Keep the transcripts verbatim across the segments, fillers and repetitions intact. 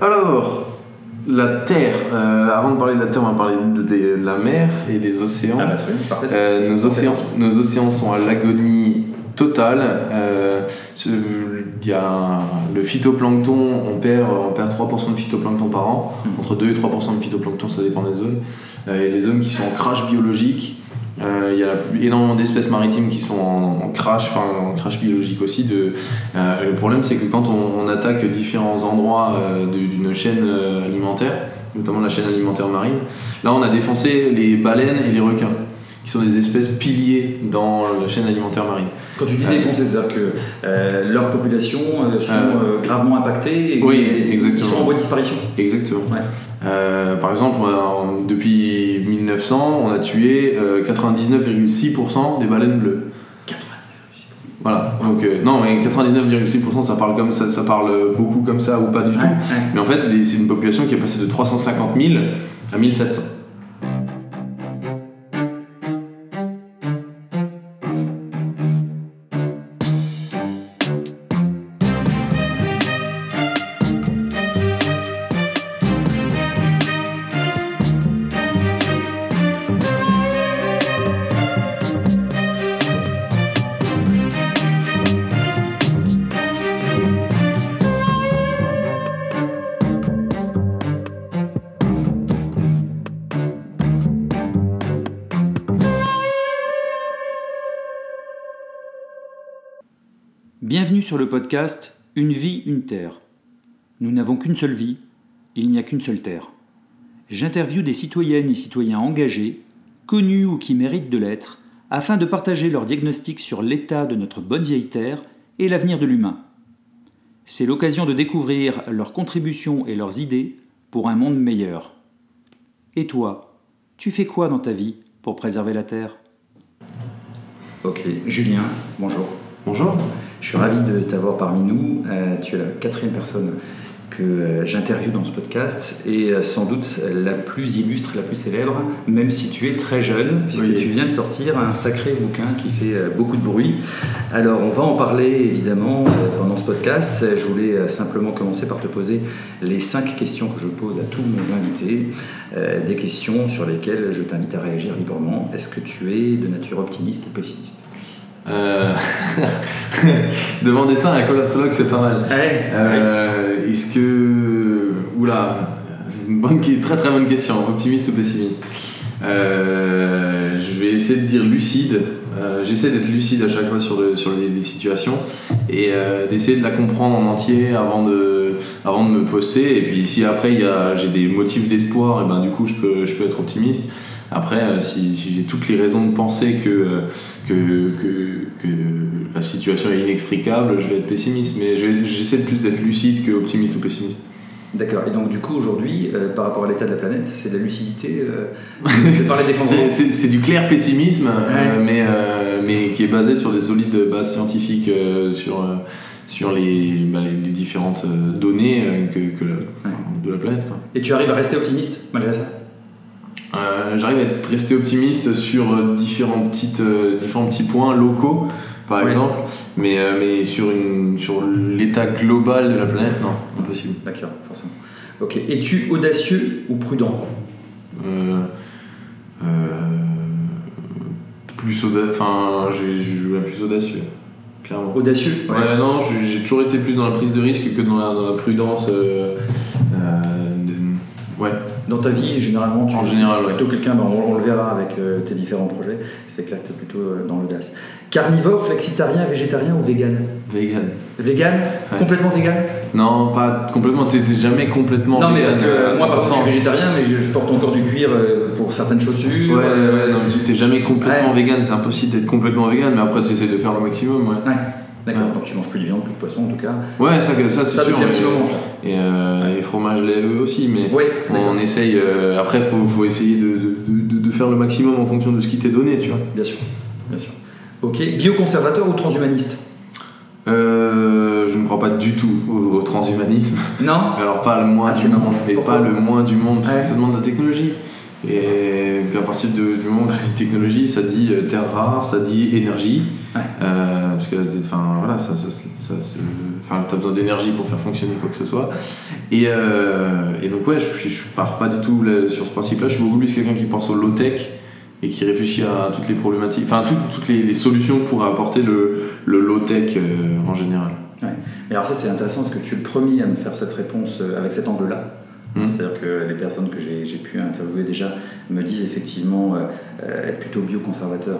Alors, la Terre. Euh, avant de parler de la Terre, on va parler de, de, de la mer et des océans. Ah bah très bien, parfait. Euh, nos, océans, nos océans sont à l'agonie totale. Euh, ce, y a un, le phytoplancton, on perd, on perd trois pour cent de phytoplancton par an. Mmh. Entre deux et trois pour cent de phytoplancton, ça dépend des zones. Il euh, y a des zones qui sont en crash biologique. Il euh, y a la, énormément d'espèces maritimes qui sont en, en crash, enfin en crash biologique aussi. De, euh, le problème, c'est que quand on, on attaque différents endroits euh, d'une chaîne euh, alimentaire, notamment la chaîne alimentaire marine, là on a défoncé les baleines et les requins, qui sont des espèces piliers dans la chaîne alimentaire marine. Quand tu dis défoncer, c'est-à-dire que euh, leurs populations euh, sont euh, gravement impactées et oui, ils sont en voie de disparition. Exactement. Ouais. Euh, par exemple, en, depuis mille neuf cents, on a tué euh, quatre-vingt-dix-neuf virgule six pour cent des baleines bleues. Voilà, donc euh, non, mais quatre-vingt-dix-neuf virgule six pour cent ça parle comme ça, ça parle beaucoup comme ça ou pas du tout. Ouais, ouais. Mais en fait, les, c'est une population qui est passée de trois cent cinquante mille à mille sept cents. Bienvenue sur le podcast « Une vie, une terre ». Nous n'avons qu'une seule vie, il n'y a qu'une seule terre. J'interviewe des citoyennes et citoyens engagés, connus ou qui méritent de l'être, afin de partager leur diagnostic sur l'état de notre bonne vieille terre et l'avenir de l'humain. C'est l'occasion de découvrir leurs contributions et leurs idées pour un monde meilleur. Et toi, tu fais quoi dans ta vie pour préserver la terre ? Ok, Julien, bonjour. Bonjour. Je suis ravi de t'avoir parmi nous. Euh, tu es la quatrième personne que euh, j'interviewe dans ce podcast et euh, sans doute la plus illustre, la plus célèbre, même si tu es très jeune, puisque oui. Tu viens de sortir un sacré bouquin qui fait euh, beaucoup de bruit. Alors, on va en parler évidemment euh, pendant ce podcast. Je voulais euh, simplement commencer par te poser les cinq questions que je pose à tous mes invités, euh, des questions sur lesquelles je t'invite à réagir librement. Est-ce que tu es de nature optimiste ou pessimiste ? Euh... Demander ça à un collapsologue, c'est pas mal. Allez, euh, oui. Est-ce que... Oula, c'est une bonne... très très bonne question, optimiste ou pessimiste. Euh, je vais essayer de dire lucide. Euh, j'essaie d'être lucide à chaque fois sur, le, sur les, les situations et euh, d'essayer de la comprendre en entier avant de, avant de me poster. Et puis si après y a, j'ai des motifs d'espoir, et ben, du coup je peux, je peux être optimiste. Après, si, si j'ai toutes les raisons de penser que, que, que, que la situation est inextricable, je vais être pessimiste. Mais je, j'essaie de plus d'être lucide que optimiste ou pessimiste. D'accord. Et donc, du coup, aujourd'hui, euh, par rapport à l'état de la planète, c'est de la lucidité euh, de parler des c'est, c'est, c'est du clair pessimisme, ouais. euh, mais, euh, mais qui est basé sur des solides bases scientifiques, euh, sur, euh, sur les, bah, les, les différentes données euh, que, que la, ouais. enfin, de la planète. Quoi. Et tu arrives à rester optimiste malgré ça ? Euh, j'arrive à être, rester optimiste sur différents, petites, euh, différents petits points locaux par oui. exemple, mais, euh, mais sur, une, sur l'état global de la planète, non, impossible. D'accord, forcément. Ok, es-tu audacieux ou prudent ? euh, euh, Plus audacieux, enfin, je, je, je, plus audacieux, clairement. Audacieux ? Ouais, ouais non, je, j'ai toujours été plus dans la prise de risque que dans la, dans la prudence. Euh, euh, de, ouais. Dans ta vie, généralement, tu en es général, plutôt ouais. quelqu'un, ben on, on le verra avec euh, tes différents projets, c'est clair que tu es plutôt euh, dans l'audace. Carnivore, flexitarien, végétarien ou vegan ? Vegan. Vegan ? Ouais. Complètement vegan ? Non, pas complètement, tu n'es jamais complètement non, vegan. Non, mais parce que moi, par contre, je suis végétarien, mais je, je porte encore du cuir euh, pour certaines chaussures. Ouais, euh, ouais, non, tu n'es jamais complètement ouais. vegan, c'est impossible d'être complètement vegan, mais après, tu essaies de faire le maximum, ouais. ouais. D'accord, ouais. Donc tu manges plus de viande, plus de poisson en tout cas. Ouais, ça, ça c'est ça, sûr. Un petit moment, ça. Et, euh, et fromage lait eux aussi, mais ouais, on, on essaye. Euh, après, il faut, faut essayer de, de, de, de faire le maximum en fonction de ce qui t'est donné, tu vois. Bien sûr, bien sûr. Ok, bioconservateur ou transhumaniste ? euh, Je ne crois pas du tout au, au transhumanisme. Non ? Alors, pas le moins ah, du monde, non, pas le moins du monde, parce ouais. que ça demande de la technologie. Et puis à partir de, du moment où je dis technologie, ça dit terre rare, ça dit énergie. Ouais. Euh, parce que enfin, voilà, ça, ça, ça, enfin, t'as besoin d'énergie pour faire fonctionner quoi que ce soit. Et, euh, et donc, ouais, je, je pars pas du tout là, sur ce principe-là. Je suis beaucoup plus quelqu'un qui pense au low-tech et qui réfléchit à toutes les problématiques, enfin, tout, toutes les, les solutions pour apporter le, le low-tech euh, en général. Ouais. Et alors, ça, c'est intéressant parce que tu es le premier à me faire cette réponse avec cet angle-là. Mmh. C'est-à-dire que les personnes que j'ai, j'ai pu interviewer déjà me disent effectivement euh, être plutôt bioconservateur,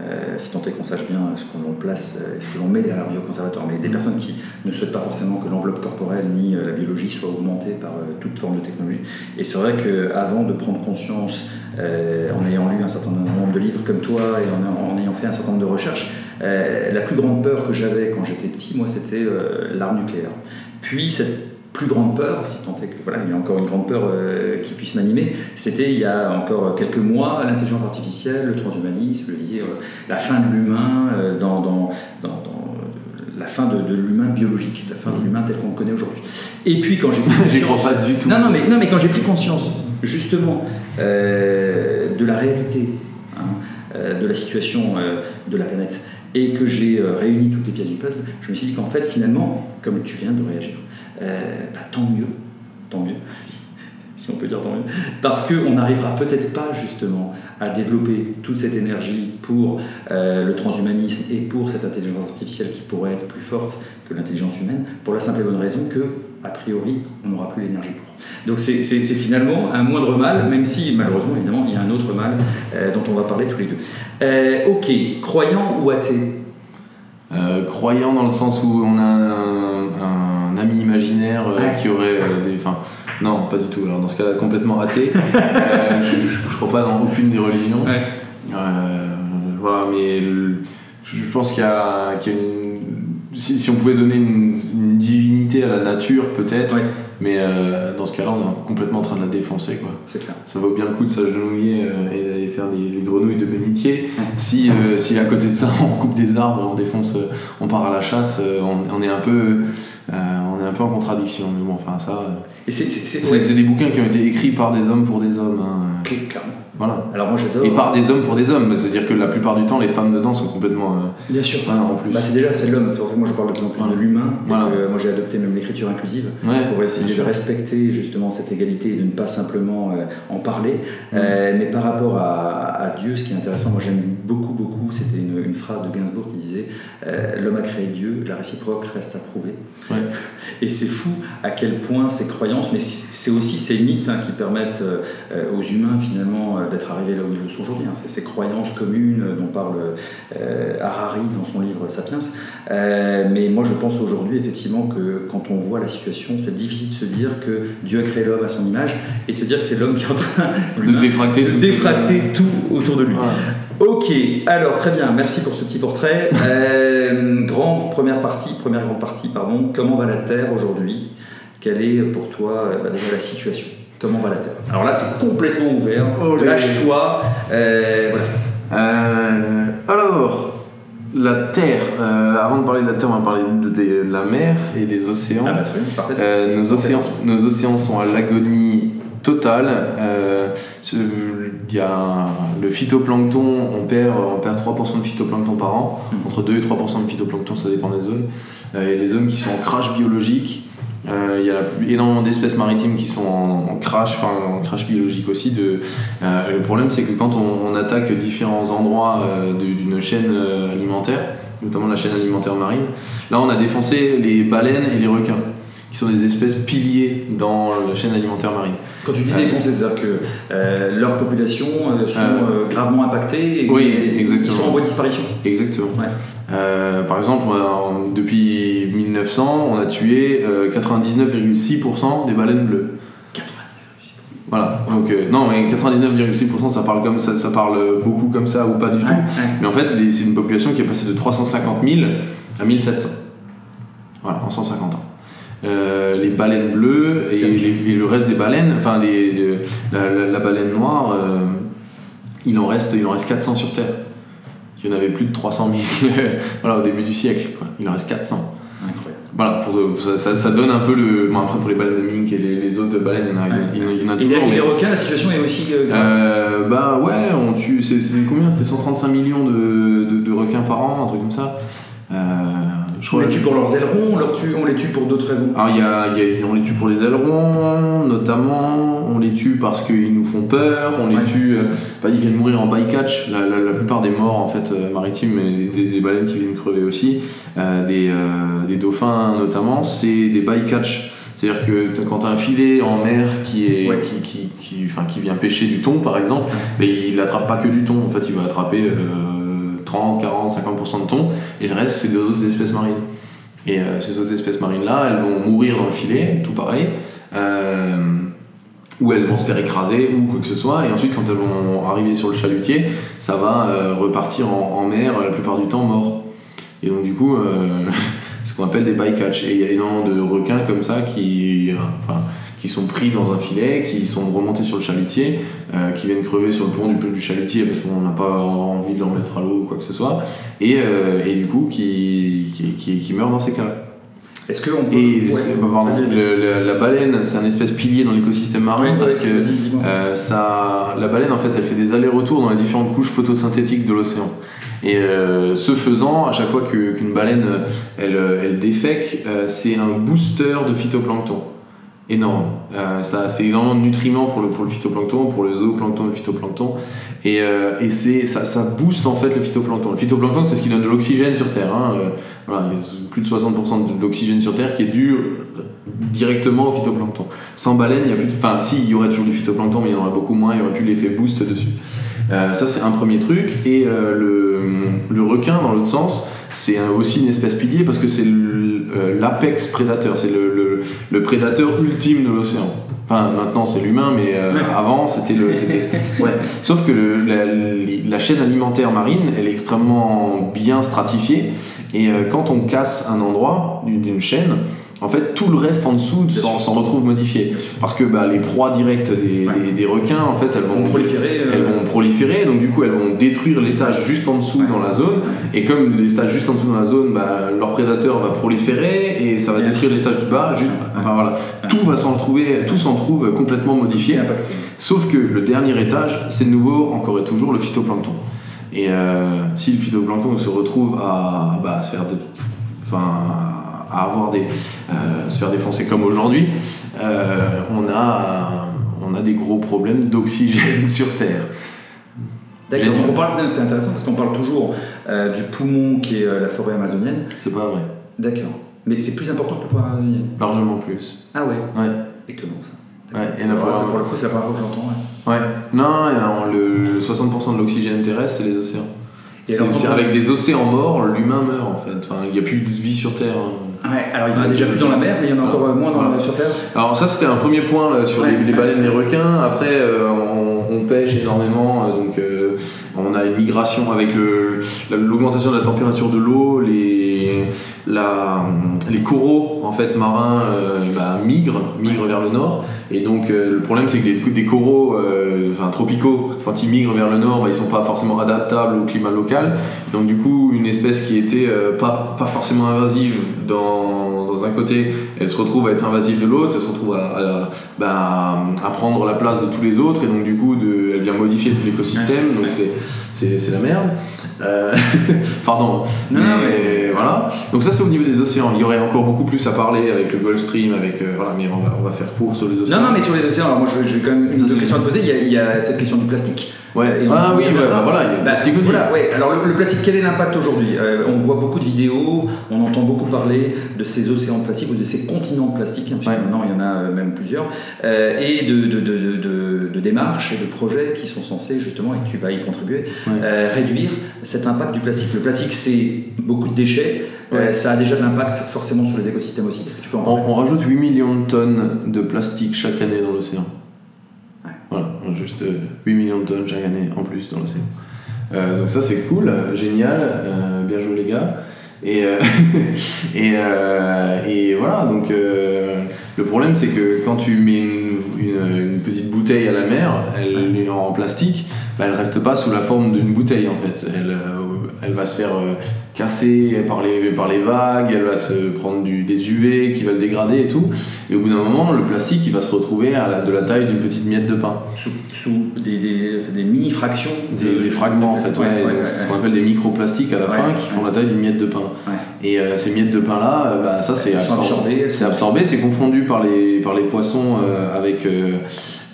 euh, si tant est qu'on sache bien ce qu'on place et ce que l'on met derrière bioconservateur, mais des mmh. personnes qui ne souhaitent pas forcément que l'enveloppe corporelle ni euh, la biologie soit augmentée par euh, toute forme de technologie. Et c'est vrai qu'avant de prendre conscience, euh, en ayant lu un certain nombre de livres comme toi et en, en ayant fait un certain nombre de recherches, euh, la plus grande peur que j'avais quand j'étais petit, moi, c'était euh, l'arme nucléaire. Puis cette plus grande peur, si tant est que voilà, il y a encore une grande peur euh, qui puisse m'animer, c'était il y a encore quelques mois l'intelligence artificielle, le transhumanisme, je veux dire, euh, la fin de l'humain, euh, dans, dans, dans, dans la fin de, de l'humain biologique, la fin de l'humain tel qu'on le connaît aujourd'hui. Et puis quand j'ai pris conscience, je crois pas du tout. Non, non, mais non, mais quand j'ai pris conscience justement euh, de la réalité, hein, euh, de la situation euh, de la planète, et que j'ai euh, réuni toutes les pièces du puzzle, je me suis dit qu'en fait finalement, comme tu viens de réagir. Euh, bah, tant mieux, tant mieux, si, si on peut dire tant mieux, parce qu'on n'arrivera peut-être pas justement à développer toute cette énergie pour euh, le transhumanisme et pour cette intelligence artificielle qui pourrait être plus forte que l'intelligence humaine, pour la simple et bonne raison que, a priori, on n'aura plus l'énergie pour. Donc c'est, c'est, c'est finalement un moindre mal, même si malheureusement, évidemment, il y a un autre mal euh, dont on va parler tous les deux. Euh, ok, croyant ou athée ? euh, Croyant dans le sens où on a un, un... ami imaginaire euh, ouais. qui aurait euh, des... Enfin, non, pas du tout. Alors, dans ce cas-là, complètement athée. euh, je, je, je crois pas dans aucune des religions. Ouais. Euh, voilà, mais le, je pense qu'il y a, qu'il y a une... Si, si on pouvait donner une, une divinité à la nature, peut-être, ouais. mais euh, dans ce cas-là, on est complètement en train de la défoncer, quoi. C'est clair. Ça vaut bien le coup de s'agenouiller euh, et d'aller faire les, les grenouilles de bénitier. Ouais. Si, euh, si à côté de ça, on coupe des arbres, on défonce, euh, on part à la chasse, euh, on, on est un peu... Euh, Euh, on est un peu en contradiction, mais bon, enfin ça. Euh... Et c'est, c'est, c'est, c'est, ouais. c'est des bouquins qui ont été écrits par des hommes pour des hommes. Hein. Clairement. Voilà. Alors moi j'adore. Et par des hommes pour des hommes, c'est-à-dire que la plupart du temps, les femmes dedans sont complètement. Euh... Bien sûr. Voilà, en plus. Bah, c'est déjà c'est l'homme, c'est pour ça que moi je parle de plus en plus voilà. de l'humain. Voilà. Donc, euh, moi j'ai adopté même l'écriture inclusive ouais, pour essayer de respecter justement cette égalité et de ne pas simplement euh, en parler. Mmh. Euh, mais par rapport à, à Dieu, ce qui est intéressant, moi j'aime beaucoup beaucoup. C'était une, une phrase de Gainsbourg qui disait euh, l'homme a créé Dieu, la réciproque reste à prouver. Ouais. Et c'est fou à quel point ces croyances, mais c'est aussi ces mythes hein, qui permettent euh, aux humains finalement euh, d'être arrivés là où ils le sont aujourd'hui. Hein. C'est ces croyances communes dont parle euh, Harari dans son livre Sapiens. Euh, mais moi je pense aujourd'hui effectivement que quand on voit la situation, c'est difficile de se dire que Dieu a créé l'homme à son image et de se dire que c'est l'homme qui est en train de défracter, de tout, défracter tout, tout autour de lui. Voilà. Ok, alors très bien, merci pour ce petit portrait. Euh, grande première partie, première grande partie, pardon. Comment va la Terre aujourd'hui ? Quelle est pour toi bah, déjà la situation ? Comment va la Terre ? Alors là, c'est complètement ouvert. Oh, lâche-toi. Euh, voilà. Euh, alors, la Terre. Euh, avant de parler de la Terre, on va parler de, de, de la mer et des océans. Ah bah très bien, parfait. Euh, nos, océans, nos océans sont à l'agonie totale. Euh, Il y a le phytoplancton, on perd, on perd trois pour cent de phytoplancton par an, entre deux et trois pour cent de phytoplancton, ça dépend des zones. Il y a des zones qui sont en crash biologique, euh, il y a énormément d'espèces maritimes qui sont en, en, crash, enfin, en crash biologique aussi. De, euh, le problème, c'est que quand on, on attaque différents endroits euh, d'une chaîne euh, alimentaire, notamment la chaîne alimentaire marine, là on a défoncé les baleines et les requins, qui sont des espèces piliers dans la chaîne alimentaire marine. Quand tu dis défoncer, c'est-à-dire que euh, leurs populations euh, sont euh, gravement impactées et oui, ils sont en voie de disparition. Exactement. Ouais. Euh, par exemple, en, depuis mille neuf cents, on a tué euh, quatre-vingt-dix-neuf virgule six pour cent des baleines bleues. Voilà, donc euh, non mais quatre-vingt-dix-neuf virgule six pour cent ça parle comme ça, ça parle beaucoup comme ça ou pas du tout, ouais, ouais. mais en fait les, c'est une population qui est passée de trois cent cinquante mille à mille sept cents. Voilà, en cent cinquante ans. Euh, les baleines bleues et, les, et le reste des baleines, enfin des, de, la, la, la baleine noire, euh, il en reste, il en reste quatre cents sur Terre. Il y en avait plus de trois cent mille voilà, au début du siècle. Quoi. Il en reste quatre cents. Incroyable. Voilà, pour, ça, ça, ça donne un peu le. Bon, après, pour les baleines de mink et les, les autres baleines, il y en a, ouais. il, il, il y en a toujours. Et les requins, la situation est aussi grave. Euh, bah ouais, on tue. C'est, c'est combien ? C'était cent trente-cinq millions de, de, de requins par an, un truc comme ça. Euh, je on crois les tue pour leurs ailerons, on, leur tue, on les tue pour d'autres raisons. Alors, y a, y a, on les tue pour les ailerons, notamment. On les tue parce qu'ils nous font peur. On les ouais. tue. Euh, bah, ils viennent mourir en bycatch. La, la, la plupart des morts en fait maritimes, et des, des baleines qui viennent crever aussi, euh, des, euh, des dauphins notamment, c'est des bycatch. C'est-à-dire que quand tu as un filet en mer qui, est, ouais. qui, qui, qui, enfin, qui vient pêcher du thon par exemple, mais il n'attrape pas que du thon. En fait, il va attraper. Euh, trente, quarante, cinquante pour cent de thon, et le reste c'est des autres espèces marines. Et euh, ces autres espèces marines là, elles vont mourir dans le filet, tout pareil, euh, ou elles vont se faire écraser ou quoi que ce soit, et ensuite quand elles vont arriver sur le chalutier, ça va euh, repartir en, en mer la plupart du temps mort. Et donc du coup, euh, ce qu'on appelle des bycatch. Et il y a énormément de requins comme ça qui, enfin, qui sont pris dans un filet, qui sont remontés sur le chalutier, euh, qui viennent crever sur le pont du, du chalutier parce qu'on n'a pas envie de leur mettre à l'eau ou quoi que ce soit, et, euh, et du coup qui, qui, qui, qui meurent dans ces cas-là. Est-ce qu'on peut... Et ouais. c'est, bah, pardon, le, la, la baleine, c'est un espèce pilier dans l'écosystème marin, ouais, parce ouais, que euh, ça, la baleine, en fait, elle fait des allers-retours dans les différentes couches photosynthétiques de l'océan. Et euh, ce faisant, à chaque fois que, qu'une baleine, elle, elle défèque, euh, c'est un booster de phytoplancton. Énorme. Euh, ça, c'est énormément de nutriments pour le, pour le phytoplancton, pour le zooplancton, le phytoplancton. Et, euh, et c'est, ça, ça booste en fait le phytoplancton. Le phytoplancton, c'est ce qui donne de l'oxygène sur Terre. Hein. Euh, voilà, il y a plus de soixante pour cent de l'oxygène sur Terre qui est dû directement au phytoplancton. Sans baleine, il y a plus. Enfin, si, il y aurait toujours du phytoplancton, mais il y en aurait beaucoup moins, il n'y aurait plus l'effet boost dessus. Euh, ça, c'est un premier truc. Et euh, le, le requin, dans l'autre sens, c'est aussi une espèce pilier parce que c'est l'apex prédateur, c'est le, le, le prédateur ultime de l'océan. Enfin, maintenant c'est l'humain, mais euh, ouais. avant c'était le. C'était, ouais. Sauf que le, la, la chaîne alimentaire marine, elle est extrêmement bien stratifiée, et euh, quand on casse un endroit d'une chaîne, en fait, tout le reste en dessous s'en, s'en retrouve modifié. Parce que bah, les proies directes des, ouais. des, des requins, en fait, elles vont, vont proliférer, euh... elles vont proliférer. Donc, du coup, elles vont détruire l'étage juste en dessous ouais. dans la zone. Et comme l'étage juste en dessous dans la zone, bah, leur prédateur va proliférer et ça va et détruire l'étage du bas. Juste... Enfin, voilà. Tout va s'en retrouver, tout s'en trouve complètement modifié. Sauf que le dernier étage, c'est de nouveau, encore et toujours, le phytoplancton. Et euh, si le phytoplancton se retrouve à bah, se faire des... Enfin, à avoir des, euh, se faire défoncer comme aujourd'hui, euh, on, a, on a des gros problèmes d'oxygène sur Terre. D'accord, on parle, c'est intéressant parce qu'on parle toujours euh, du poumon qui est euh, la forêt amazonienne. C'est pas vrai. D'accord, mais c'est plus important que la forêt amazonienne. Largement plus. Ah ouais. Ouais. Étonnant ça. Ouais, et la forêt, c'est, pour le coup, c'est la première fois que j'entends. Ouais. ouais. Non, non, non, le soixante pour cent de l'oxygène terrestre, c'est les océans. Et alors, c'est, c'est avec des océans morts, l'humain meurt en fait. Enfin, il n'y a plus de vie sur Terre. Hein. Ouais, alors il y en a ah, déjà plus dans la mer, mais il y en a encore ah, moins dans, voilà. sur Terre. Alors, ça, c'était un premier point là, sur ouais. les, les baleines et les requins. Après, euh, on, on pêche énormément, donc euh, on a une migration avec le, la, l'augmentation de la température de l'eau. Les, la, les coraux en fait, marins euh, bah, migrent, migrent ouais. vers le nord. Et donc, euh, le problème, c'est que des, des coraux euh, enfin, tropicaux, quand ils migrent vers le nord, bah, ils ne sont pas forcément adaptables au climat local. Donc, du coup, une espèce qui était euh, pas, pas forcément invasive dans, dans un côté, elle se retrouve à être invasive de l'autre, elle se retrouve à, à, bah, à prendre la place de tous les autres, et donc, du coup, de, elle vient modifier tout l'écosystème. Donc, c'est, c'est, c'est la merde. Euh, pardon. Non, mais, mais voilà. Donc, ça, c'est au niveau des océans. Il y aurait encore beaucoup plus à parler avec le Gulf Stream, avec. Euh, voilà, mais on va, on va faire court sur les océans. Non, non, mais sur les océans, alors moi j'ai quand même une ça, question à te poser. Il y, a, il y a cette question du plastique. Ouais. Ah oui, bah, bah, voilà, il y a le plastique bah, aussi. Voilà, ouais. Alors le, le plastique, quel est l'impact aujourd'hui ? euh, On voit beaucoup de vidéos, on entend beaucoup parler de ces océans plastiques ou de ces continents plastiques, hein, puisque ouais. maintenant il y en a même plusieurs, euh, et de, de, de, de, de, de démarches et de projets qui sont censés justement, et tu vas y contribuer, ouais. euh, réduire cet impact du plastique. Le plastique, c'est beaucoup de déchets. Ouais. Euh, ça a déjà de l'impact forcément sur les écosystèmes aussi. Est-ce que tu peux en parler ? On, on rajoute huit millions de tonnes de plastique chaque année dans l'océan. Ouais. Voilà, juste huit millions de tonnes chaque année en plus dans l'océan. Euh, donc ça c'est cool, génial, euh, bien joué les gars. Et, euh, et, euh, et voilà, donc euh, le problème c'est que quand tu mets une, une, une petite bouteille à la mer, elle est en plastique, bah, elle reste pas sous la forme d'une bouteille en fait. Elle, euh, elle va se faire euh, casser par les, par les vagues, elle va se prendre du, des U V qui va le dégrader et tout. Et au bout d'un moment, le plastique il va se retrouver à la, de la taille d'une petite miette de pain. Sous, sous des, des, des mini-fractions de, Des, des fragments, de, en fait, ouais, ouais, ouais, donc ouais, c'est ce qu'on appelle des microplastiques à la ouais, fin qui font ouais. la taille d'une miette de pain. Ouais. Et euh, ces miettes de pain-là, euh, bah, ça c'est absorbé, absorbé, c'est, absorbé c'est confondu par les, par les poissons euh, avec... Euh,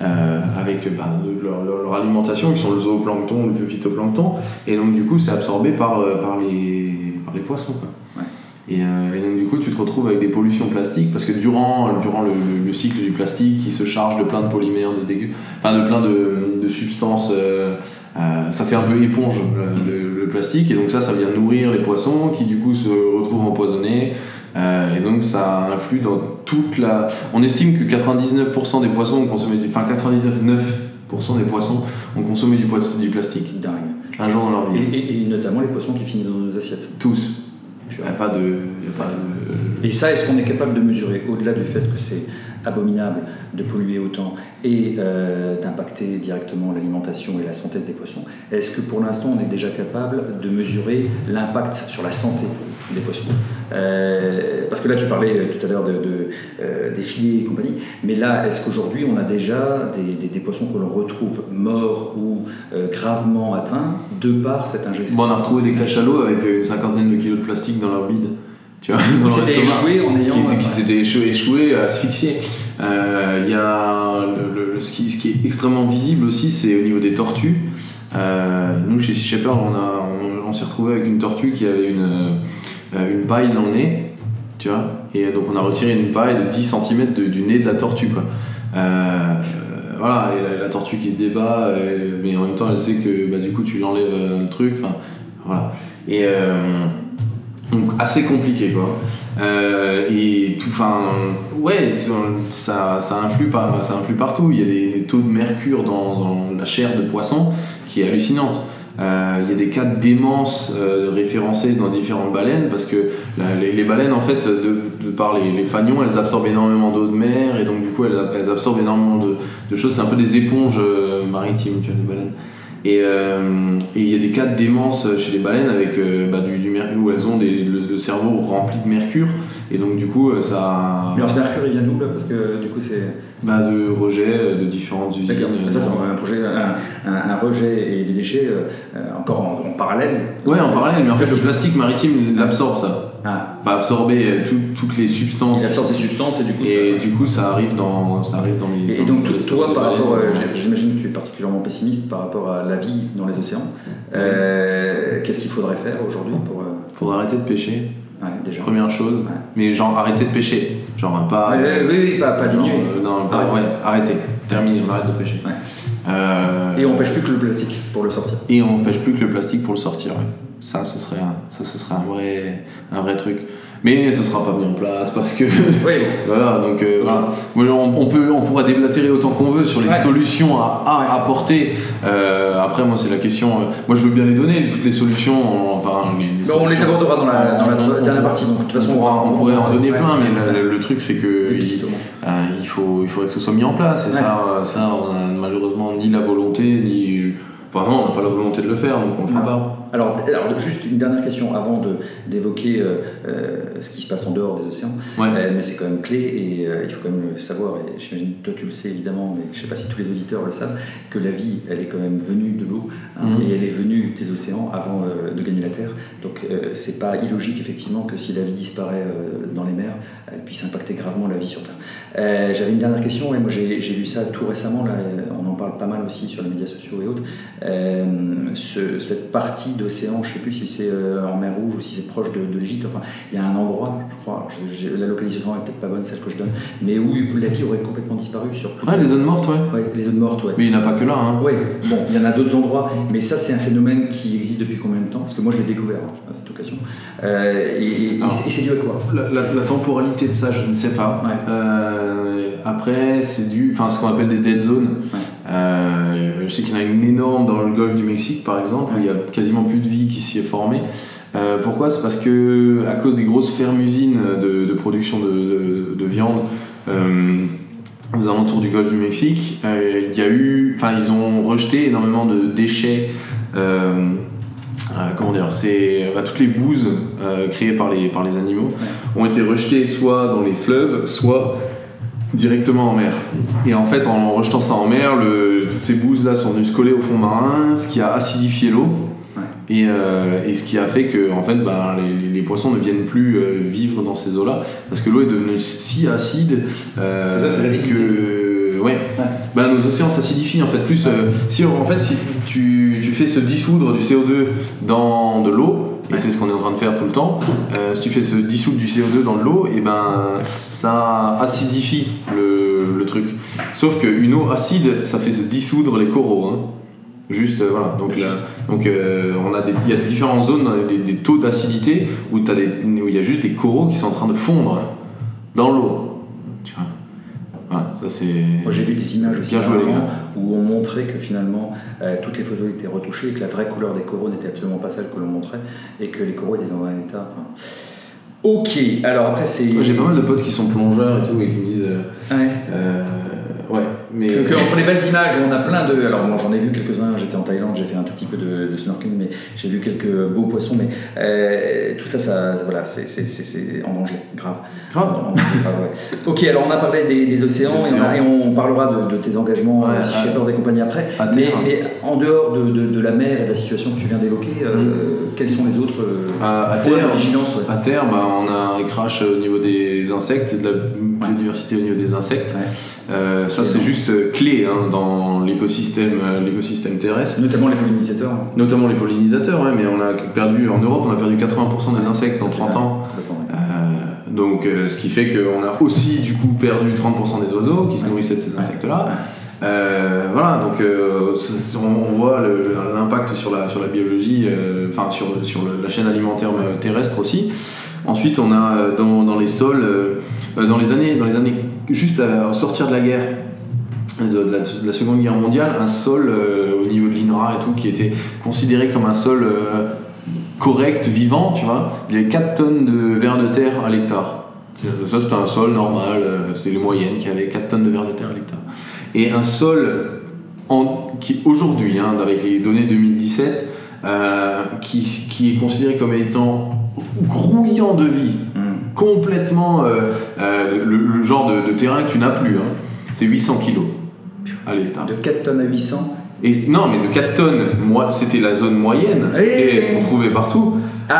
Euh, avec bah, leur, leur alimentation qui sont le zooplancton ou le phytoplancton, et donc du coup c'est absorbé par, par, les, par les poissons quoi. Ouais. Et, euh, et donc du coup tu te retrouves avec des pollutions plastiques parce que durant, durant le, le, le cycle du plastique il se charge de plein de polymères de, dégue... enfin, de plein de, de substances euh, euh, ça fait un peu éponge le, le, le plastique, et donc ça ça vient nourrir les poissons qui du coup se retrouvent empoisonnés. Euh, et donc ça influe dans toute la... On estime que quatre-vingt-dix-neuf pour cent des poissons ont consommé du... Enfin, quatre-vingt-dix-neuf virgule neuf pour cent des poissons ont consommé du, po... du plastique. Dingue. Un jour dans leur vie. Et, et, et notamment les poissons qui finissent dans nos assiettes. Tous. Il n'y a pas de... Y a pas de... Et ça, est-ce qu'on est capable de mesurer, au-delà du fait que c'est abominable de polluer autant et euh, d'impacter directement l'alimentation et la santé des poissons, est-ce que pour l'instant on est déjà capable de mesurer l'impact sur la santé des poissons? Euh, parce que là tu parlais tout à l'heure de, de, euh, des filets et compagnie, mais là est-ce qu'aujourd'hui on a déjà des, des, des poissons que l'on retrouve morts ou euh, gravement atteints de par cette ingestion? Bon, on a retrouvé des cachalots avec une cinquantaine de kilos de plastique dans leur bide. Tu vois, dans qui s'étaient échoués en ayant... Qui, ouais. qui s'étaient échoués, échoués asphyxiés. Il euh, y a le, le, ce, qui, ce qui est extrêmement visible aussi, c'est au niveau des tortues. Euh, nous, chez Sea Shepherd, on, on, on s'est retrouvé avec une tortue qui avait une, une paille dans le nez. Tu vois, et donc on a retiré une paille de dix centimètres de, du nez de la tortue. Quoi. Euh, voilà, et la, la tortue qui se débat, et, mais en même temps, elle sait que bah, du coup, tu l'enlèves euh, le truc. Voilà. Et... Euh, donc assez compliqué quoi. Euh, et tout, enfin, ouais, ça, ça, influe par, ça influe partout. Il y a des, des taux de mercure dans, dans la chair de poisson qui est hallucinante. Euh, il y a des cas démence euh, référencés dans différentes baleines parce que la, les, les baleines, en fait, de, de par les, les fanions, elles absorbent énormément d'eau de mer et donc du coup elles, elles absorbent énormément de, de choses. C'est un peu des éponges euh, maritimes, tu vois, les baleines. Et il euh, y a des cas de démence chez les baleines avec euh, bah, du, du mercure, où elles ont des, le, le cerveau rempli de mercure, et donc du coup ça... Mais alors ce mercure il vient d'où là? Parce que du coup c'est... Bah, de rejets de différentes usines. D'accord. Ça c'est un, projet, un, un, un rejet et des déchets euh, encore en, en parallèle. Ouais, en parallèle, mais en fait le plastique maritime l'absorbe ça. Ah. Va absorber tout, toutes les substances. Il absorbe ces substances et du coup, et ça... Du coup ça arrive dans, ça arrive dans les. Et, dans et donc tout, toi, par rapport, euh, j'imagine que tu es particulièrement pessimiste par rapport à la vie dans les océans. Ouais. Euh, qu'est-ce qu'il faudrait faire aujourd'hui pour? Euh... Faudrait arrêter de pêcher. Ouais, déjà. Première chose. Ouais. Mais genre arrêter de pêcher. Genre pas. Ouais, euh, oui, oui, pas pas genre, euh, non, pas, arrêter. Ouais, arrêter. Terminé, on arrête de pêcher. Ouais. Euh... Et on pêche plus que le plastique pour le sortir. Et on pêche plus que le plastique pour le sortir. Ouais. Ça, ce serait un, ça, ce serait un vrai, un vrai truc. Mais ce sera pas mis en place parce que. Oui. Voilà, donc euh, voilà. On, on peut, on pourra déblatérer autant qu'on veut sur les ouais. solutions à, à apporter. Euh, après, moi, c'est la question. Euh, moi, je veux bien les donner toutes les solutions. Enfin, les, les solutions, on les abordera dans la, dans la on, dernière on, partie. Donc, de toute façon, on, pourra, on, on pourrait en donner ouais, plein, ouais, mais ouais. Le, le truc, c'est que il, euh, il faut, il faudrait que ce soit mis en place. Et ouais. ça, ça, on a malheureusement ni la volonté ni. Enfin non, on n'a pas la volonté de le faire, donc on ne le fera pas. Alors, alors, juste une dernière question avant de, d'évoquer euh, euh, ce qui se passe en dehors des océans. Ouais. Euh, mais c'est quand même clé et euh, il faut quand même le savoir. Et j'imagine que toi, tu le sais évidemment, mais je ne sais pas si tous les auditeurs le savent, que la vie, elle est quand même venue de l'eau hein, mmh. et elle est venue des océans avant euh, de gagner la Terre. Donc, euh, ce n'est pas illogique, effectivement, que si la vie disparaît euh, dans les mers, elle puisse impacter gravement la vie sur Terre. Euh, j'avais une dernière question, et moi, j'ai, j'ai vu ça tout récemment. Là, on en parle pas mal aussi sur les médias sociaux et autres. Euh, ce, cette partie d'océan, je ne sais plus si c'est euh, en mer Rouge ou si c'est proche de, de l'Égypte, enfin il y a un endroit, je crois, je, je, la localisation n'est peut-être pas bonne, celle que je donne, mais où la vie aurait complètement disparu sur plus ah, les zones mortes, ouais. ouais les zones mortes, ouais. Mais il n'y en a pas que là, hein. Ouais, bon, il y en a d'autres endroits, mais ça c'est un phénomène qui existe depuis combien de temps? Parce que moi je l'ai découvert hein, à cette occasion. Euh, et, et, Alors, et c'est dû à quoi? La, la, la temporalité de ça, je ne sais pas. Ouais. Euh, après, c'est dû, enfin ce qu'on appelle des dead zones. Ouais. Euh, je sais qu'il y en a une énorme dans le golfe du Mexique par exemple, où il n'y a quasiment plus de vie qui s'y est formée. Euh, pourquoi? C'est parce que à cause des grosses fermes-usines de, de production de, de, de viande euh, aux alentours du golfe du Mexique, euh, il y a eu, enfin ils ont rejeté énormément de déchets euh, Euh, comment dire, c'est, bah, toutes les bouses euh, créées par les, par les animaux ont été rejetées soit dans les fleuves, soit directement en mer. Et en fait, en rejetant ça en mer, le, toutes ces bouses là sont venues se coller au fond marin, ce qui a acidifié l'eau, et, euh, et ce qui a fait que en fait, bah, les, les poissons ne viennent plus euh, vivre dans ces eaux là, parce que l'eau est devenue si acide euh, c'est ça, c'est et que ouais, ouais. Bah, nos océans s'acidifient en fait plus. Euh, si en fait si tu tu fais se dissoudre du C O deux dans de l'eau, et c'est ce qu'on est en train de faire tout le temps, euh, si tu fais se dissoudre du C O deux dans de l'eau, et ben ça acidifie le, le truc. Sauf qu'une eau acide, ça fait se dissoudre les coraux. Hein. Juste, euh, voilà. Donc, là, donc euh, on a des, y a différentes zones, des, des taux d'acidité, où t'as des, où il y a juste des coraux qui sont en train de fondre dans l'eau. Tu vois ? Voilà, ça c'est... Moi j'ai vu des images aussi où on montrait que finalement euh, toutes les photos étaient retouchées et que la vraie couleur des coraux n'était absolument pas celle que l'on montrait et que les coraux étaient dans un état... Enfin... Ok, alors après c'est... Moi, j'ai pas mal de potes qui sont plongeurs et tout et qui me disent... Euh, ouais. Euh, ouais. Mais... Que, que, on fait des belles images, on a plein de... Alors bon, j'en ai vu quelques-uns, j'étais en Thaïlande, j'ai fait un tout petit peu de, de snorkeling, mais j'ai vu quelques beaux poissons, mais euh, tout ça, ça voilà, c'est, c'est, c'est, c'est en danger, grave. Grave en, en, pas, ouais. Ok, alors on a parlé des, des océans, et on, a, et on parlera de, de tes engagements, ouais, si Sea Shepherd et compagnie après, mais, mais en dehors de, de, de la mer et de la situation que tu viens d'évoquer, mm. euh, quels sont les autres euh, problèmes de vigilance ouais. À terre, bah, on a un crash au niveau des insectes, et de la biodiversité ouais. au niveau des insectes, ouais. euh, ça et c'est donc, juste clé hein, dans l'écosystème, l'écosystème terrestre. Notamment les pollinisateurs. Notamment les pollinisateurs, ouais, mais on a perdu, en Europe, on a perdu quatre-vingts pour cent des insectes ça en trente ans. Euh, donc, euh, ce qui fait qu'on a aussi, du coup, perdu trente pour cent des oiseaux qui se nourrissaient de ces insectes-là. Euh, voilà, donc euh, on voit le, l'impact sur la, sur la biologie, euh, enfin, sur, sur la chaîne alimentaire terrestre aussi. Ensuite, on a dans, dans les sols, euh, dans les années, dans les années juste à sortir de la guerre, De la, de la Seconde Guerre mondiale, un sol euh, au niveau de l'I N R A et tout qui était considéré comme un sol euh, correct, vivant, tu vois. Il y avait quatre tonnes de vers de terre à l'hectare. Ça c'était un sol normal, euh, c'est les moyennes qui avaient quatre tonnes de vers de terre à l'hectare. Et un sol en, qui aujourd'hui, hein, avec les données deux mille dix-sept, euh, qui, qui est considéré comme étant grouillant de vie, mmh. complètement euh, euh, le, le genre de, de terrain que tu n'as plus, hein. C'est huit cents kilos. Allez, de quatre tonnes à huit cents. Et non, mais de quatre tonnes, moi, c'était la zone moyenne, c'était ce qu'on trouvait partout. Ah,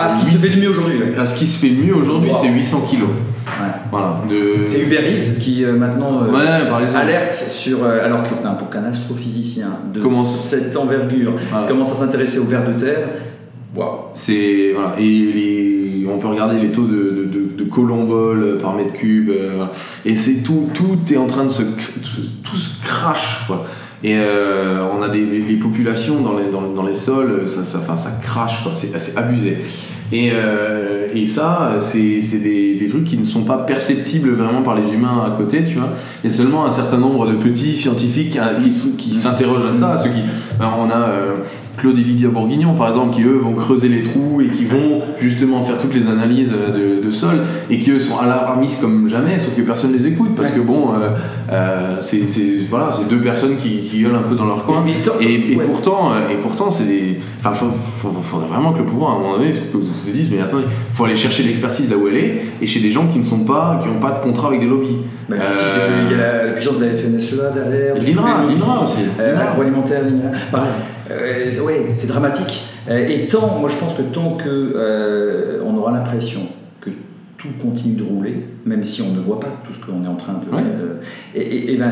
à, à, à ce qui huit... se fait le mieux aujourd'hui. À ce qui se fait le mieux aujourd'hui, wow. C'est huit cents kilos. Ouais. Voilà. De... C'est Uber Eats qui euh, maintenant euh, ouais, par exemple, alerte sur. Euh, alors que putain, pour qu'un astrophysicien de commence... cette envergure voilà. commence à s'intéresser aux vers de terre, waouh. C'est voilà. Et les... on peut regarder les taux de. de... de colombol par mètre cube euh, et c'est tout tout est en train de se tout se crache quoi et euh, on a des, des, des populations dans les, dans, dans les sols ça ça enfin ça crache quoi c'est assez abusé et euh, et ça c'est c'est des, des trucs qui ne sont pas perceptibles vraiment par les humains à côté tu vois il y a seulement un certain nombre de petits scientifiques à, qui qui s'interrogent à ça à ceux qui alors on a euh, Claude et Guillaume Bourguignon par exemple qui eux vont creuser les trous et qui vont justement faire toutes les analyses de, de sol et qui eux sont alarmistes comme jamais sauf que personne les écoute parce que bon euh, euh, c'est, c'est, voilà, c'est deux personnes qui, qui gueulent un peu dans leur coin et, et, ouais. pourtant, et pourtant c'est des enfin faut, faut, faudrait vraiment que le pouvoir à un moment donné se dise mais attendez faut aller chercher l'expertise là où elle est et chez des gens qui ne sont pas qui n'ont pas de contrat avec des lobbies bah, le euh, souci c'est qu'il y a la, la puissance de la F N S E A derrière l'I N R A, l'I N R A aussi euh, l'agroalimentaire l'I N R A enfin, ouais. Euh, ouais, c'est dramatique. Euh, et tant, moi je pense que tant que euh, on aura l'impression que tout continue de rouler, même si on ne voit pas tout ce qu'on est en train de, ouais. de et, et, et ben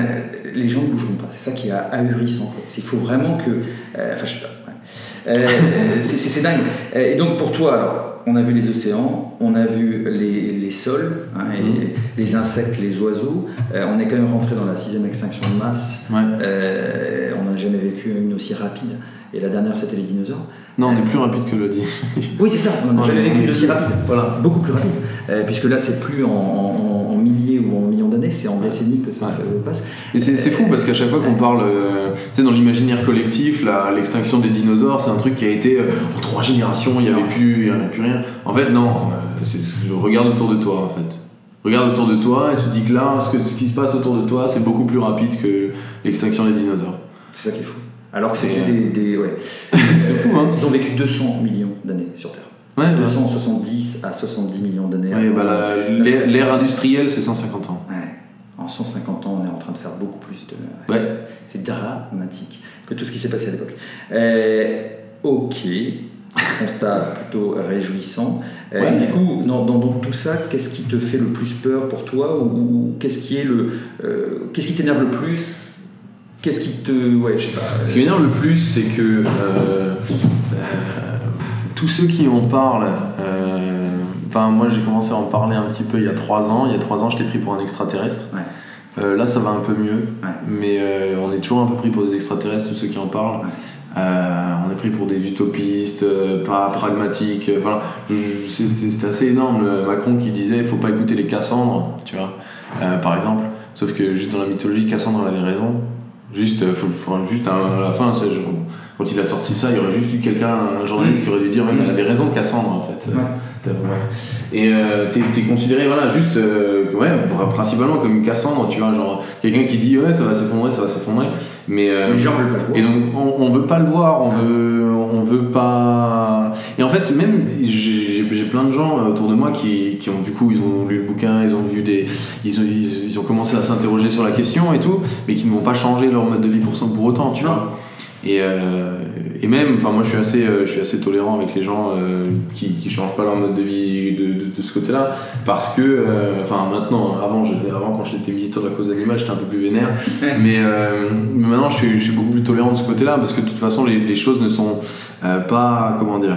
les gens ne bougeront pas. C'est ça qui est ahurissant. Il faut vraiment que, euh, enfin je sais pas, ouais. euh, c'est, c'est, c'est dingue. Et donc pour toi alors. On a vu les océans, on a vu les, les sols, hein, et mmh. les insectes, les oiseaux. Euh, on est quand même rentré dans la sixième extinction de masse. Ouais. Euh, on n'a jamais vécu une aussi rapide. Et la dernière, c'était les dinosaures. Non, on est euh, plus rapide que le dix. Oui, c'est ça. On n'a jamais vécu une aussi rapide. Voilà, beaucoup plus rapide. Euh, puisque là, c'est plus en, en, en milliers ou en millions d'années, c'est en décennies que ça ouais. se passe. Et c'est, c'est fou parce qu'à chaque fois qu'on parle, euh, tu sais, dans l'imaginaire collectif, la, l'extinction des dinosaures, c'est un truc qui a été euh, en trois générations, il n'y avait plus, il y avait plus rien. En fait, non. C'est, je regarde autour de toi, en fait. Regarde autour de toi et tu te dis que là, ce, que, ce qui se passe autour de toi, c'est beaucoup plus rapide que l'extinction des dinosaures. C'est ça qui est fou. Alors que c'était euh... des... des ouais. C'est fou, hein. Ils ont vécu deux cents millions d'années sur Terre. Ouais, ouais. deux cent soixante-dix à soixante-dix millions d'années. Ouais, bah la, l'ère, l'ère industrielle, c'est cent cinquante ans. Ouais. En cent cinquante ans, on est en train de faire beaucoup plus de... Ouais. C'est, c'est dramatique que tout ce qui s'est passé à l'époque. Euh, ok, constat plutôt réjouissant. Ouais, euh, du coup, dans, dans, dans tout ça, qu'est-ce qui te fait le plus peur pour toi, ou, ou qu'est-ce qui est le, euh, qu'est-ce qui t'énerve le plus? Qu'est-ce qui te... Ouais, je sais pas. Euh... Ce qui m'énerve le plus, c'est que euh, euh, tous ceux qui en parlent... Euh, Enfin, moi j'ai commencé à en parler un petit peu il y a trois ans. Il y a trois ans, je t'ai pris pour un extraterrestre. Ouais. Euh, là, ça va un peu mieux. Ouais. Mais euh, on est toujours un peu pris pour des extraterrestres, tous ceux qui en parlent. Ouais. Euh, on est pris pour des utopistes, euh, pas c'est pragmatiques. Euh, voilà. je, je, c'est, c'est, c'est assez énorme. Macron qui disait il faut pas écouter les Cassandres, tu vois, euh, par exemple. Sauf que juste dans la mythologie, Cassandre elle avait raison. Juste, euh, faut, faut, juste à, à la fin, c'est, je, quand il a sorti ça, il y aurait juste eu quelqu'un, un journaliste, qui aurait dû dire oui, mais elle avait raison, Cassandre, en fait. Ouais. Et euh, t'es, t'es considéré, voilà, juste euh, ouais, principalement comme une Cassandre, tu vois, genre quelqu'un qui dit ouais, ça va s'effondrer, ça va s'effondrer, mais euh, les gens veulent pas le voir. Et donc on, on veut pas le voir, on veut, on veut pas. Et en fait, même j'ai, j'ai plein de gens autour de moi qui, qui ont, du coup, ils ont lu le bouquin, ils ont vu des, ils ont, ils, ils ont commencé à s'interroger sur la question et tout, mais qui ne vont pas changer leur mode de vie pour ça, pour autant, tu vois. Et, euh, et même, enfin moi je suis assez, euh, je suis assez tolérant avec les gens euh, qui qui changent pas leur mode de vie de de, de ce côté-là, parce que, enfin euh, maintenant, avant, je, avant quand j'étais militant de la cause animale, j'étais un peu plus vénère, mais euh, maintenant je suis, je suis beaucoup plus tolérant de ce côté-là, parce que de toute façon les les choses ne sont euh, pas, comment dire,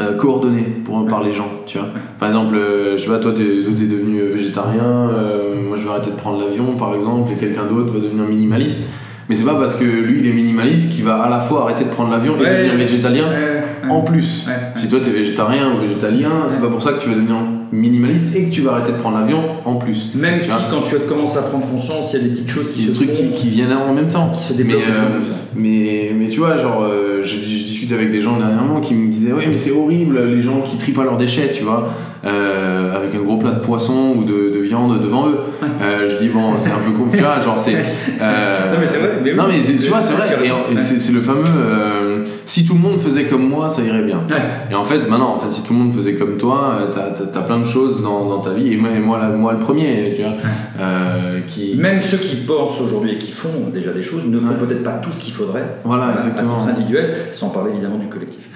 Euh, coordonné pour, par les gens, tu vois. Par exemple, euh, je sais pas, toi t'es, t'es devenu végétarien, euh, moi je vais arrêter de prendre l'avion par exemple, et quelqu'un d'autre va devenir minimaliste, mais c'est pas parce que lui il est minimaliste qu'il va à la fois arrêter de prendre l'avion et ouais, devenir végétalien ouais, ouais, en plus ouais, ouais. Si toi t'es végétarien ou végétalien, ouais, c'est pas pour ça que tu vas devenir minimaliste et que tu vas arrêter de prendre l'avion en plus, même si quand tu commences à prendre conscience il y a des petites choses qui des se trucs font, qui, qui viennent en même temps, qui se développent, mais, euh, mais, mais tu vois, genre euh, je, je discute avec des gens dernièrement qui me disaient ouais mais c'est horrible les gens qui trient pas leurs déchets, tu vois, euh, avec un gros plat de poisson ou de, de viande devant eux, euh, je dis bon c'est un peu confus, genre c'est euh, non mais c'est vrai, mais oui, non mais tu vois c'est vrai, et, et c'est, c'est le fameux euh, si tout le monde faisait comme moi ça irait bien, ouais. Et en fait maintenant, en fait, si tout le monde faisait comme toi, t'as, t'as plein de choses dans, dans ta vie, et moi, et moi, la, moi le premier, tu vois, euh, qui... Même ceux qui pensent aujourd'hui et qui font déjà des choses ne font ouais, peut-être pas tout ce qu'il faudrait, voilà, exactement, à titre individuel, sans parler évidemment du collectif.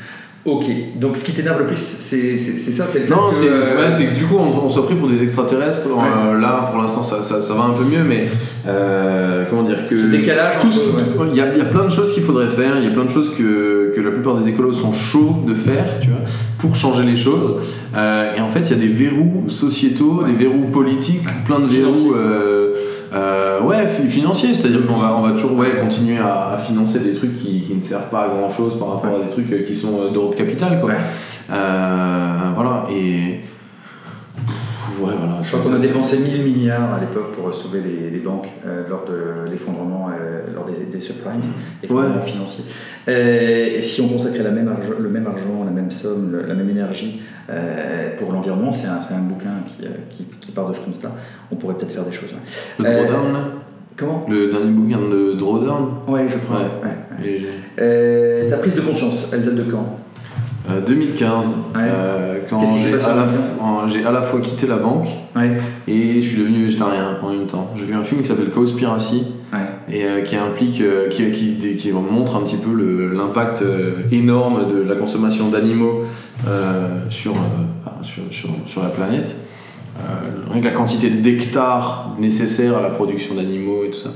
Ok, donc ce qui t'énerve le plus, c'est, c'est, c'est ça, c'est le fait non, que... Non, euh... ouais, c'est que du coup, on, on soit pris pour des extraterrestres, ouais. euh, là, pour l'instant, ça, ça, ça va un peu mieux, mais... Euh, comment dire que... Ce décalage... Il ouais, y, a, y a plein de choses qu'il faudrait faire, il y a plein de choses que, que la plupart des écolos sont chauds de faire, tu vois, pour changer les choses, euh, et en fait, il y a des verrous sociétaux, ouais, des verrous politiques, plein de verrous... Euh, Euh, ouais, financier, c'est-à-dire qu'on va, on va toujours ouais, continuer à, à financer des trucs qui, qui ne servent pas à grand-chose par rapport ouais, à des trucs qui sont d'ordre capital, quoi. Ouais. Euh, voilà, et... Ouais, voilà, je crois qu'on a dépensé mille milliards à l'époque pour sauver les, les banques euh, lors de l'effondrement, euh, lors des, des subprimes, effondrement ouais, financier. Euh, et si on consacrait la même arge, le même argent, la même somme, le, la même énergie euh, pour l'environnement, c'est un, c'est un bouquin qui, euh, qui, qui part de ce constat, on pourrait peut-être faire des choses. Ouais. Le Drawdown, euh, comment ? Le dernier bouquin de Drawdown ? Ouais, je crois. Ouais. Ouais, ouais. Euh, ta prise de conscience, elle date de quand ? deux mille quinze, ouais, euh, quand j'ai à, la fois, j'ai à la fois quitté la banque ouais, et je suis devenu végétarien en même temps. J'ai vu un film qui s'appelle Cowspiracy ouais, et euh, qui implique, euh, qui, qui, qui, qui montre un petit peu le, l'impact euh, énorme de la consommation d'animaux euh, sur, euh, sur, sur, sur la planète. Euh, rien que la quantité d'hectares nécessaires à la production d'animaux et tout ça.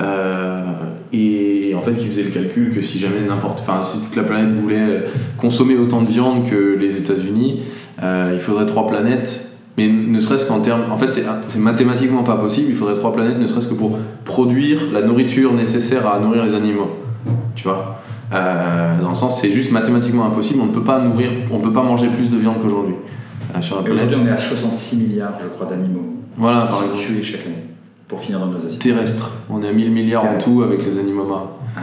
Euh, et en fait qui faisait le calcul que si jamais n'importe, enfin si toute la planète voulait consommer autant de viande que les États-Unis, euh, il faudrait trois planètes, mais ne serait-ce qu'en termes, en fait c'est, c'est mathématiquement pas possible, il faudrait trois planètes ne serait-ce que pour produire la nourriture nécessaire à nourrir les animaux, tu vois, euh, dans le sens c'est juste mathématiquement impossible, on ne peut pas nourrir, on peut pas manger plus de viande qu'aujourd'hui euh, sur la planète. Aujourd'hui on est à soixante-six milliards je crois d'animaux, voilà, qui par sont exemple tués chaque année pour finir dans nos assiettes. Terrestre. On est à mille milliards terrestre, en tout avec les animaux marins. Ah.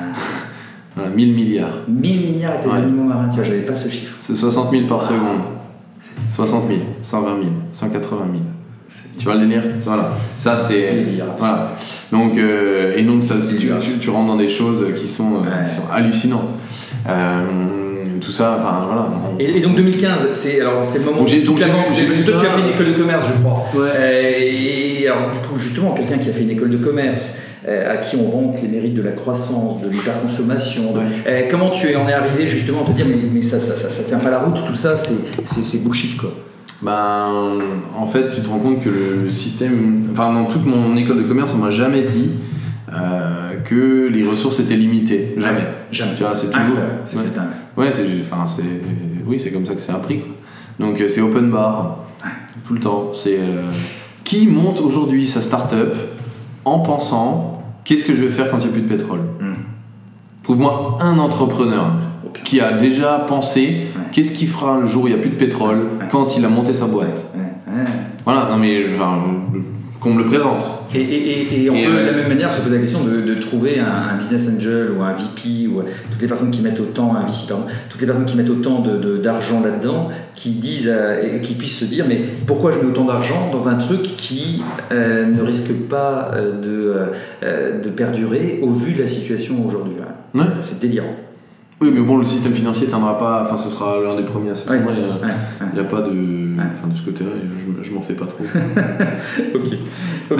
Voilà, mille milliards. mille milliards avec les ouais, animaux marins, tu vois, j'avais pas ce chiffre. C'est soixante mille par ah, seconde. C'est... soixante mille, cent vingt mille, cent quatre-vingt mille. C'est tu vois le délire, voilà. Ça c'est, c'est voilà. Donc euh, et donc ça tu, tu tu rentres dans des choses qui sont ouais. qui sont hallucinantes. Euh, tout ça, enfin voilà. Et, et donc deux mille quinze, c'est alors c'est le moment. Donc, j'ai, donc, j'ai, j'ai, j'ai, j'ai toi, tu as fait une école de commerce, je crois. Ouais. Euh, et alors du coup justement quelqu'un qui a fait une école de commerce. Euh, à qui on vante les mérites de la croissance, de l'hyperconsommation. De... Ouais. Euh, comment tu en es arrivé justement à te dire mais, mais ça, ça, ça, ça tient pas la route, tout ça, c'est, c'est, c'est bullshit quoi. Ben, en fait, tu te rends compte que le système, enfin dans toute mon école de commerce, on m'a jamais dit euh, que les ressources étaient limitées, jamais. Ouais, jamais. Tu vois, c'est toujours. Ah, c'est ouais. ouais, c'est, enfin c'est, oui, c'est comme ça que c'est appris quoi. Donc c'est open bar ouais. tout le temps. C'est euh, qui monte aujourd'hui sa start-up en pensant qu'est-ce que je vais faire quand il n'y a plus de pétrole ? Mmh. Trouve-moi un entrepreneur okay. qui a déjà pensé ouais. qu'est-ce qu'il fera le jour où il n'y a plus de pétrole ouais. quand il a monté sa boîte. Ouais. Ouais. Voilà, non mais enfin, qu'on me le présente. Et, et, et, et on et peut euh, de la même manière se poser la question de, de trouver un, un business angel ou un V P ou toutes les personnes qui mettent autant, un V C pardon, toutes les personnes qui mettent autant de, de, d'argent là-dedans, qui disent euh, et qui puissent se dire mais pourquoi je mets autant d'argent dans un truc qui euh, ne risque pas euh, de, euh, de perdurer au vu de la situation aujourd'hui. Ouais. Ouais. C'est délirant. Oui, mais bon, le système financier tiendra pas. Enfin, ce sera l'un des premiers à s'effondrer. Ouais, ouais, il n'y a, ouais, a pas de. Ouais. Enfin, de ce côté-là, je, je m'en fais pas trop. ok. Ok, ok.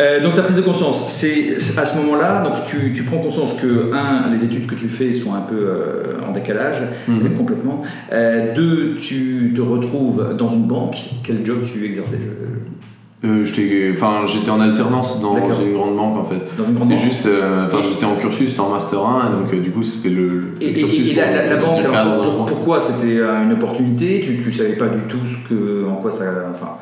Euh, donc, ta prise de conscience, c'est, c'est à ce moment-là, donc tu, tu prends conscience que, un, les études que tu fais sont un peu euh, en décalage, mm-hmm. complètement. Euh, deux, tu te retrouves dans une banque. Quel job tu exerçais ? Euh, j'étais, enfin, j'étais en alternance dans D'accord. une grande banque en fait. Dans une grande c'est banque. juste, enfin, euh, j'étais en cursus, j'étais en master un, donc euh, du coup c'était le. le et, cursus et, et la, la, la banque, alors, pour, pourquoi c'était une opportunité ? Tu, tu savais pas du tout ce que, en quoi ça, enfin,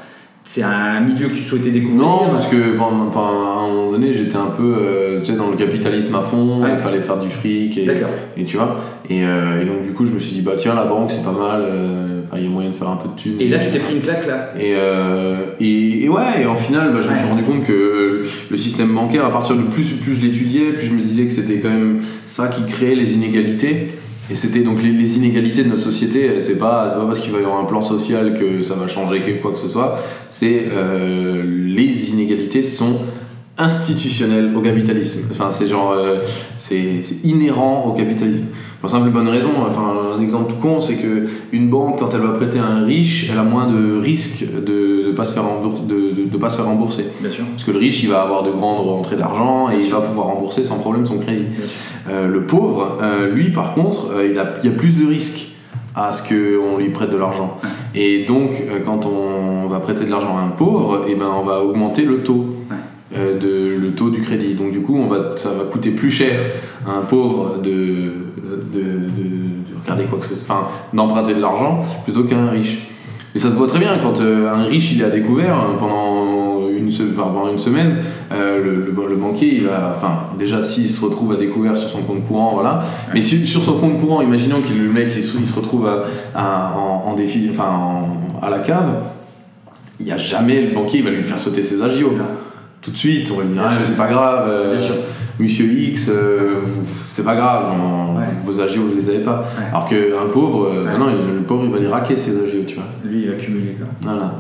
c'est un milieu que tu souhaitais découvrir ? Non, parce que pendant, pendant, à un moment donné, j'étais un peu, euh, tu sais, dans le capitalisme à fond. Ah, il fallait faire du fric et, et tu vois. Et, euh, et donc du coup, je me suis dit bah tiens, la banque, c'est pas mal. Euh, il y a moyen de faire un peu de thunes. Et là, tu t'es pris une claque, là. Et, euh, et, et ouais, et en final, bah, je ouais. me suis rendu compte que le système bancaire, à partir de plus, plus je l'étudiais, plus je me disais que c'était quand même ça qui créait les inégalités. Et c'était donc les, les inégalités de notre société, c'est pas, c'est pas parce qu'il va y avoir un plan social que ça va changer quoi que ce soit. C'est euh, les inégalités sont institutionnelles au capitalisme. Enfin, c'est genre, euh, c'est, c'est inhérent au capitalisme. Pour simple et bonne raison, enfin, un exemple tout con, c'est qu'une banque, quand elle va prêter à un riche, elle a moins de risques de ne pas, de, de, de pas se faire rembourser. Bien sûr. Parce que le riche, il va avoir de grandes rentrées d'argent et Bien il sûr. va pouvoir rembourser sans problème son crédit. Euh, le pauvre, euh, lui, par contre, euh, il, a, il y a plus de risques à ce qu'on lui prête de l'argent. Et donc, euh, quand on va prêter de l'argent à un pauvre, eh ben, on va augmenter le taux. Ouais. Euh, de, le taux du crédit. Donc du coup, on va, ça va coûter plus cher à un pauvre de, de, de, de regarder quoi que ce soit, enfin, d'emprunter de l'argent plutôt qu'à un riche. Et ça se voit très bien quand euh, un riche il est à découvert euh, pendant, une, enfin, pendant une semaine, euh, le, le, le banquier, il va, enfin, déjà s'il se retrouve à découvert sur son compte courant, voilà. Mais si, sur son compte courant, imaginons que le mec il se, il se retrouve à, à, en, en défi, enfin, en, à la cave, il n'y a jamais le banquier, il va lui faire sauter ses agios. Tout de suite, on va dire, ah, c'est pas grave, euh, monsieur X, euh, vous, c'est pas grave, on, ouais. vos agios, vous les avez pas. Ouais. Alors qu'un pauvre, euh, ouais. ben non, il, le pauvre, il va les raquer, ses agios, tu vois. Lui, il va cumuler, quoi. Voilà.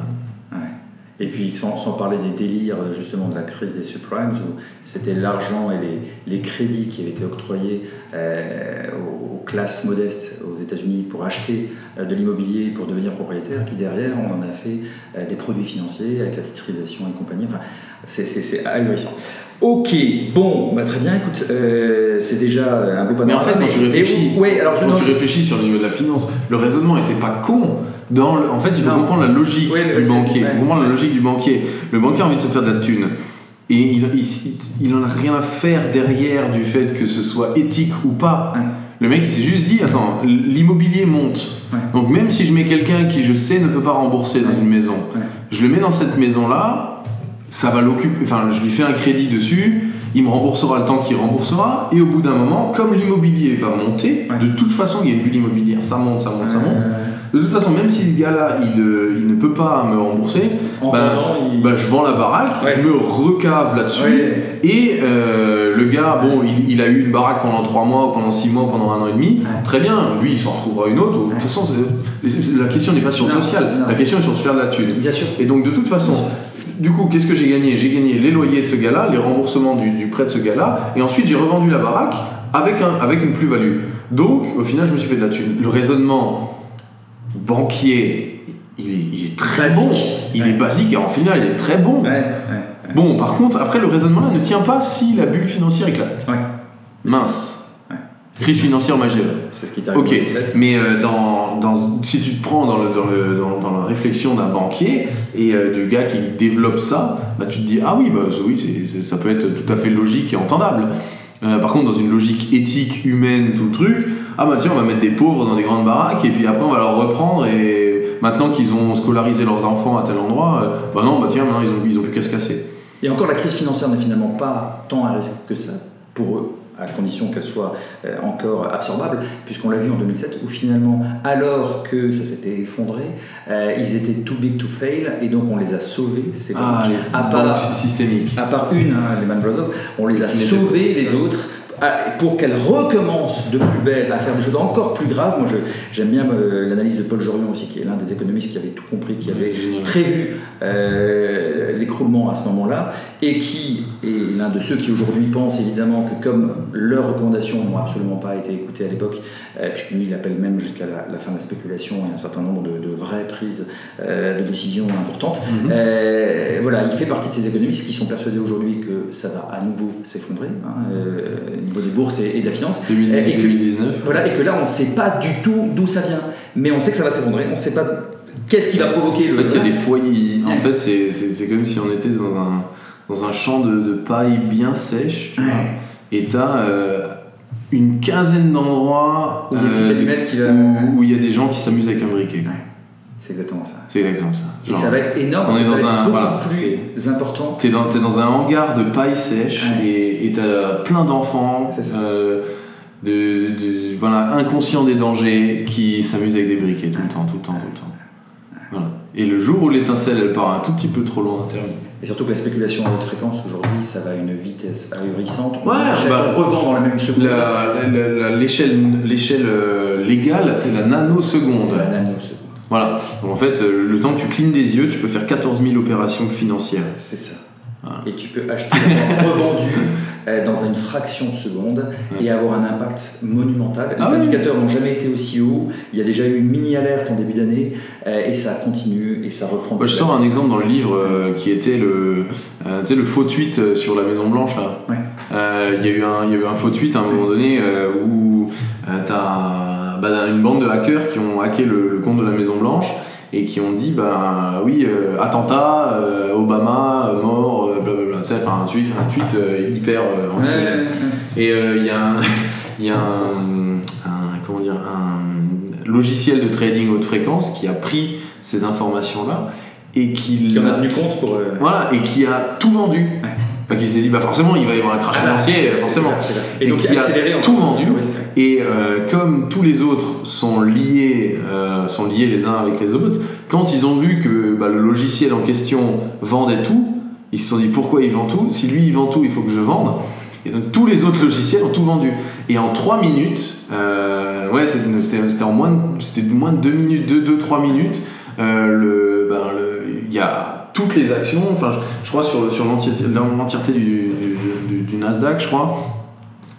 Et puis sans, sans parler des délires justement de la crise des subprimes où c'était l'argent et les, les crédits qui avaient été octroyés euh, aux, aux classes modestes aux États-Unis pour acheter euh, de l'immobilier pour devenir propriétaire qui derrière on en a fait euh, des produits financiers avec la titrisation et compagnie. Enfin, c'est, c'est, c'est ahurissant. Ok, bon, bah très bien, écoute, euh, c'est déjà un beau panorama. Mais en fait, quand tu réfléchis, ouais, alors je, quand non, tu je... réfléchis sur le niveau de la finance, le raisonnement n'était pas con. Dans le... En fait, il faut non. comprendre la logique oui, du banquier. Il faut comprendre la logique du banquier. Le banquier a envie de se faire de la thune. Et il, il, il, il en a rien à faire derrière du fait que ce soit éthique ou pas. Ouais. Le mec, il s'est juste dit, attends, l'immobilier monte. Ouais. Donc même si je mets quelqu'un qui, je sais, ne peut pas rembourser dans ouais. une maison, ouais. je le mets dans cette maison-là, ça va l'occuper, enfin je lui fais un crédit dessus, il me remboursera le temps qu'il remboursera, et au bout d'un moment, comme l'immobilier va monter, ouais. de toute façon il y a une bulle immobilière, ça monte, ça monte, ça monte, de toute façon même si ce gars-là il, il ne peut pas me rembourser, enfin, bah, non, il... bah, je vends la baraque, ouais. je me recave là-dessus, ouais. et euh, le gars, bon, il, il a eu une baraque pendant trois mois, pendant six mois, pendant un an et demi, ouais. très bien, lui il s'en retrouvera une autre, de toute façon c'est, c'est, la question n'est pas sur le social, non. la question est sur se faire de la thune. Bien sûr. Et donc de toute façon, Du coup, qu'est-ce que j'ai gagné ? J'ai gagné les loyers de ce gars-là, les remboursements du, du prêt de ce gars-là, et ensuite j'ai revendu la baraque avec, un, avec une plus-value. Donc, au final, je me suis fait de la thune. Le raisonnement banquier, il est, il est très basique. bon. Il ouais. est basique et en final, il est très bon. Ouais, ouais, ouais. Bon, par contre, après, le raisonnement-là ne tient pas si la bulle financière éclate. Ouais. Mince. Ouais. Crise financière majeure. C'est ce qui t'arrive. Ok, mais euh, dans, dans, si tu te prends dans, le, dans, le, dans, dans la réflexion d'un banquier et euh, du gars qui développe ça, bah, tu te dis, ah oui, bah, oui c'est, c'est, ça peut être tout à fait logique et entendable. Euh, par contre, dans une logique éthique, humaine, tout le truc, ah bah tiens, on va mettre des pauvres dans des grandes baraques et puis après on va leur reprendre et maintenant qu'ils ont scolarisé leurs enfants à tel endroit, euh, bah non, bah tiens, maintenant ils ont, ils ont plus qu'à se casser. Et encore, la crise financière n'est finalement pas tant à risque que ça pour eux, à condition qu'elle soit encore absorbable, puisqu'on l'a vu en deux mille sept où finalement, alors que ça s'était effondré, euh, ils étaient too big to fail et donc on les a sauvés, ces banques, ah, à part systémique, à part une, hein, Lehman Brothers, on les a sauvés les autres pour qu'elles recommencent de plus belle à faire des choses encore plus graves. Moi, je, j'aime bien euh, l'analyse de Paul Jorion aussi, qui est l'un des économistes qui avait tout compris, qui avait prévu euh, l'écroulement à ce moment-là, et qui est l'un de ceux qui aujourd'hui pensent évidemment que comme leurs recommandations n'ont absolument pas été écoutées à l'époque, euh, puisque lui, il appelle même jusqu'à la, la fin de la spéculation et un certain nombre de, de vraies prises euh, de décisions importantes. Mm-hmm. Euh, voilà, il fait partie de ces économistes qui sont persuadés aujourd'hui que ça va à nouveau s'effondrer. Hein, euh, des bourses et de la finance deux mille dix-huit, et que, deux mille dix-neuf voilà, et que là on ne sait pas du tout d'où ça vient, mais on sait que ça va s'effondrer, on ne sait pas qu'est-ce qui va provoquer le... en fait il y a des foyers, en ouais. fait c'est, c'est, c'est comme si on était dans un, dans un champ de, de paille bien sèche, tu ouais. vois, et t'as euh, une quinzaine d'endroits où il y a une petite allumette qui va... où il y a des gens qui s'amusent avec un briquet. ouais. C'est exactement ça. C'est exactement ça. Genre, et ça va être énorme. On est dans un, voilà, c'est important. T'es dans, t'es dans un hangar de paille sèche, ouais. et, et t'as plein d'enfants, euh, de, de, voilà, inconscients des dangers, qui s'amusent avec des briquets tout le temps, tout le temps, tout le temps. Voilà. Et le jour où l'étincelle elle part un tout petit peu trop loin, terminé. Et surtout que la spéculation à haute fréquence aujourd'hui, ça va à une vitesse ahurissante. Ouais, bah, revend dans la même seconde. La, la, la, la, l'échelle, l'échelle euh, légale, c'est, c'est la nanoseconde. C'est la nanoseconde. Voilà, donc en fait, le temps que tu clignes des yeux, tu peux faire quatorze mille opérations financières. C'est ça. Voilà. Et tu peux acheter, revendu euh, dans une fraction de seconde, ouais. et avoir un impact monumental. Les ah ouais. indicateurs n'ont jamais été aussi hauts. Il y a déjà eu une mini-alerte en début d'année, euh, et ça continue, et ça reprend. Bah, je sors un exemple dans le livre euh, qui était le, euh, tu sais, le faux tweet sur la Maison-Blanche. Il ouais. euh, y, y a eu un faux tweet à un moment donné euh, où euh, t'as... Bah, une bande de hackers qui ont hacké le, le compte de la Maison Blanche et qui ont dit bah oui euh, attentat euh, Obama euh, mort euh, blablabla, tu sais, enfin un tweet, un tweet euh, hyper euh, anxiogène. Et il euh, y a un, y a un, un comment dire un logiciel de trading haute fréquence qui a pris ces informations là et qui, qui en a tenu compte pour euh... voilà et qui a tout vendu. Ouais. Qui s'est dit bah forcément il va y avoir un crash ah, financier c'est forcément c'est ça, c'est et, et donc il a tout vendu et euh, comme tous les autres sont liés euh, sont liés les uns avec les autres, quand ils ont vu que bah, le logiciel en question vendait tout, ils se sont dit pourquoi il vend tout, si lui il vend tout il faut que je vende, et donc tous les autres logiciels ont tout vendu et en trois minutes euh, ouais c'était, c'était, c'était en moins de, c'était moins de deux minutes deux trois minutes euh, le ben le il y a toutes les actions, enfin je crois sur, sur l'entièreté, l'entièreté du, du, du, du Nasdaq, je crois,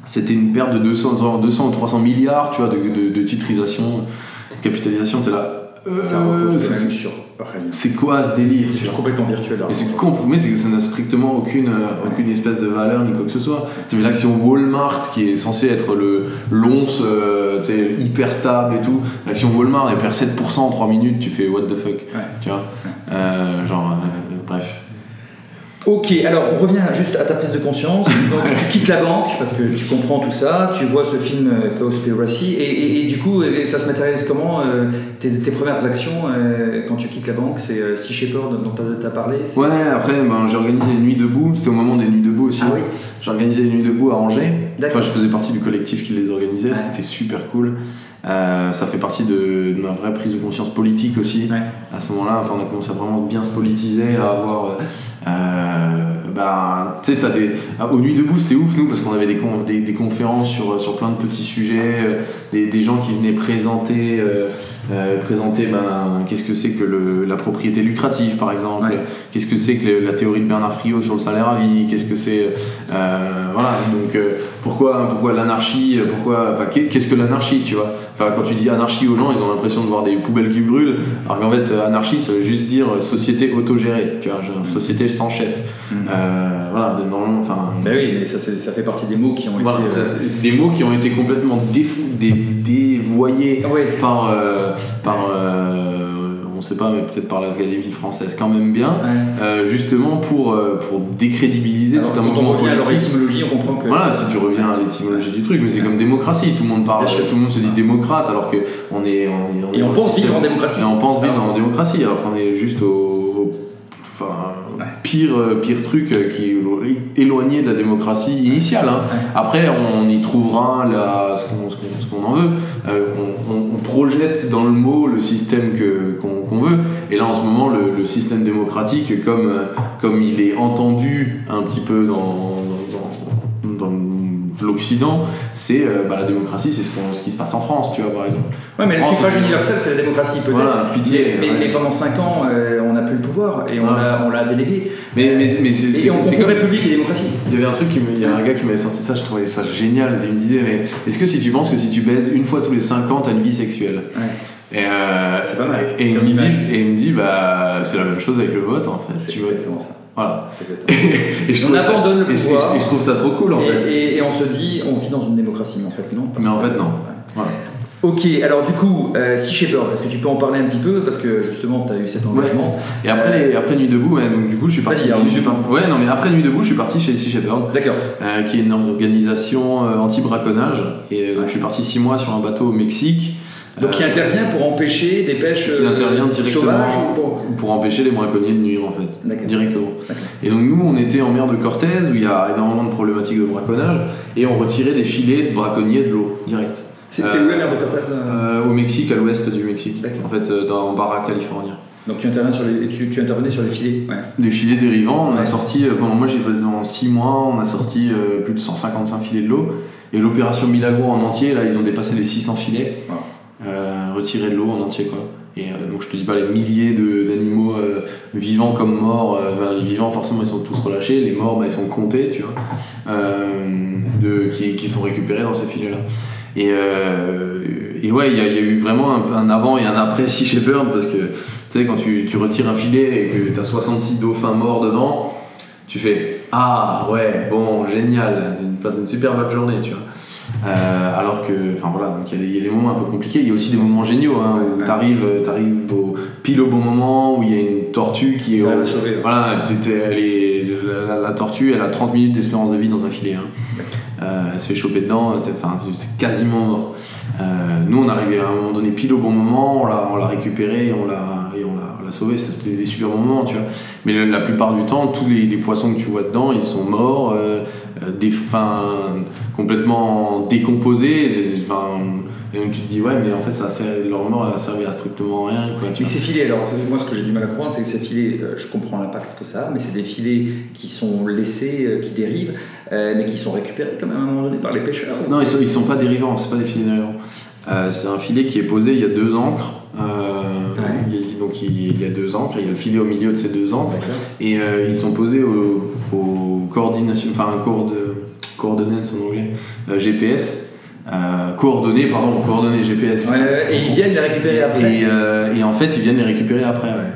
c'était une perte de deux cents ou trois cents milliards, tu vois, de, de, de titrisation, de capitalisation, t'es là. Euh, ça repose même sur rien. C'est quoi ce délire ? C'est complètement virtuel. Mais c'est compromis, c'est que ça n'a strictement aucune, euh, aucune espèce de valeur ni quoi que ce soit. Tu as l'action Walmart qui est censée être le l'once euh, hyper stable et tout. L'action Walmart elle perd sept pour cent en trois minutes, tu fais what the fuck. Ouais. Tu vois euh, genre, euh, bref. Ok, alors on revient juste à ta prise de conscience. Donc tu quittes la banque parce que tu comprends tout ça, tu vois ce film euh, Cowspiracy, et, et, et du coup ça se matérialise comment euh, tes, tes premières actions euh, quand tu quittes la banque? C'est euh, Sea Shepherd dont tu as parlé, c'est... Ouais, après ben, j'ai organisé les Nuits Debout, c'était au moment des Nuits Debout aussi. Ah oui. J'ai organisé les Nuits Debout à Angers. D'accord. Enfin je faisais partie du collectif qui les organisait, ouais. C'était super cool. Euh, ça fait partie de, de ma vraie prise de conscience politique aussi. Ouais. À ce moment-là, enfin, on a commencé à vraiment bien se politiser, à avoir. Euh, bah, tu sais, t'as des. Aux Nuits Debout, c'était ouf, nous, parce qu'on avait des, con, des, des conférences sur, sur plein de petits sujets, euh, des, des gens qui venaient présenter, euh, euh, présenter ben, qu'est-ce que c'est que le, la propriété lucrative, par exemple, ouais. Qu'est-ce que c'est que le, la théorie de Bernard Friot sur le salaire à vie, qu'est-ce que c'est. Euh, voilà, donc euh, pourquoi, pourquoi l'anarchie, pourquoi. Enfin, qu'est-ce que l'anarchie, tu vois. Enfin, quand tu dis anarchie aux gens, ils ont l'impression de voir des poubelles qui brûlent, alors qu'en fait, anarchie, ça veut juste dire société autogérée, tu vois, genre, société sans chef. Mm-hmm. euh, voilà, de normalement, enfin. Ben oui, mais ça, c'est, ça fait partie des mots qui ont été. Voilà, ça, c'est des mots qui ont été complètement défou- dé- dévoyés ouais. par, euh, par, euh, on sait pas, mais peut-être par l'Académie française, quand même bien, ouais. euh, justement pour euh, pour décrédibiliser alors, tout un mouvement politique. Quand on revient politique. À leur étymologie, on comprend que. Voilà, si tu reviens à l'étymologie du truc, mais c'est ouais. comme démocratie, tout le monde parle, tout le monde se dit démocrate, alors que on est, on est, on est et on pense vivre en démocratie. Et on pense vivre en démocratie, alors qu'on est juste au, enfin. Pire, pire truc qui est éloigné de la démocratie initiale. Hein. Après, on y trouvera la, ce, qu'on, ce, qu'on, ce qu'on en veut. Euh, on, on, on projette dans le mot le système que, qu'on, qu'on veut. Et là, en ce moment, le, le système démocratique, comme, comme il est entendu un petit peu dans, dans, dans, dans l'Occident, c'est euh, bah, la démocratie, c'est ce, qu'on, ce qui se passe en France, tu vois, par exemple. Ouais, mais France, le suffrage universel, c'est la démocratie, peut-être. Voilà, pitié, mais, ouais. mais, mais pendant cinq ans, euh, on n'a plus le pouvoir et on, ouais. l'a, on l'a délégué. Mais, mais, mais c'est, et c'est, on c'est comme République et démocratie. Il y avait un truc, il y a un gars qui m'avait sorti ça, je trouvais ça génial. Il me disait, mais est-ce que si tu penses que si tu baises une fois tous les cinq ans, t'as une vie sexuelle ouais. Et, euh, c'est pas mal. Et, et, il me dit, et il me dit, bah, c'est la même chose avec le vote, en fait. C'est tu exactement vois. Ça. Voilà. C'est et, et je on abandonne ça, le pouvoir. Et je, et je trouve ça trop cool, en et, fait. Et, et on se dit, on vit dans une démocratie, mais en fait, non. Mais en fait, non. Ouais. Ouais. Ok, alors du coup, euh, Sea Shepherd, est-ce que tu peux en parler un petit peu parce que justement, tu as eu cet engagement. Ouais. Et après, les, après Nuits Debout, ouais, donc du coup, je suis parti. Vas-y, je suis parti ouais, non, mais après Nuits Debout, je suis parti chez Sea Shepherd. D'accord. Euh, qui est une organisation euh, anti-braconnage. Et donc, ouais. je suis parti six mois sur un bateau au Mexique. Donc qui intervient pour empêcher des pêches sauvages. Qui intervient directement pour... pour empêcher les braconniers de nuire en fait. D'accord. Directement. D'accord. Et donc nous on était en mer de Cortez où il y a énormément de problématiques de braconnage et on retirait des filets de braconniers de l'eau direct. C'est, euh, c'est où la mer de Cortez euh... Euh, au Mexique, à l'ouest du Mexique. D'accord. En fait euh, dans Barra, Californie. Donc tu intervenais sur les, tu, tu intervenais sur les filets ouais. Des filets dérivants, on ouais. a sorti, pendant moi j'ai passé en six mois, on a sorti euh, plus de cent cinquante-cinq filets de l'eau. Et l'opération Milagro en entier, là ils ont dépassé les six cents filets. Wow. Euh, retirer de l'eau en entier quoi. Et euh, donc je te dis pas les milliers de, d'animaux euh, vivants comme morts, euh, ben, les vivants forcément ils sont tous relâchés, les morts ben, ils sont comptés tu vois, euh, de, qui, qui sont récupérés dans ces filets là. Et, euh, et ouais, il y, y a eu vraiment un, un avant et un après Sea Shepherd parce que tu sais quand tu, tu retires un filet et que t'as soixante-six dauphins morts dedans, tu fais ah ouais bon génial, c'est une, c'est une super bonne journée tu vois. Euh, alors que, enfin voilà, donc il y, y a des moments un peu compliqués. Il y a aussi des moments géniaux hein, où ouais. t'arrives, t'arrives au, pile au bon moment où il y a une tortue qui est, au, sauver, voilà, elle est la, la, la tortue, elle a trente minutes d'espérance de vie dans un filet. Hein. Euh, elle se fait choper dedans, enfin c'est quasiment mort. Euh, nous on arrivait à un moment donné pile au bon moment, on l'a, on l'a récupérée et on l'a, et on l'a, on l'a sauvée. C'était des super moments, tu vois. Mais la, la plupart du temps, tous les, les poissons que tu vois dedans, ils sont morts. Euh, Des, fin, complètement décomposés fin, et donc tu te dis ouais mais en fait ça, leur mort elle a servi à strictement rien quoi, mais c'est filé alors moi ce que j'ai du mal à comprendre c'est que ces filets je comprends l'impact que ça a mais c'est des filets qui sont laissés qui dérivent euh, mais qui sont récupérés quand même à un moment donné par les pêcheurs non ils sont, ils sont pas dérivants c'est pas des filets dérivants euh, c'est un filet qui est posé il y a deux ancres euh, ouais. donc il y a deux ancres il y a le filet au milieu de ces deux ancres d'accord. Et euh, ils sont posés au, au coordination enfin un coord coordonnées en anglais euh, G P S euh, coordonnées pardon coordonnées G P S ouais, et ils viennent les récupérer après et, euh, et en fait ils viennent les récupérer après ouais.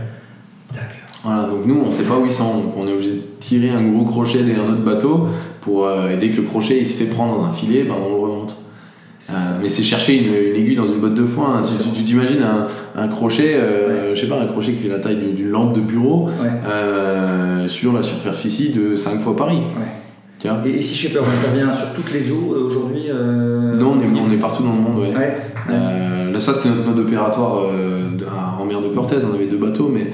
D'accord. Voilà donc nous on sait pas où ils sont donc on est obligé de tirer un gros crochet derrière notre bateau pour euh, et dès que le crochet il se fait prendre dans un filet ben on le remonte. C'est euh, mais c'est chercher une, une aiguille dans une botte de foin hein. tu, tu, tu t'imagines un, un crochet euh, ouais. je sais pas un crochet qui fait la taille d'une lampe de bureau ouais. euh, sur la superficie de cinq fois Paris ouais. tu vois et, et si Sea Shepherd intervient sur toutes les eaux aujourd'hui euh... non on est, on est partout dans le monde ouais. Ouais. Euh, là ça c'était notre mode opératoire euh, en mer de Cortez on avait deux bateaux mais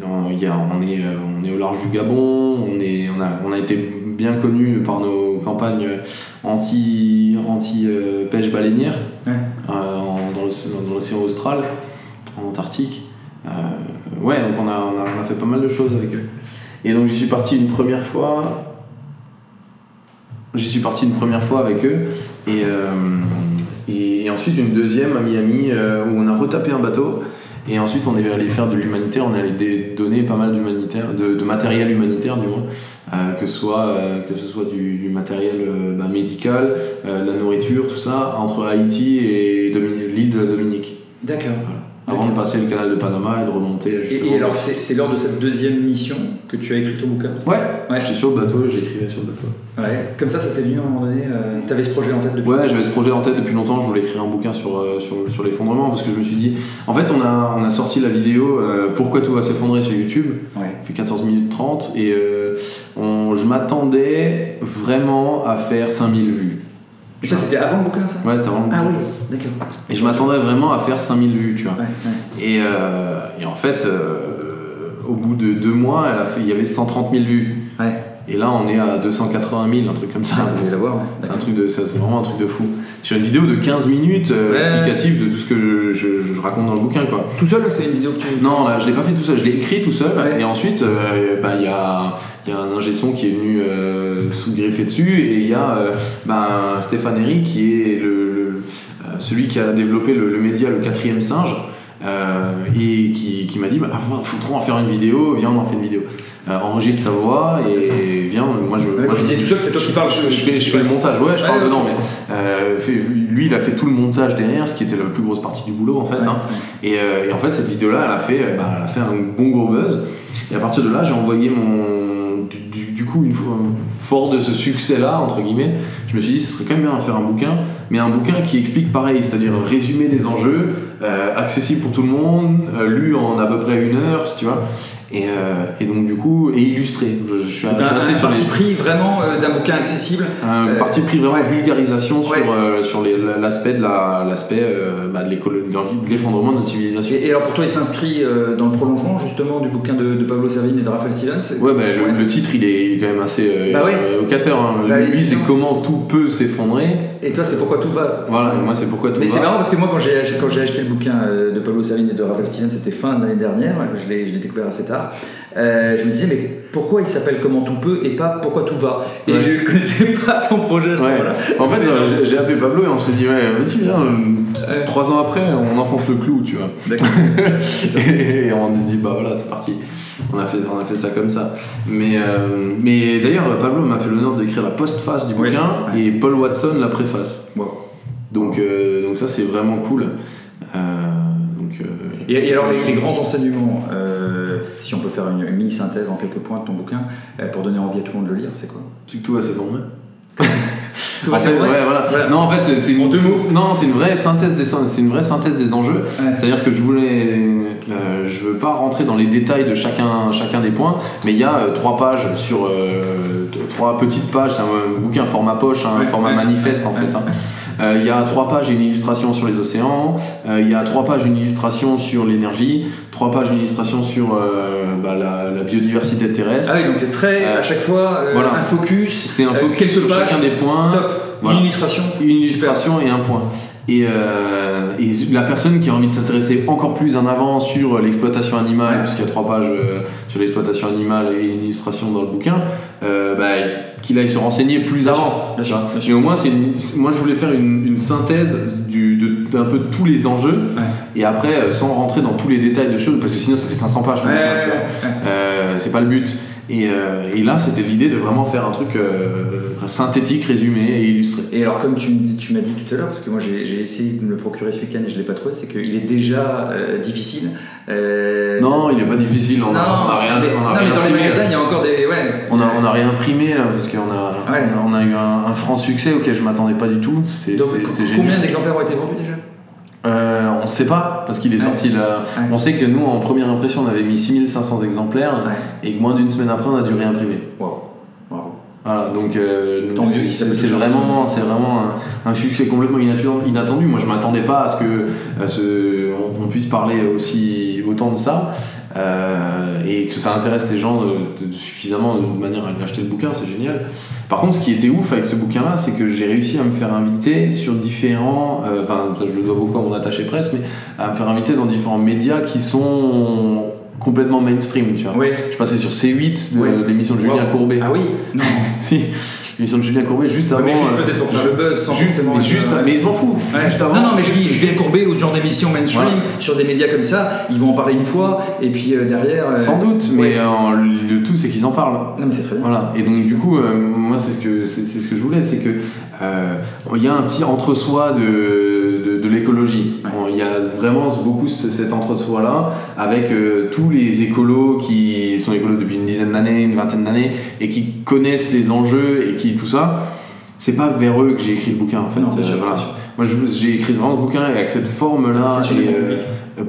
non, y a, on, est, on est au large du Gabon on, est, on, a, on a été bien connu par nos campagnes anti, anti euh, pêche baleinière, ouais. euh, en, dans, le, dans l'océan austral, en Antarctique. Euh, ouais, donc on a, on, a, on a fait pas mal de choses avec eux. Et donc j'y suis parti une première fois. J'y suis parti une première fois avec eux et, euh, et, et ensuite une deuxième à Miami euh, où on a retapé un bateau et ensuite on est allé faire de l'humanitaire, on est allé donner pas mal d'humanitaire, de, de matériel humanitaire du moins, euh, que, soit, euh, que ce soit du, du matériel euh, bah, médical, euh, de la nourriture, tout ça, entre Haïti et Dominique, l'île de la Dominique. D'accord. Voilà. Avant okay. de passer le canal de Panama et de remonter justement. Et, et alors c'est, c'est lors de cette deuxième mission que tu as écrit ton bouquin? Ouais, ouais. J'étais sur le bateau, j'écrivais sur le bateau. Ouais. Comme ça, ça t'est venu à un moment donné, euh, t'avais ce projet en tête depuis longtemps? Ouais, j'avais ce projet en tête depuis longtemps, je voulais écrire un bouquin sur, euh, sur, sur l'effondrement parce que je me suis dit... En fait, on a, on a sorti la vidéo euh, « Pourquoi tout va s'effondrer » sur YouTube, ouais. Ça fait quatorze minutes trente et euh, on, je m'attendais vraiment à faire cinq mille vues. Et ça, c'était avant le bouquin, ça ? Ouais, c'était avant le bouquin. Ah oui, d'accord. Et je m'attendais vraiment à faire cinq mille vues, tu vois. Ouais, ouais. Et, euh, et en fait, euh, au bout de deux mois, elle a fait, il y avait cent trente mille vues. Ouais. Et là, on est à deux cent quatre-vingt mille, un truc comme ça. Ah, ça c'est, c'est, un truc de, ça, c'est vraiment un truc de fou. Sur une vidéo de quinze minutes, euh, ouais. explicative de tout ce que je, je, je raconte dans le bouquin, quoi. Tout seul, c'est une vidéo que tu... Non, là, je l'ai pas fait tout seul, je l'ai écrit tout seul. Ouais. Et ensuite, euh, bah, y a... il y a un ingé son qui est venu euh, sous-greffer dessus et il y a euh, ben, Stéphane Henry qui est le, le, celui qui a développé le, le média Le Quatrième Singe euh, et qui, qui m'a dit bah, faut trop en faire une vidéo, viens on en fait une vidéo, euh, enregistre ta voix et viens, moi je... Ouais, moi, je dis tout seul, c'est toi qui parles, je, je, je, fais, je fais le montage, ouais je ouais, parle dedans ouais, mais euh, fait, lui il a fait tout le montage derrière, ce qui était la plus grosse partie du boulot en fait, ouais, hein. Ouais. Et, euh, et en fait cette vidéo là elle a fait, bah, elle a fait un bon gros buzz et à partir de là j'ai envoyé mon... Du, du, du coup, une fois, fort de ce succès-là, entre guillemets, je me suis dit, ce serait quand même bien de faire un bouquin, mais un bouquin qui explique pareil, c'est-à-dire résumé des enjeux, euh, accessible pour tout le monde, euh, lu en à peu près une heure, tu vois, et, euh, et donc du coup, et illustré. Je, je suis, ben, je suis assez un sur parti les... pris vraiment euh, d'un bouquin accessible. Un euh, parti pris vraiment ouais. vulgarisation ouais. sur, euh, sur les, l'aspect de la, l'aspect euh, bah, de, de l'effondrement de notre civilisation. Et, et alors pour toi, il s'inscrit euh, dans le prolongement justement du bouquin de, de Pablo Servigne et de Raphaël Stevens. Ouais, bah, le, ouais. le titre, il est quand même assez euh, bah, ouais. euh, évocateur. Hein. Bah, lui, c'est comment tout peut s'effondrer. Et toi, c'est pourquoi tout va. Voilà, et moi, c'est pourquoi tout mais va. Mais c'est marrant parce que moi, quand j'ai, quand j'ai acheté le bouquin de Pablo Servigne et de Raphaël Stevens, c'était fin de l'année dernière. Je l'ai, je l'ai découvert assez tard. Euh, je me disais mais pourquoi il s'appelle Comment tout peut et pas Pourquoi tout va et ouais. je ne connaissais pas ton projet à ce ouais. moment-là. En fait euh, j'ai appelé Pablo et on s'est dit ouais vas-y viens euh, trois ans après on enfonce le clou tu vois. D'accord. C'est ça. Et on dit bah voilà c'est parti, on a fait, on a fait ça comme ça mais, euh, mais d'ailleurs Pablo m'a fait l'honneur d'écrire la postface du ouais. bouquin ouais. et Paul Watson la préface wow. donc, euh, donc ça c'est vraiment cool euh, donc, euh, et, et alors les, les grands enseignements euh, si on peut faire une, une mini-synthèse en quelques points de ton bouquin euh, pour donner envie à tout le monde de le lire, c'est quoi ? C'est que tout va s'effondrer. Tout va s'effondrer. Ouais, voilà. Voilà. Non, en fait, c'est, c'est une, deux mots. Non, c'est une vraie synthèse des, c'est une vraie synthèse des enjeux. Ouais. C'est-à-dire que je voulais, euh, je veux pas rentrer dans les détails de chacun, chacun des points, mais il y a euh, trois pages sur euh, trois petites pages. C'est un bouquin format poche, un hein, ouais, format ouais, manifeste ouais, en ouais, fait. Ouais. Hein. Il euh, y a trois pages et une illustration sur les océans, il euh, y a trois pages et une illustration sur l'énergie, trois pages et une illustration sur euh, bah, la, la biodiversité terrestre. Ah oui, donc c'est très, euh, à chaque fois, euh, voilà. un focus, c'est un focus euh, quelques sur pages, chacun des points, top. Voilà. Une illustration, une illustration et un point. Et, euh, et la personne qui a envie de s'intéresser encore plus en avant sur l'exploitation animale, ouais. puisqu'il y a trois pages euh, sur l'exploitation animale et une illustration dans le bouquin, euh, bah, qu'il aille se renseigner plus bien avant. Bien sûr, bien sûr. Mais au moins, c'est une, moi je voulais faire une, une synthèse du, de, d'un peu tous les enjeux, ouais. et après sans rentrer dans tous les détails de choses, parce que sinon ça fait cinq cents pages. Ouais, bouquin, tu vois. Ouais. Euh, c'est pas le but. Et, euh, et là, c'était l'idée de vraiment faire un truc euh, synthétique, résumé et illustré. Et alors, comme tu, tu m'as dit tout à l'heure, parce que moi j'ai, j'ai essayé de me le procurer ce week-end et je ne l'ai pas trouvé, c'est qu'il est déjà euh, difficile. Euh... Non, il n'est pas difficile, on a réimprimé. Non, mais dans les magasins, il y a encore des... Ouais. On a, on a réimprimé, là, parce qu'on a, ouais. on a, on a eu un, un franc succès auquel je ne m'attendais pas du tout. C'était, donc, c'était, c'était génial. Combien d'exemplaires ont été vendus déjà ? Euh, on ne sait pas parce qu'il est ouais. sorti là. Ouais. On sait que nous en première impression on avait mis six mille cinq cents exemplaires ouais. et que moins d'une semaine après on a dû réimprimer. Wow. Wow. Voilà, donc euh, Tant mieux, si c'est, c'est, vraiment, c'est vraiment un, un succès complètement inattendu. Moi je ne m'attendais pas à ce qu'on euh, puisse parler aussi, autant de ça. euh, et que ça intéresse les gens de, de, de suffisamment de manière à acheter le bouquin, c'est génial. Par contre, ce qui était ouf avec ce bouquin-là, c'est que j'ai réussi à me faire inviter sur différents, euh, enfin ça je le dois beaucoup à mon attaché presse, mais à me faire inviter dans différents médias qui sont complètement mainstream, tu vois. Ouais. Je passais sur C huit de ouais. l'émission de Julien wow. Courbet. Ah oui. Non. Si. L'émission de Julien Courbet juste avant. Ouais, mais juste euh, peut-être pour faire le buzz sans juste, forcément. Mais juste, euh, mais je m'en fous. Ouais. Juste avant. Non, non, mais je dis, Julien Courbet ou ce genre d'émission mainstream ouais. sur des médias comme ça, ils vont en parler une fois et puis euh, derrière. Euh, sans doute, mais ouais. euh, le tout c'est qu'ils en parlent. Non, mais c'est très bien. Voilà. Et donc du coup, euh, moi c'est ce que c'est, c'est ce que je voulais, c'est que il euh, y a un petit entre-soi de de, de l'écologie. Il ouais. y a vraiment beaucoup cet entre-soi là avec euh, tous les écolos qui sont écolos depuis une dizaine d'années, une vingtaine d'années et qui connaissent les enjeux et qui tout ça, c'est pas vers eux que j'ai écrit le bouquin en fait. Non, sûr, voilà. Moi je, j'ai écrit vraiment ce bouquin avec cette forme là euh,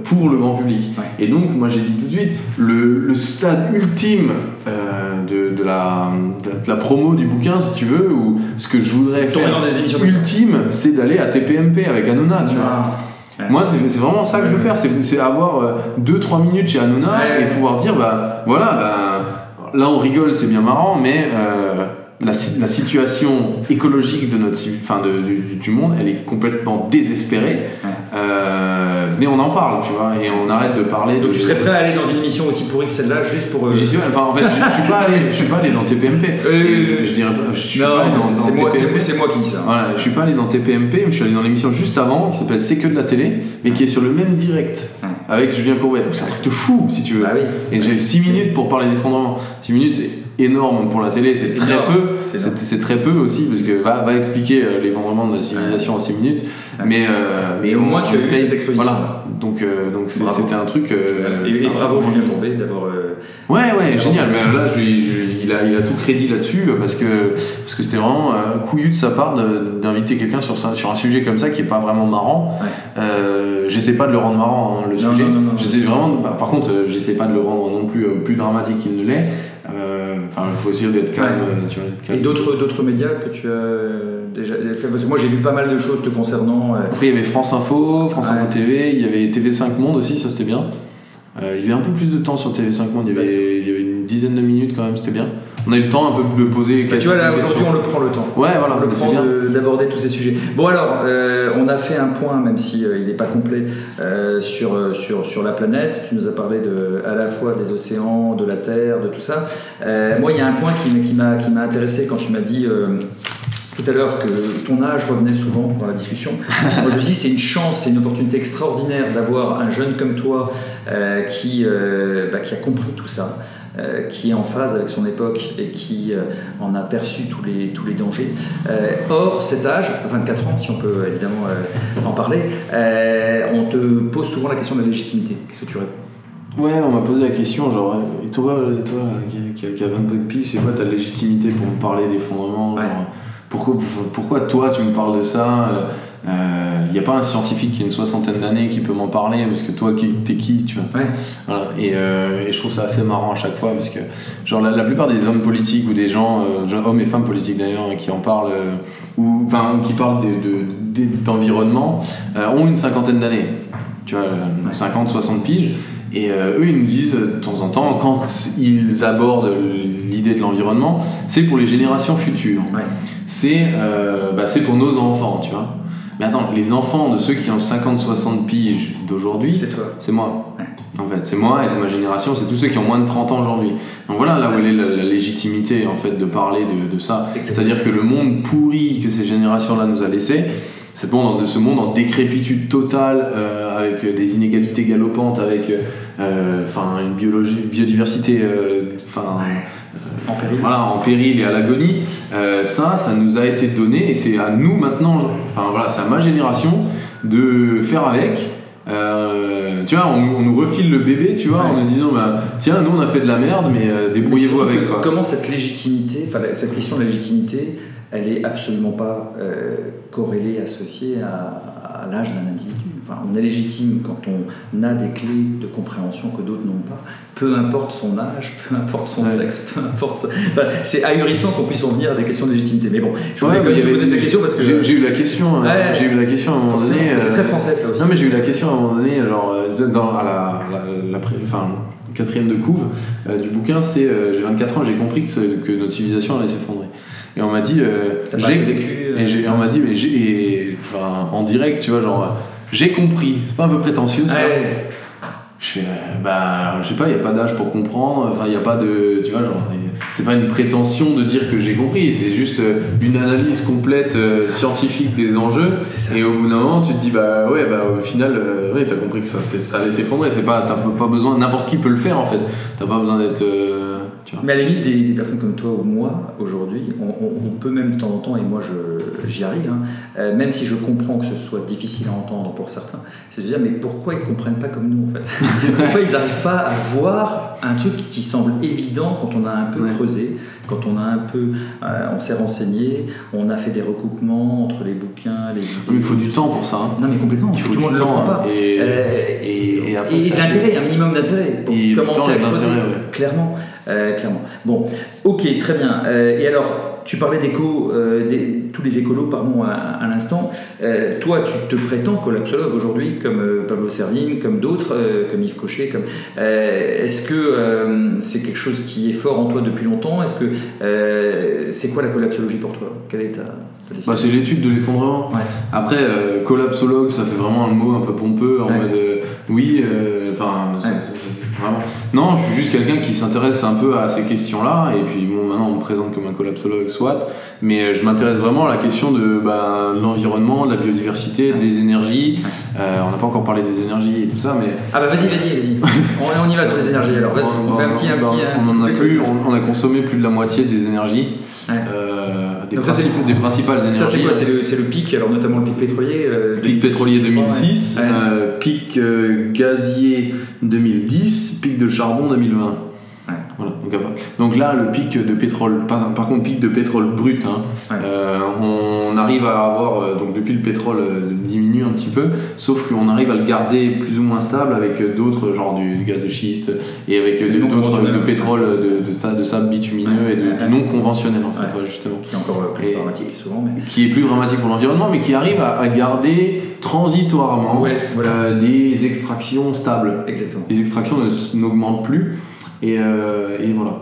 pour le grand public. Ouais. Et donc moi j'ai dit tout de suite le, le stade ultime euh, de, de, la, de, de la promo du bouquin si tu veux, ou ce que je voudrais c'est faire dans des émissions ultime, c'est d'aller à T P M P avec Hanouna, tu ah. vois. Moi c'est, c'est vraiment ça que je veux faire, c'est, c'est avoir deux trois euh, minutes chez Hanouna ouais. et pouvoir dire bah voilà bah, là on rigole c'est bien marrant mais euh, la, la situation écologique de notre, enfin de, du, du monde elle est complètement désespérée ouais. euh, venez on en parle tu vois et on arrête de parler. Donc de, tu serais prêt à aller dans une émission aussi pourrie que celle-là juste pour euh... j'y suis, enfin en fait je, je suis pas allé je suis pas allé dans T P M P euh, je dirais je suis non, pas allé dans, c'est, dans c'est, moi, c'est, c'est moi qui dis ça voilà, je suis pas allé dans T P M P mais je suis allé dans l'émission juste avant qui s'appelle C'est que de la télé mais qui est sur le même direct ouais. avec Julien Courbet donc c'est un truc de fou si tu veux bah, oui. et ouais. j'ai six minutes pour parler d'effondrement. Six minutes c'est énorme pour la télé, c'est, c'est très énorme. peu, c'est, c'est, c'est très peu aussi, parce que va, va expliquer l'effondrement de la civilisation en six minutes, okay. mais, euh, mais au moins tu as vu cette exposition. Voilà, donc, euh, donc c'est, c'était un truc. Euh, et, c'était et un bravo Julien Courbet d'avoir. Euh, ouais, ouais, d'avoir génial, mais là je, je, il, a, il a tout crédit là-dessus, parce que, parce que c'était vraiment euh, couillu de sa part de, d'inviter quelqu'un sur, sur un sujet comme ça qui n'est pas vraiment marrant. Ouais. Euh, j'essaie pas de le rendre marrant, hein, le non, sujet. Non, non, non, j'essaie non. Vraiment, bah, par contre, j'essaie pas de le rendre non plus euh, plus dramatique qu'il ne l'est. Enfin, euh, il faut aussi d'être calme, ouais. tu vois, d'être calme. Et d'autres, d'autres médias que tu as déjà fait, parce que moi j'ai vu pas mal de choses te concernant. Euh... Après il y avait France Info, France ouais. Info T V, il y avait T V cinq Monde aussi, ça c'était bien. Euh, il y avait un peu plus de temps sur T V cinq Monde, il y avait, il y avait une dizaine de minutes quand même, c'était bien. On a eu le temps un peu de poser. Bah, tu vois là aujourd'hui on le prend le temps. Ouais voilà. On le prend de, d'aborder tous ces sujets. Bon alors euh, on a fait un point même si euh, il n'est pas complet euh, sur sur sur la planète. Tu nous as parlé de à la fois des océans, de la Terre, de tout ça. Euh, moi il y a un point qui, qui m'a qui m'a intéressé quand tu m'as dit. Euh, tout à l'heure que ton âge revenait souvent dans la discussion. Moi je me dis c'est une chance, c'est une opportunité extraordinaire d'avoir un jeune comme toi euh, qui, euh, bah, qui a compris tout ça, euh, qui est en phase avec son époque et qui euh, en a perçu tous les, tous les dangers. Euh, or cet âge, vingt-quatre ans si on peut évidemment euh, en parler, euh, on te pose souvent la question de la légitimité. Qu'est-ce que tu réponds ? Ouais, on m'a posé la question, genre, et toi, et toi qui, qui, qui a vingt ans de pile, c'est quoi ta légitimité pour me parler d'effondrement genre, ouais. Pourquoi, pourquoi toi tu me parles de ça ? Il euh, n'y a pas un scientifique qui a une soixantaine d'années qui peut m'en parler parce que toi t'es qui tu vois ouais. voilà. et, euh, et je trouve ça assez marrant à chaque fois parce que genre la, la plupart des hommes politiques ou des gens euh, hommes et femmes politiques d'ailleurs qui en parlent euh, ou enfin qui parlent de, de, de, d'environnement euh, ont une cinquantaine d'années tu vois ouais. cinquante soixante piges. Et euh, eux, ils nous disent de temps en temps, quand ils abordent l'idée de l'environnement, c'est pour les générations futures. Ouais. C'est, euh, bah, c'est pour nos enfants, tu vois. Mais attends, les enfants de ceux qui ont cinquante soixante piges d'aujourd'hui, c'est, toi. c'est moi. Ouais. En fait, c'est moi et c'est ma génération, c'est tous ceux qui ont moins de trente ans aujourd'hui. Donc voilà là où elle est la, la légitimité, en fait, de parler de, de ça. Exactement. C'est-à-dire que le monde pourri que ces générations-là nous a laissé, c'est bon, de ce monde en décrépitude totale, euh, avec des inégalités galopantes, avec euh, une biologie, biodiversité euh, ouais. euh, en péril. Voilà, en péril et à l'agonie. Euh, ça, ça nous a été donné et c'est à nous maintenant, voilà, c'est à ma génération de faire avec. Euh, tu vois, on, on nous refile le bébé, tu vois, ouais. en nous disant bah, tiens, nous on a fait de la merde, mais euh, débrouillez-vous mais avec quoi. Comment cette légitimité, enfin cette question de légitimité, elle est absolument pas euh, corrélée, associée à, à l'âge d'un individu. Enfin, on est légitime quand on a des clés de compréhension que d'autres n'ont pas. Peu importe son âge, peu importe son ouais. sexe, peu importe. Enfin, c'est ahurissant qu'on puisse en venir à des questions de légitimité. Mais bon, je voulais ouais, quand même te poser cette question parce que j'ai, j'ai eu la question. Ouais, euh, j'ai eu la question à un moment donné. C'est très français ça aussi. Non mais j'ai eu la question à un moment donné, genre dans à la, la, la, la, la enfin. quatrième de couve euh, du bouquin, c'est euh, j'ai vingt-quatre ans, j'ai compris que, que notre civilisation allait s'effondrer. Et on m'a dit, euh, j'ai vécu, et, j'ai, et on m'a dit, mais j'ai, et, enfin, en direct, tu vois, genre, j'ai compris. C'est pas un peu prétentieux, ça? Ouais. Je fais, euh, bah, je sais pas, il y a pas d'âge pour comprendre. Enfin, il y a pas de, tu vois, genre, c'est pas une prétention de dire que j'ai compris. C'est juste une analyse complète euh, scientifique des enjeux. Et au bout d'un moment, tu te dis, bah ouais, bah au final, euh, ouais, t'as compris que ça, c'est, ça allait s'effondrer. C'est pas, t'as pas besoin, n'importe qui peut le faire en fait. T'as pas besoin d'être. Euh, Mais à la limite, des, des personnes comme toi ou moi, aujourd'hui, on, on, on peut même de temps en temps, et moi je, j'y arrive, hein, euh, même si je comprends que ce soit difficile à entendre pour certains, c'est de dire, mais pourquoi ils ne comprennent pas comme nous en fait? Pourquoi ils n'arrivent pas à voir un truc qui semble évident quand on a un peu ouais. creusé, quand on a un peu, euh, on s'est renseigné, on a fait des recoupements entre les bouquins, les... Oui, il faut du temps pour ça. Hein. Non mais complètement, il faut tout le monde ne le comprend pas. Et, euh, et, et, après, et l'intérêt, un minimum d'intérêt, pour et commencer temps, à creuser, ouais. clairement. Euh, clairement. Bon, ok, très bien. Euh, et alors, tu parlais d'éco, euh, des, tous les écolos, pardon, à, à l'instant. Euh, toi, tu te prétends collapsologue aujourd'hui, comme euh, Pablo Servigne, comme d'autres, euh, comme Yves Cochet. Comme, euh, est-ce que euh, c'est quelque chose qui est fort en toi depuis longtemps? Est-ce que euh, c'est quoi la collapsologie pour toi? Quelle est ta, ta définition? Bah, c'est l'étude de l'effondrement. Ouais. Après, euh, collapsologue, ça fait vraiment un mot un peu pompeux en ouais. mode euh, oui, enfin. Euh, Vraiment. Non, je suis juste quelqu'un qui s'intéresse un peu à ces questions-là, et puis bon, maintenant on me présente comme un collapsologue, soit, mais je m'intéresse vraiment à la question de, bah, de l'environnement, de la biodiversité, des énergies. Euh, on n'a pas encore parlé des énergies et tout ça, mais. Ah bah vas-y, vas-y, vas-y. on, on y va sur les énergies alors, vas-y, on, on fait un petit. Un bah, petit, un on, petit en a plus, on, on a consommé plus de la moitié des énergies. Ouais. Euh, des, donc principes, ça, des principales énergies. Ça, c'est quoi? C'est le, c'est le pic, alors notamment le pic pétrolier. Euh, pic pétrolier deux mille six, ouais. euh, pic euh, gazier deux mille dix, pic de charbon deux mille vingt. Ouais. Voilà, donc, donc là, le pic de pétrole, par, par contre, pic de pétrole brut, hein, ouais. euh, on arrive à avoir, donc depuis le pétrole euh, diminue un petit peu, sauf qu'on arrive à le garder plus ou moins stable avec d'autres, genre du, du gaz de schiste et avec de, d'autres de pétrole, de, de, de, de sable bitumineux ouais. et de, ouais. du non conventionnel, en fait, ouais. Ouais, justement. Qui est encore plus et, dramatique souvent. Mais... Qui est plus dramatique pour l'environnement, mais qui arrive à, à garder transitoirement ouais, voilà. euh, des extractions stables. Exactement. Les extractions ne, n'augmentent plus. Et, euh, et voilà.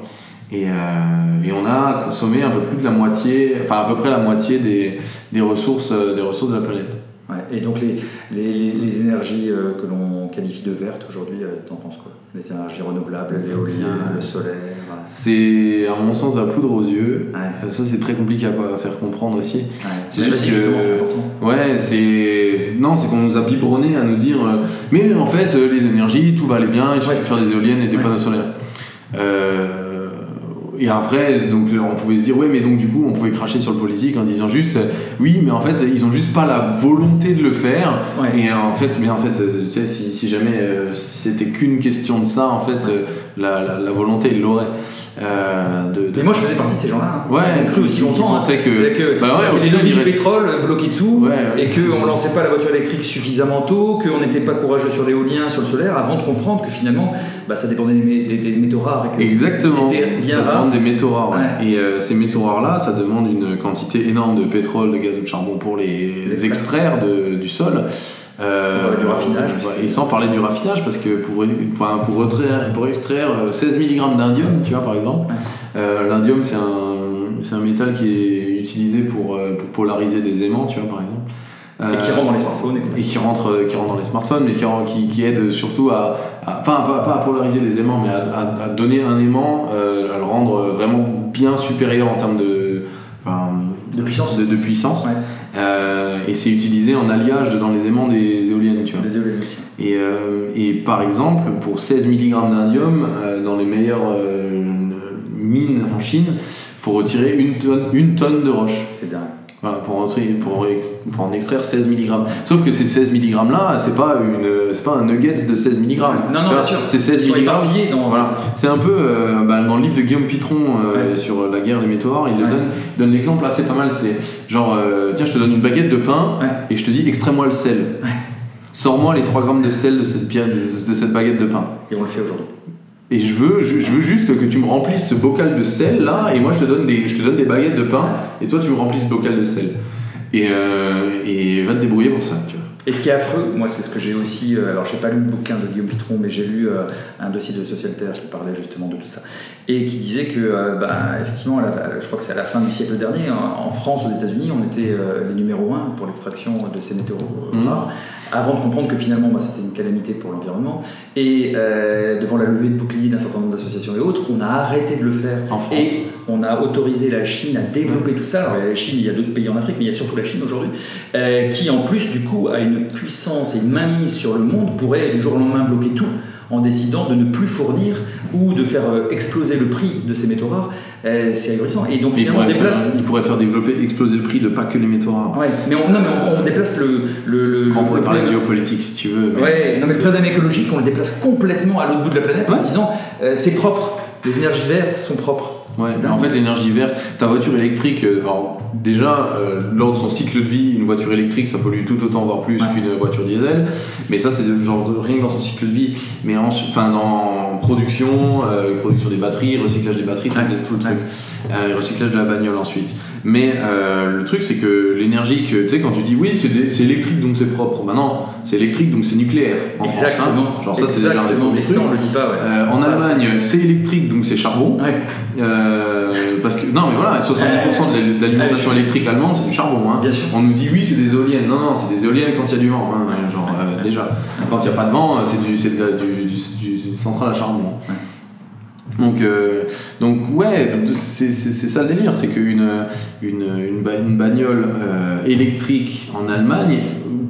Et, euh, et on a consommé un peu plus de la moitié, enfin à peu près la moitié des, des, ressources, des ressources de la planète. Ouais, et donc les, les, les, les énergies que l'on qualifie de vertes aujourd'hui, t'en penses quoi? Les énergies renouvelables, l'éolien, le solaire. Voilà. C'est à mon sens de la poudre aux yeux. Ouais. Ça c'est très compliqué à faire comprendre aussi. Ouais. C'est juste que, justement c'est important. Ouais, c'est non, c'est qu'on nous a biberonné à nous dire. Euh, mais en fait, les énergies, tout va aller bien. Il suffit ouais. de faire des éoliennes et des ouais. panneaux solaires. Euh, et après, donc, on pouvait se dire, ouais, mais donc du coup, on pouvait cracher sur le politique en disant juste, oui, mais en fait, ils ont juste pas la volonté de le faire. Ouais. Et en fait, mais en fait, tu sais, si, si jamais euh, c'était qu'une question de ça, en fait, euh, la, la, la volonté, ils l'auraient. Euh, de, de mais moi, je faisais partie de ces gens-là. Hein. Ouais, j'ai cru aussi longtemps. Hein. C'est que, que bah ouais, les lobbies du pétrole bloquaient tout, ouais, ouais, et qu'on ouais. lançait pas la voiture électrique suffisamment tôt, qu'on n'était pas courageux sur l'éolien, sur le solaire, avant de comprendre que finalement, bah, ça dépendait des, des, des métaux rares. Et que exactement. Ça dépend des métaux rares. Ouais. Et euh, ces métaux rares-là, ça demande une quantité énorme de pétrole, de gaz ou de charbon pour les, les extraire de, du sol. Euh, sans parler du raffinage, et que... sans parler du raffinage parce que pour, pour, pour, extraire, pour extraire seize milligrammes d'indium, tu vois, par exemple, euh, l'indium c'est un, c'est un métal qui est utilisé pour, pour polariser des aimants, tu vois, par exemple. Euh, et qui rentre dans les smartphones. Et qui rentre, qui rentre dans les smartphones, mais qui, qui, qui aide surtout à, à enfin, pas, pas à polariser les aimants, mais à, à, à donner un aimant, euh, à le rendre vraiment bien supérieur en termes de, enfin, de puissance. De, de puissance. Ouais. Euh, et c'est utilisé en alliage dans les aimants des éoliennes, tu vois. Des éoliennes aussi. Et, euh, et par exemple, pour seize milligrammes d'indium, euh, dans les meilleures euh, mines en Chine, il faut retirer une tonne, une tonne de roche. C'est dingue. Voilà, pour, entrer, pour, pour en extraire seize milligrammes. Sauf que ces seize milligrammes là, c'est pas, une, c'est pas un nuggets de seize milligrammes. Non, non, bien sûr. C'est seize milligrammes. Dans... Voilà. C'est un peu euh, bah, dans le livre de Guillaume Pitron euh, ouais. sur la guerre des métaux rares, il ouais. donne, donne l'exemple assez pas mal. C'est genre, euh, tiens, je te donne une baguette de pain ouais. et je te dis, extrais-moi le sel. Ouais. Sors-moi les trois grammes de sel de cette, pierre, de, de cette baguette de pain. Et on le fait aujourd'hui. Et je veux, je, je veux juste que tu me remplisses ce bocal de sel là, et moi je te donne des, je te donne des baguettes de pain, et toi tu me remplis ce bocal de sel. Et, euh, et va te débrouiller pour ça, tu vois. Et ce qui est affreux, moi c'est ce que j'ai aussi, euh, alors j'ai pas lu le bouquin de Guillaume Pitron, mais j'ai lu euh, un dossier de Socialter qui parlait justement de tout ça, et qui disait que, euh, bah, effectivement, à la, je crois que c'est à la fin du siècle dernier, en, en France, aux États-Unis, on était euh, les numéro un pour l'extraction de ces métaux rares, mmh. avant de comprendre que finalement bah, c'était une calamité pour l'environnement, et euh, devant la levée de boucliers d'un certain nombre d'associations et autres, on a arrêté de le faire en France. Et on a autorisé la Chine à développer mmh. tout ça. Alors la Chine, il y a d'autres pays en Afrique, mais il y a surtout la Chine aujourd'hui, euh, qui en plus du coup a une puissance et une mainmise sur le monde, pourrait du jour au lendemain bloquer tout en décidant de ne plus fournir ou de faire exploser le prix de ces métaux rares. Euh, c'est ahurissant. Et donc finalement, on déplace. Ils pourraient faire développer, exploser le prix de pas que les métaux rares. Ouais, mais on, non, mais on, on déplace le. le, le on pourrait parler de géopolitique si tu veux. Mais ouais, non, mais le problème écologique, on le déplace complètement à l'autre bout de la planète ouais. en disant euh, c'est propre, les énergies vertes sont propres. Ouais, en fait l'énergie verte, ta voiture électrique, alors déjà euh, lors de son cycle de vie, une voiture électrique ça pollue tout autant voire plus ouais. qu'une voiture diesel, mais ça c'est genre rien que dans son cycle de vie, mais en, enfin dans production, euh, production des batteries, recyclage des batteries, tout, ouais. tout le truc, ouais. euh, recyclage de la bagnole ensuite. Mais euh, le truc c'est que l'énergie que tu sais quand tu dis oui c'est, des, c'est électrique donc c'est propre, ben non c'est électrique donc c'est nucléaire. En exactement. France, hein. Genre ça exactement. C'est déjà un des trucs. Ça on le dit pas. Ouais. Euh, en pas Allemagne assez. C'est électrique donc c'est charbon. Ouais. Euh, parce que non mais voilà soixante-dix pour cent de l'alimentation électrique allemande c'est du charbon hein. Bien sûr. On nous dit oui c'est des éoliennes, non non c'est des éoliennes quand il y a du vent hein, genre euh, déjà quand il n'y a pas de vent c'est du c'est du, du, du centrale à charbon hein. Donc, euh, donc ouais, c'est, c'est, c'est ça le délire, c'est qu'une une, une, une bagnole euh, électrique en Allemagne,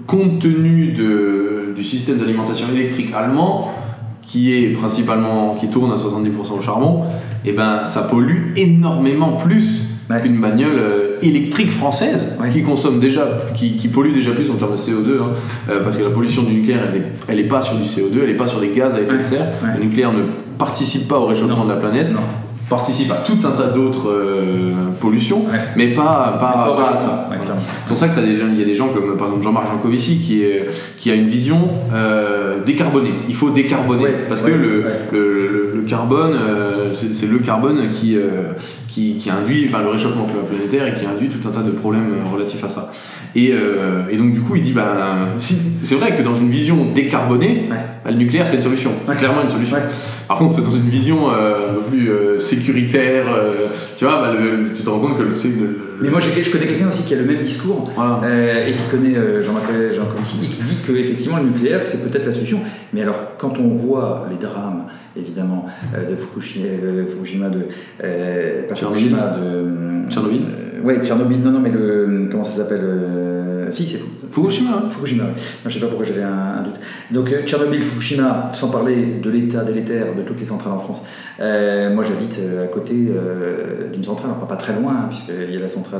compte tenu de, du système d'alimentation électrique allemand, qui est principalement, qui tourne à soixante-dix pour cent au charbon, et ben ça pollue énormément plus ouais. qu'une bagnole euh, électrique française ouais. qui consomme déjà, qui, qui pollue déjà plus en termes de C O deux, hein, euh, parce que la pollution du nucléaire, elle est, elle est pas sur du C O deux, elle est pas sur des gaz à effet de serre, ouais. le nucléaire ne participe pas au réchauffement non. de la planète, non. participe à tout un tas d'autres euh, pollutions, ouais. mais pas, pas, mais pas, pas à ça. Ouais, voilà. C'est pour ça qu'il y a des gens comme par exemple Jean-Marc Jancovici qui, est, qui a une vision euh, décarbonée. Il faut décarboner ouais, parce ouais, que le, ouais. le, le, le carbone, euh, c'est, c'est le carbone qui, euh, qui, qui induit enfin, le réchauffement planétaire et qui induit tout un tas de problèmes relatifs à ça. Et, euh, et donc du coup il dit bah, si, c'est vrai que dans une vision décarbonée ouais. bah, le nucléaire c'est une solution, c'est ouais. clairement une solution ouais. Par contre dans une vision euh, un peu plus euh, sécuritaire euh, tu vois bah, le, tu te rends compte que le, le, mais moi je, je connais quelqu'un aussi qui a le même discours voilà. euh, et qui connaît euh, Jean-Marc Jancovici et qui dit que effectivement le nucléaire c'est peut-être la solution, mais alors quand on voit les drames évidemment euh, de Fukushima, euh, Fukushima de euh, pas Fukushima de Tchernobyl euh, ouais Tchernobyl non non mais le comment ça s'appelle euh, si c'est Fukushima c'est, Fukushima ouais. non, je sais pas pourquoi j'avais un, un doute donc euh, Tchernobyl, Fukushima, sans parler de l'état délétère de toutes les centrales en France. euh, moi j'habite à côté euh, d'une centrale, enfin pas très loin hein, puisqu'il y a la centrale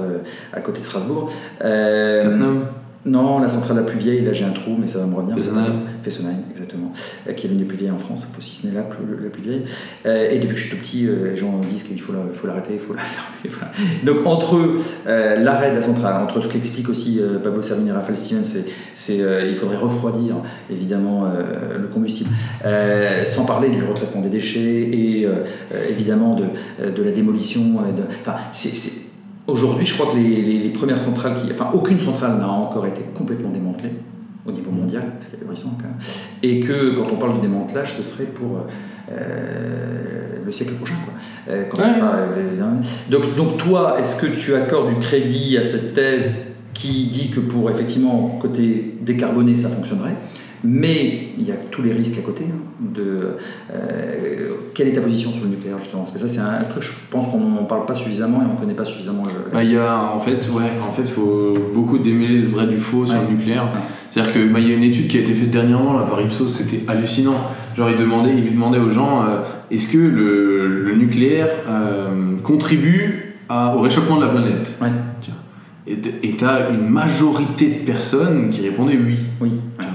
à côté de Strasbourg. euh, Cattenom. Non, la centrale la plus vieille, là j'ai un trou, mais ça va me revenir. Fessenheim. Fessenheim, exactement, euh, qui est l'une des plus vieilles en France, faut, si ce n'est la plus, la plus vieille. Euh, et depuis que je suis tout petit, euh, les gens disent qu'il faut, la, faut l'arrêter, il faut la fermer. Voilà. Donc entre euh, l'arrêt de la centrale, entre ce qu'explique aussi euh, Pablo Servigne et Raphaël Stevens, c'est, c'est, euh, il faudrait refroidir évidemment euh, le combustible, euh, sans parler du retraitement des déchets et euh, évidemment de, de la démolition. Enfin, c'est. c'est Aujourd'hui, je crois que les, les, les premières centrales, qui, enfin aucune centrale n'a encore été complètement démantelée au niveau mondial, ce qui est ahurissant quand même, et que quand on parle du démantelage, ce serait pour euh, le siècle prochain, quoi. Euh, quand ouais. ce sera, euh, donc, donc toi, est-ce que tu accordes du crédit à cette thèse qui dit que pour effectivement côté décarboné, ça fonctionnerait ? Mais il y a tous les risques à côté hein, de euh, quelle est ta position sur le nucléaire justement, parce que ça c'est un truc je pense qu'on n'en parle pas suffisamment et on ne connaît pas suffisamment le, bah, y a, en fait ouais en fait faut beaucoup démêler le vrai du faux ouais. sur le nucléaire ouais. c'est-à-dire que bah, y a une étude qui a été faite dernièrement là, par Ipsos, c'était hallucinant, genre ils demandaient, ils demandaient aux gens euh, est-ce que le, le nucléaire euh, contribue à, au réchauffement de la planète ouais. et t'as une majorité de personnes qui répondaient oui oui ouais.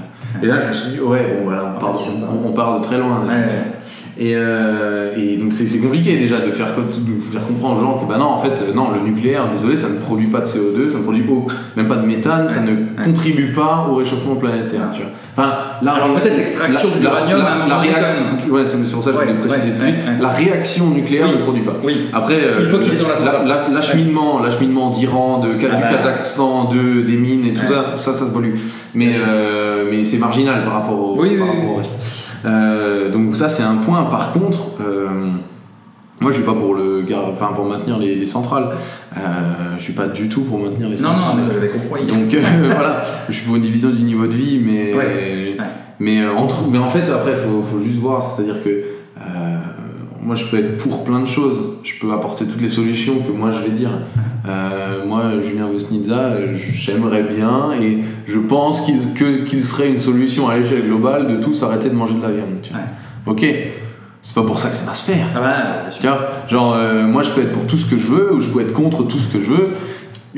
Et là, je me suis dit, ouais, bon, voilà, on part, on, on part de très loin. Déjà. Ouais, ouais. Et, euh, et donc, c'est, c'est compliqué déjà de faire, de faire comprendre aux gens que, bah non, en fait, non, le nucléaire, désolé, ça ne produit pas de C O deux, ça ne produit pas, même pas de méthane, ouais, ça ne ouais. contribue pas au réchauffement planétaire. Tu vois. Enfin, la, alors peut-être l'extraction de l'uranium, la, la réaction, ouais, c'est pour ça que je voulais préciser tout de suite. La réaction nucléaire oui. ne produit pas. Oui. Après, euh, l'acheminement, la, la, l'acheminement d'Iran, de, du ah bah, Kazakhstan, de, des mines et tout ouais. ça, ça, ça se pollue. Mais, euh, mais c'est marginal par rapport au, oui, par oui, rapport oui. au reste. Euh, donc ça, c'est un point. Par contre. Euh, Moi, je suis pas pour le, enfin pour maintenir les, les centrales. Euh, je suis pas du tout pour maintenir les centrales. Non, non, mais ça j'avais compris. Donc euh, voilà, je suis pour une division du niveau de vie, mais ouais. mais euh, entre, mais en fait après, faut faut juste voir. C'est-à-dire que euh, moi, je peux être pour plein de choses. Je peux apporter toutes les solutions que moi je vais dire. Euh, moi, Julien Vosnitza, j'aimerais bien et je pense qu'il que, qu'il serait une solution à l'échelle globale de tous arrêter de manger de la viande. Tu vois. Ouais. Ok. C'est pas pour ça que ça va se faire. Ah bah, tu vois, genre, euh, moi je peux être pour tout ce que je veux ou je peux être contre tout ce que je veux.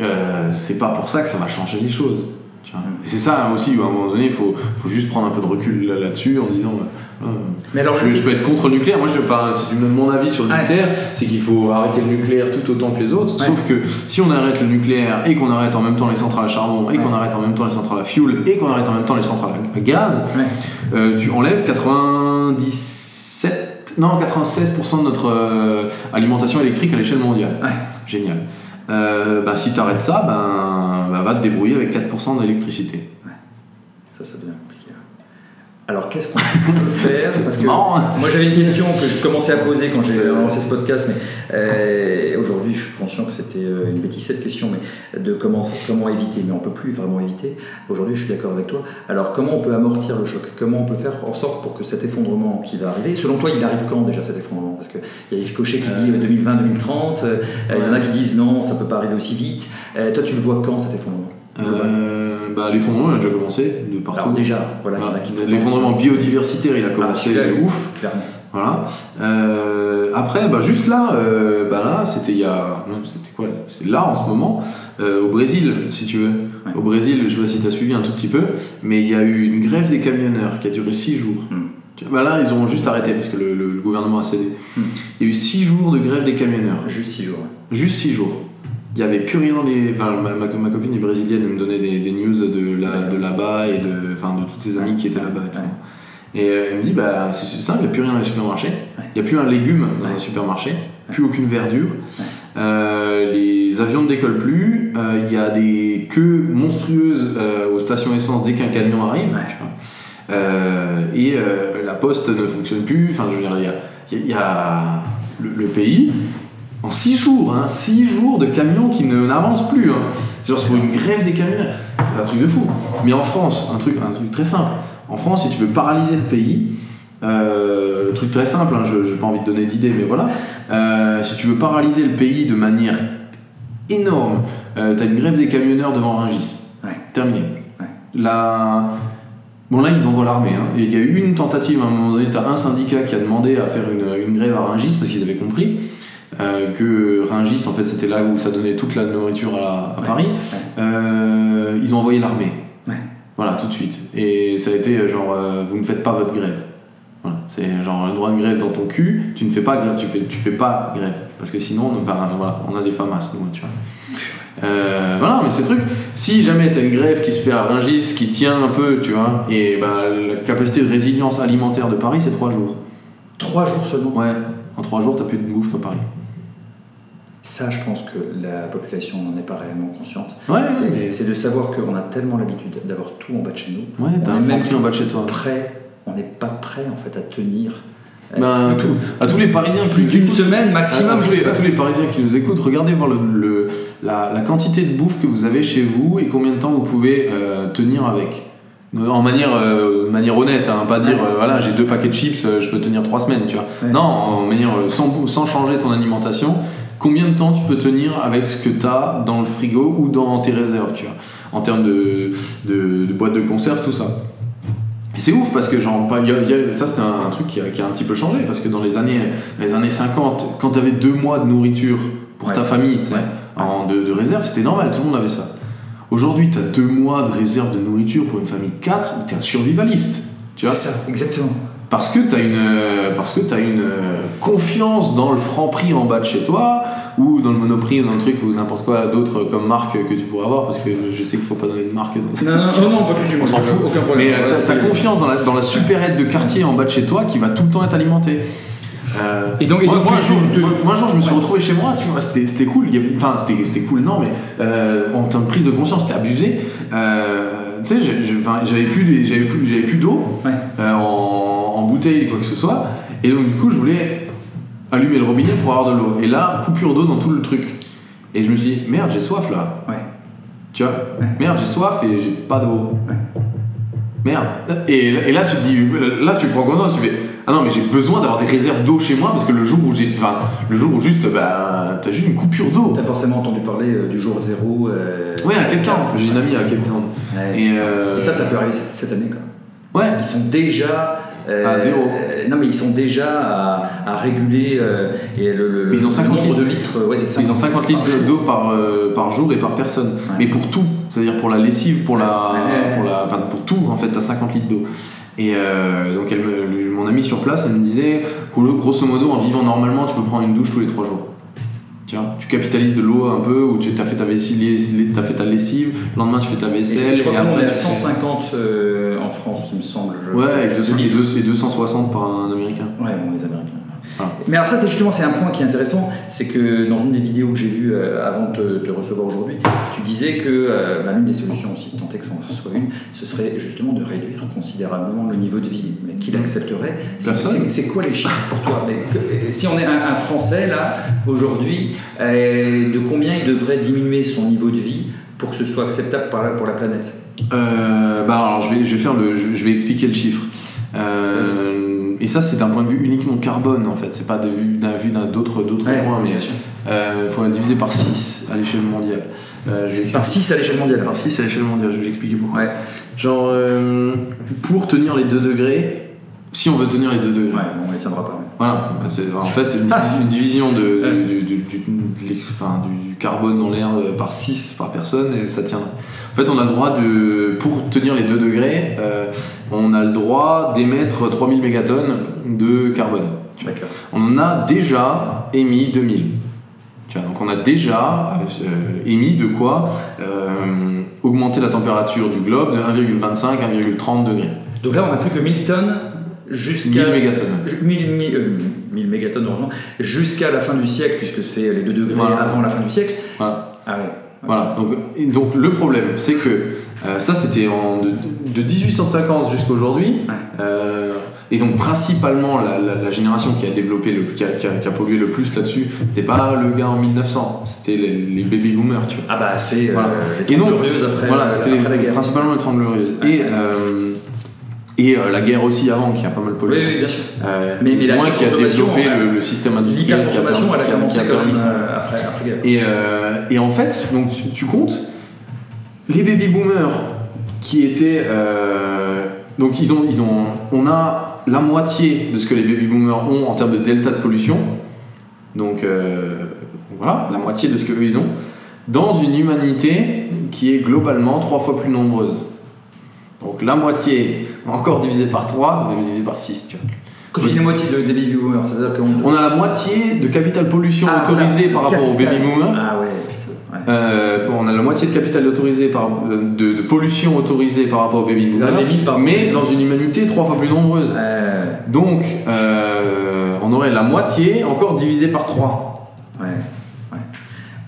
Euh, c'est pas pour ça que ça va changer les choses. Tu vois. Et c'est ça aussi, où à un moment donné, il faut, faut juste prendre un peu de recul là, là-dessus en disant euh, mais alors, je, je peux être contre le nucléaire. Moi, je, enfin, si tu me donnes mon avis sur le ouais. nucléaire, c'est qu'il faut arrêter le nucléaire tout autant que les autres. Ouais. Sauf que si on arrête le nucléaire et qu'on arrête en même temps les centrales à charbon et ouais. qu'on arrête en même temps les centrales à fuel et qu'on arrête en même temps les centrales à gaz, ouais. euh, tu enlèves quatre-vingt-dix-sept Non, quatre-vingt-seize pour cent de notre euh, alimentation électrique à l'échelle mondiale. Ouais. Génial. Euh, bah, si t'arrêtes ça, ben, bah, va te débrouiller avec quatre pour cent d'électricité. Ouais. Ça, ça devient compliqué. Alors, qu'est-ce qu'on peut faire ? Parce que marrant, hein. Moi, j'avais une question que je commençais à poser quand j'ai lancé ce podcast, mais euh, aujourd'hui, je suis conscient que c'était une bêtise cette question, mais de comment, comment éviter. Mais on ne peut plus vraiment éviter. Aujourd'hui, je suis d'accord avec toi. Alors, comment on peut amortir le choc ? Comment on peut faire en sorte pour que cet effondrement qui va arriver... Selon toi, il arrive quand déjà, cet effondrement ? Parce qu'il y a Yves Cochet qui dit deux mille vingt, deux mille trente. Euh, il y en a qui disent non, ça ne peut pas arriver aussi vite. Euh, toi, tu le vois quand, cet effondrement ? Euh, bah, l'effondrement il a déjà commencé de partout. Alors déjà, voilà, voilà. L'effondrement biodiversitaire il a commencé ah, de ouf, clairement. Voilà. Euh, après, bah, juste là, euh, bah là, c'était il y a, non, c'était quoi ? C'est là en ce moment, euh, au Brésil, si tu veux. Ouais. Au Brésil, je sais pas si t'as suivi un tout petit peu, mais il y a eu une grève des camionneurs qui a duré six jours. Hum. Bah là, ils ont juste arrêté parce que le, le, le gouvernement a cédé. Hum. Il y a eu six jours de grève des camionneurs. Juste six jours. Juste six jours. Il n'y avait plus rien dans les... Enfin, ma, ma, ma copine est brésilienne, elle me donnait des, des news de, la, de là-bas et de, enfin, de toutes ses amies qui étaient là-bas et tout. Ouais. Et euh, elle me dit, bah, c'est simple, il n'y a plus rien dans les supermarchés. Il ouais. n'y a plus un légume dans ouais. un supermarché, ouais. plus aucune verdure. Ouais. Euh, les avions ne décollent plus, il euh, y a des queues monstrueuses euh, aux stations essence dès qu'un camion arrive. Ouais. Tu vois. Euh, et euh, la poste ne fonctionne plus. Enfin, je veux dire, il y a, y a, y a le, le pays... En six jours, hein, six jours de camions qui ne, n'avancent plus. Hein. Genre, c'est pour une grève des camions. C'est un truc de fou. Mais en France, un truc, un truc très simple. En France, si tu veux paralyser le pays, euh, truc très simple, hein, je n'ai pas envie de donner d'idée, mais voilà. Euh, si tu veux paralyser le pays de manière énorme, euh, tu as une grève des camionneurs devant Rungis. Ouais. Terminé. Ouais. La... Bon, là, ils envoient l'armée. Hein. Il y a eu une tentative à un moment donné. Tu as un syndicat qui a demandé à faire une, une grève à Rungis parce qu'ils avaient compris. Euh, que Rungis, en fait, c'était là où ça donnait toute la nourriture à, la, à ouais, Paris. Ouais. Euh, ils ont envoyé l'armée. Ouais. Voilà, tout de suite. Et ça a été genre, euh, vous ne faites pas votre grève. Voilà. C'est genre, le droit de grève dans ton cul, tu ne fais pas grève, tu fais, tu fais pas grève. Parce que sinon, on, enfin, voilà, on a des famas, nous, tu vois. Euh, voilà, mais ces trucs, si jamais t'as une grève qui se fait à Rungis, qui tient un peu, tu vois, et bah, la capacité de résilience alimentaire de Paris, c'est trois jours. Trois jours seulement ? Ouais. En trois jours, t'as plus de bouffe à Paris. Ça, je pense que la population n'en est pas réellement consciente. Ouais, c'est, mais... c'est de savoir qu'on a tellement l'habitude d'avoir tout en bas de chez nous. Ouais, t'as un Franprix en bas de chez toi. Prêt, on n'est pas prêt en fait à tenir. Ben, tout, à tous les Parisiens plus d'une semaine maximum. À, à, tous les, à tous les Parisiens qui nous écoutent, regardez voir le, le, la, la quantité de bouffe que vous avez chez vous et combien de temps vous pouvez euh, tenir avec. En manière, euh, manière honnête, hein, pas dire euh, voilà, j'ai deux paquets de chips, euh, je peux tenir trois semaines, tu vois. Ouais. Non, en manière euh, sans, sans changer ton alimentation, combien de temps tu peux tenir avec ce que t'as dans le frigo ou dans tes réserves, tu vois, en termes de, de, de boîtes de conserve, tout ça. Et c'est ouf parce que genre, y a, y a, ça c'était un, un truc qui a, qui a un petit peu changé parce que dans les années, les années cinquante, quand t'avais deux mois de nourriture pour ouais. ta famille, tu sais, ouais. en, de, de réserve, c'était normal, tout le monde avait ça. Aujourd'hui, tu as deux mois de réserve de nourriture pour une famille de quatre, tu es un survivaliste. Tu vois ? C'est ça, exactement. Parce que tu as une, parce que tu as une confiance dans le Franprix en bas de chez toi, ou dans le Monoprix ou dans le truc ou n'importe quoi d'autre comme marque que tu pourrais avoir, parce que je sais qu'il faut pas donner de marque. Non, non, non, non, pas tout de suite. On s'en fout. Aucun problème. Mais t'as, t'as confiance dans la, dans la supérette de quartier en bas de chez toi qui va tout le temps être alimentée. Euh, et donc, et moi, donc moi, tu, un jour, tu, moi, moi un jour je me suis ouais. retrouvé chez moi, tu vois, c'était, c'était cool, enfin c'était, c'était cool non mais euh, en termes de prise de conscience c'était abusé, euh, tu sais j'avais plus, des, j'avais plus, j'avais plus d'eau ouais. euh, en, en bouteille quoi que ce soit, et donc du coup je voulais allumer le robinet pour avoir de l'eau, et là coupure d'eau dans tout le truc, et je me suis dit merde j'ai soif là, ouais. tu vois, ouais. merde j'ai soif et j'ai pas d'eau, ouais. merde, et, et là tu te dis, là tu prends conscience, tu fais ah non mais j'ai besoin d'avoir des réserves d'eau chez moi, parce que le jour où j'ai, enfin le jour où juste bah t'as juste une coupure d'eau. T'as forcément entendu parler euh, du jour zéro. Euh... Oui à Cape Town, j'ai une amie à Cape Town. Ouais, et, euh... et ça ça peut arriver cette année quoi. Ouais. Ils sont déjà euh, à zéro. Euh, non mais ils sont déjà à, à réguler euh, et le, le, ils ont le nombre litres. de litres. Ouais, c'est ils ont cinquante litres par d'eau par euh, par jour et par personne. Ouais. Mais pour tout, c'est-à-dire pour la lessive, pour la, ouais. pour la, enfin pour tout en fait t'as cinquante litres d'eau. Et euh, donc elle me, mon amie sur place, elle me disait que grosso modo en vivant normalement tu peux prendre une douche tous les trois jours. Tu vois, tu capitalises de l'eau un peu, ou tu as fait ta vessie, t'as fait ta lessive, le lendemain tu fais ta vaisselle. Et je crois et que après, on est à cent cinquante euh, en France, il me semble. Je... Ouais, et, et deux cent soixante par un Américain. Ouais, bon les Américains. Ah. Mais alors ça c'est justement c'est un point qui est intéressant, c'est que dans une des vidéos que j'ai vues euh, avant de te, te recevoir aujourd'hui, tu disais que euh, bah, l'une des solutions, aussi tant est que ça en soit une, ce serait justement de réduire considérablement le niveau de vie. Mais qui l'accepterait? C'est, c'est, c'est quoi les chiffres pour toi? Mais que, si on est un, un Français là aujourd'hui, euh, de combien il devrait diminuer son niveau de vie pour que ce soit acceptable par la, pour la planète? euh, bah, alors, je, vais, je, vais faire le, je, je vais expliquer le chiffre. euh, Et ça, c'est d'un point de vue uniquement carbone, en fait. C'est pas de vue, d'un vue d'un, d'autres, d'autres ouais, points, mais il euh, faut la diviser par six à l'échelle mondiale. Euh, je vais par six à l'échelle mondiale. Par six à l'échelle mondiale, je vais l'expliquer pourquoi. Ouais. Genre, euh, pour tenir les deux degrés, si on veut tenir les deux degrés... Ouais, on les tiendra pas. Voilà. C'est, en fait, c'est une, une division de, de, du, du, du, du, enfin, du carbone dans l'air par six par personne, et ça tiendra. En fait, on a le droit de... Pour tenir les deux degrés, euh, on a le droit d'émettre trois mille mégatonnes de carbone. D'accord. On en a déjà émis deux mille. Tu vois, donc on a déjà euh, émis de quoi euh, augmenter la température du globe de un virgule vingt-cinq à un virgule trente degrés. Donc là, on n'a plus que mille tonnes jusqu'à... mille mégatonnes. mille, mille, euh, mille mégatonnes, heureusement. Jusqu'à la fin du siècle, puisque c'est les deux degrés voilà. avant la fin du siècle. Voilà. Ah ouais. Voilà, donc, donc le problème c'est que euh, ça c'était en, de, de dix-huit cent cinquante jusqu'à aujourd'hui, euh, et donc principalement la, la, la génération qui a développé, le, qui, a, qui, a, qui a pollué le plus là-dessus, c'était pas le gars en mille neuf cents, c'était les, les baby boomers, tu vois. Ah bah c'est voilà. euh, les trente glorieuses après, voilà, après les, la guerre. Principalement les trente glorieuses. Et, euh, et euh, la guerre aussi avant qui a pas mal pollué. Oui, oui bien sûr. Euh, mais, mais la moins qui a développé a, le, le système industriel. L'hyperconsommation elle a commencé quand même euh, après, après guerre. Et, euh, et en fait, donc tu, tu comptes les baby boomers qui étaient euh, donc ils ont ils ont on a la moitié de ce que les baby boomers ont en termes de delta de pollution. Donc euh, voilà la moitié de ce qu'eux ils ont dans une humanité qui est globalement trois fois plus nombreuse. Donc la moitié, encore divisé par trois, ça va diviser par six, tu vois. Quand tu dis la moitié de, des baby boomers, c'est-à-dire qu'on... On a la moitié de capital pollution ah, autorisé par rapport aux baby boomers. Ah ouais, putain. Ouais. Euh, on a la moitié de capital autorisé par, de, de pollution autorisée par rapport aux baby boomers, mais dans une humanité trois fois plus nombreuse. Euh... Donc, euh, on aurait la moitié encore divisé par trois. Ouais.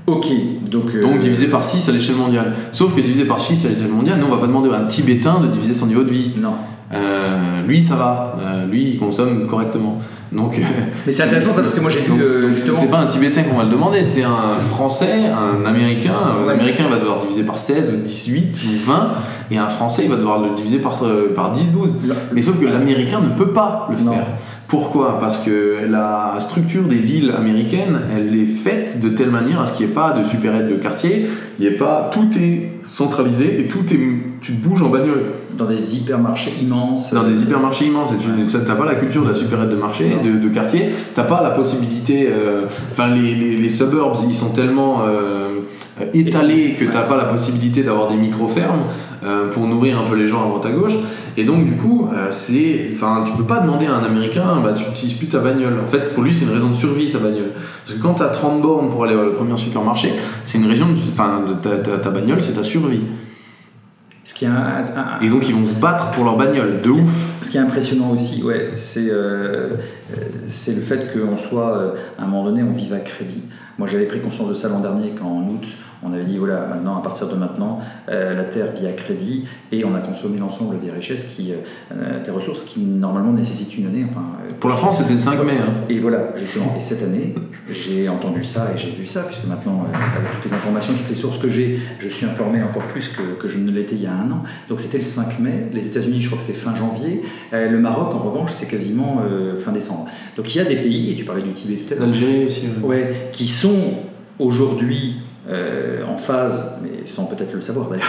Ok, donc... Euh... Donc divisé par six à l'échelle mondiale. Sauf que divisé par six à l'échelle mondiale, nous on va pas demander à un Tibétain de diviser son niveau de vie. Non. Euh, lui ça va, euh, lui il consomme correctement. Donc, euh... Mais c'est intéressant ça parce que moi j'ai vu... Donc, euh, donc, justement... C'est pas un Tibétain qu'on va le demander, c'est un Français, un Américain. Un ouais. Américain va devoir diviser par seize ou dix-huit ou vingt et un Français il va devoir le diviser par, par dix, douze. Mais sauf que l'Américain ne peut pas le non. faire. Pourquoi ? Parce que la structure des villes américaines, elle est faite de telle manière à ce qu'il n'y ait pas de supérette de quartier, il n'y ait pas, tout est centralisé et tout est, tu te bouges en bagnole. Dans des hypermarchés immenses. Dans des hypermarchés immenses, tu n'as pas la culture de la supérette de marché, de, de quartier, tu n'as pas la possibilité, enfin euh, les, les, les suburbs, ils sont tellement... Euh, euh, étalé, que t'as pas la possibilité d'avoir des micro-fermes euh, pour nourrir un peu les gens à droite à gauche. Et donc du coup, euh, c'est, enfin, tu peux pas demander à un Américain, bah tu n'utilises plus ta bagnole. En fait, pour lui, c'est une raison de survie sa bagnole. Parce que quand t'as trente bornes pour aller au premier supermarché, c'est une raison, enfin, ta, ta, ta bagnole, c'est ta survie. Ce qui est un, un, un, et donc ils vont se battre pour leur bagnole, de ce ouf. Qui est, ce qui est impressionnant aussi, ouais, c'est, euh, c'est le fait qu'on soit, euh, à un moment donné, on vive à crédit. Moi j'avais pris conscience de ça l'an dernier quand en août, on avait dit voilà, maintenant, à partir de maintenant, euh, la Terre vit à crédit et on a consommé l'ensemble des richesses, qui, euh, des ressources qui normalement nécessitent une année. Enfin, euh, pour la France, c'était le cinq mai. Hein. Et voilà, justement. Et cette année, j'ai entendu ça et j'ai vu ça, puisque maintenant, euh, avec toutes les informations, toutes les sources que j'ai, je suis informé encore plus que, que je ne l'étais il y a un an. Donc c'était le cinq mai. Les États-Unis, je crois que c'est fin janvier. Euh, le Maroc, en revanche, c'est quasiment euh, fin décembre. Donc il y a des pays, et tu parlais du Tibet tout à l'heure. L'Algérie aussi. Oui. Ouais, qui sont aujourd'hui. Euh, en phase, mais sans peut-être le savoir d'ailleurs,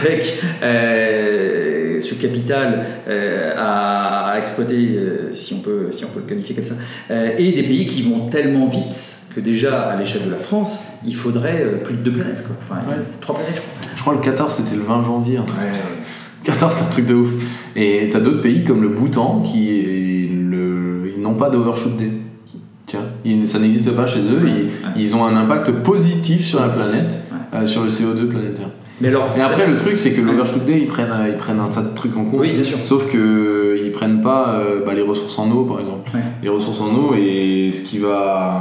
avec euh, ce capital euh, à, à exploiter, euh, si on peut, si on peut le qualifier comme ça, euh, et des pays qui vont tellement vite que déjà à l'échelle de la France, il faudrait euh, plus de deux planètes, quoi. Enfin, ouais. Trois planètes, je crois. Je crois que le Qatar, c'était le vingt janvier, un truc. Ouais. Le Qatar, c'est un truc de ouf. Et t'as d'autres pays comme le Bhoutan qui est le... ils n'ont pas d'overshoot day. Tiens, ça n'existe pas chez eux, ouais, ils, ouais. ils ont un impact positif sur la planète, ouais. euh, sur le C O deux planétaire. Mais alors, et après, le truc, c'est que l'overshoot day, ils prennent, ils prennent un tas de trucs en compte, oui, bien sûr. Sauf qu'ils prennent pas euh, bah, les ressources en eau, par exemple. Ouais. Les ressources en eau, et ce qui va.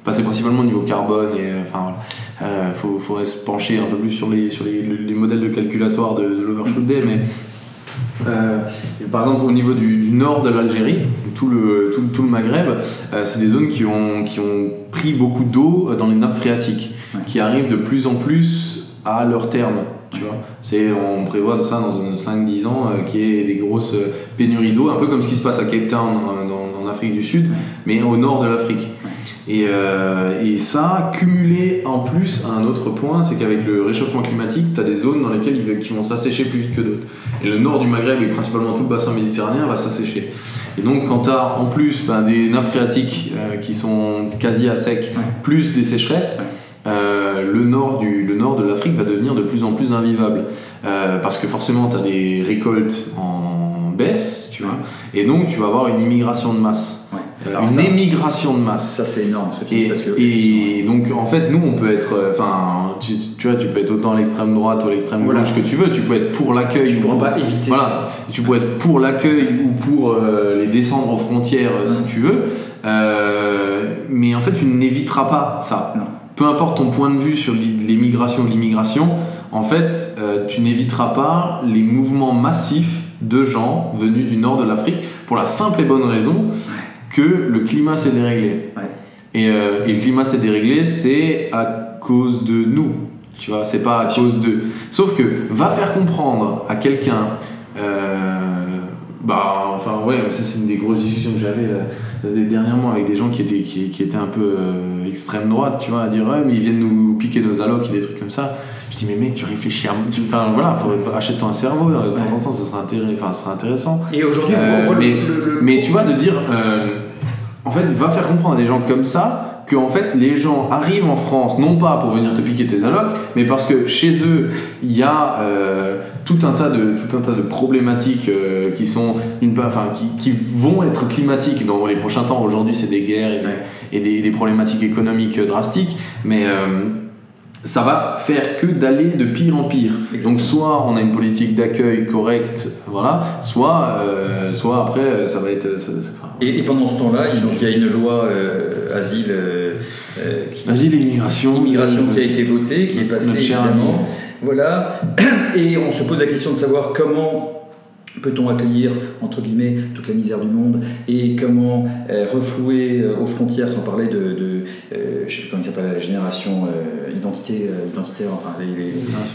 Enfin, c'est principalement au niveau carbone, et enfin voilà. Euh, faut, faudrait se pencher un peu plus sur les, sur les, les modèles de calculatoire de, de l'overshoot day, mais. Euh, par exemple au niveau du, du nord de l'Algérie, tout le, tout, tout le Maghreb, euh, c'est des zones qui ont, qui ont pris beaucoup d'eau dans les nappes phréatiques, ouais. qui arrivent de plus en plus à leur terme, tu vois. C'est, on prévoit ça dans cinq à dix ans euh, qu'il y ait des grosses pénuries d'eau, un peu comme ce qui se passe à Cape Town en, en, en Afrique du Sud, mais au nord de l'Afrique. Et, euh, et ça, cumulé en plus à un autre point, c'est qu'avec le réchauffement climatique, t'as des zones dans lesquelles ils, qui vont s'assécher plus vite que d'autres. Et le nord du Maghreb, et principalement tout le bassin méditerranéen, va s'assécher. Et donc, quand t'as en plus ben, des nappes phréatiques euh, qui sont quasi à sec, plus des sécheresses, euh, le nord du, le nord de l'Afrique va devenir de plus en plus invivable. Euh, parce que forcément, t'as des récoltes en baisse, tu vois, et donc tu vas avoir une immigration de masse. Ouais. Alors une ça, émigration de masse, ça c'est énorme ce et, parce que, et donc en fait nous on peut être, enfin tu, tu vois, tu peux être autant à l'extrême droite ou à l'extrême gauche, voilà. que tu veux, tu peux être pour l'accueil, tu pourras pas éviter, voilà. ça. Tu peux être pour l'accueil ou pour euh, les descendre aux frontières, ouais. si tu veux, euh, mais en fait tu n'éviteras pas ça, non. peu importe ton point de vue sur l'émigration ou l'immigration, en fait euh, tu n'éviteras pas les mouvements massifs de gens venus du nord de l'Afrique pour la simple et bonne raison que le climat s'est déréglé. Ouais. Et, euh, et le climat s'est déréglé, c'est à cause de nous. Tu vois, c'est pas à cause d'eux. Sauf que, va faire comprendre à quelqu'un. Euh, bah, enfin, ouais, ça, c'est une des grosses discussions que j'avais là, dernièrement avec des gens qui étaient, qui, qui étaient un peu euh, extrême droite, tu vois, à dire, ouais, mais ils viennent nous piquer nos allocs et des trucs comme ça. Je dis, mais mec, tu réfléchis à... Enfin, voilà, faut... achète-toi un cerveau, de temps en temps, ça sera, intér... enfin, ça sera intéressant. Et aujourd'hui, euh, on voit mais, le, le... mais tu vois, de dire... Euh, en fait, va faire comprendre à des gens comme ça que, en fait, les gens arrivent en France, non pas pour venir te piquer tes allocs, mais parce que, chez eux, il y a euh, tout, un tas de, tout un tas de problématiques euh, qui, sont une, enfin, qui, qui vont être climatiques dans les prochains temps. Aujourd'hui, c'est des guerres et, ouais. et des, des problématiques économiques drastiques, mais... Euh, ça va faire que d'aller de pire en pire. Exactement. Donc soit on a une politique d'accueil correcte, voilà, soit, euh, soit après ça va être... Ça, ça, enfin... et, et pendant ce temps-là, il y a une loi euh, asile, euh, qui... asile et immigration, immigration qui a été votée, qui est passée évidemment. Voilà. Et on se pose la question de savoir comment... peut-on accueillir, entre guillemets, toute la misère du monde et comment euh, reflouer euh, aux frontières, sans parler de, de euh, je sais plus comment il s'appelle, la génération euh, identité, euh, identitaire, enfin, les, les,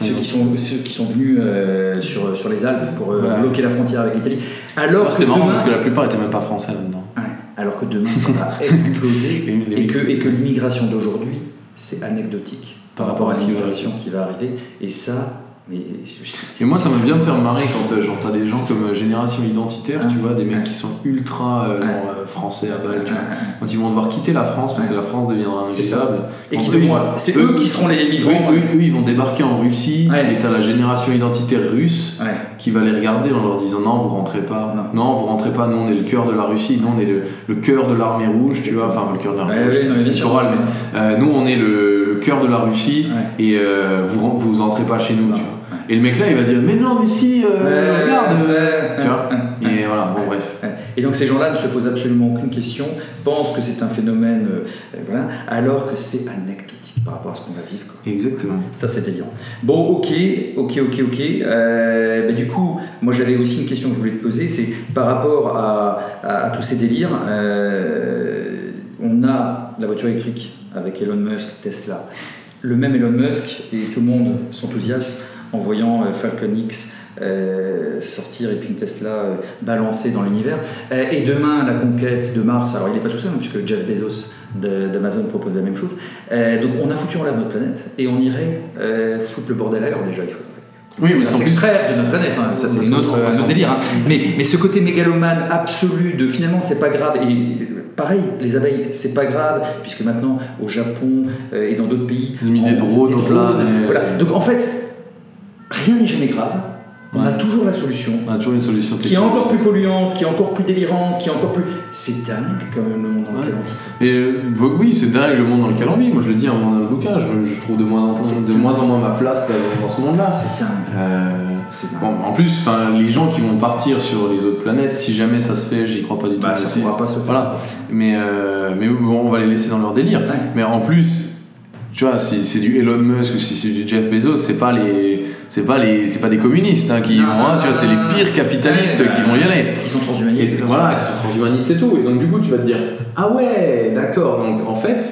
ceux, qui sont, ceux qui sont venus euh, sur, sur les Alpes pour euh, ouais. bloquer la frontière avec l'Italie. Alors que c'était marrant demain, parce que la plupart n'étaient même pas français là-dedans. Ouais, alors que demain, ça va exploser et, que, et que l'immigration d'aujourd'hui, c'est anecdotique par, par rapport à, à l'immigration qui va arriver. Et ça, Mais et moi ça m'a bien faire marrer quand euh, genre, t'as des gens comme euh, Génération Identitaire, ah, tu vois, des mecs ah, qui sont ultra euh, genre, ah, français à balle, tu vois, ah, quand ils vont devoir quitter la France parce ah, que la France deviendra invivable. Et qui deviendra. C'est eux, eux qui seront les migrants. Eux, eux, eux ils vont débarquer en Russie ouais. et t'as la Génération Identitaire russe ouais. qui va les regarder en leur disant non vous rentrez pas, non, non vous rentrez pas, nous on est le cœur de la Russie, nous on est le, le cœur de l'armée rouge, tu vois, enfin le cœur de l'armée ouais, rouge, ouais, c'est choral, ouais. mais euh, nous on est le, le cœur de la Russie ouais. et euh, vous vous entrez pas chez nous, non. tu vois. Et le mec là il va dire mais non mais si euh, euh, regarde euh, tu vois euh, et euh, voilà bon euh, bref euh. Et donc ces gens là ne se posent absolument aucune question, pensent que c'est un phénomène euh, voilà alors que c'est anecdotique par rapport à ce qu'on va vivre quoi. Exactement, ça c'est délirant. Bon ok ok ok ok euh, bah, du coup moi j'avais aussi une question que je voulais te poser, c'est par rapport à, à, à tous ces délires euh, on a la voiture électrique avec Elon Musk, Tesla, le même Elon Musk et tout le monde s'enthousiaste en voyant euh, Falcon X euh, sortir et puis une Tesla euh, balancée dans l'univers. Euh, et demain, la conquête de Mars, alors il n'est pas tout seul, hein, puisque Jeff Bezos de, d'Amazon propose la même chose. Euh, donc on a foutu en l'air notre planète et on irait euh, foutre le bordel ailleurs déjà, il faut. Oui, mais s'extraire de notre planète, hein. Ça c'est oui, notre, euh, notre délire. Hein. Mais, mais ce côté mégalomane absolu de finalement c'est pas grave, et pareil, les abeilles c'est pas grave, puisque maintenant au Japon euh, et dans d'autres pays. Ils mis des drones, des drones, et... voilà. Donc en fait. Rien n'est jamais grave, on ouais. a toujours la solution. On a toujours une solution qui est encore plus polluante, qui est encore plus délirante, qui est encore plus. C'est dingue quand même le monde dans lequel ouais. on vit. Et, bah, oui, c'est dingue le monde dans lequel on vit. Moi je le dis en mon bouquin, je, je trouve de moins en, de moins, en moins ma place dans ce monde-là. C'est dingue. Euh... C'est dingue. Bon, en plus, les gens qui vont partir sur les autres planètes, si jamais ça se fait, j'y crois pas du tout. Bah, ça ne pourra pas se faire. Voilà. Mais, euh, mais bon, on va les laisser dans leur délire. Ouais. Mais en plus. Tu vois, si c'est du Elon Musk ou si c'est du Jeff Bezos, c'est pas les, c'est pas les, c'est pas des communistes hein, qui non, vont, hein, tu vois, c'est les pires capitalistes ouais, qui vont y aller. Qui sont transhumanistes. Et, voilà, qui sont transhumanistes et tout. Et donc du coup, tu vas te dire, ah ouais, d'accord. Donc en fait,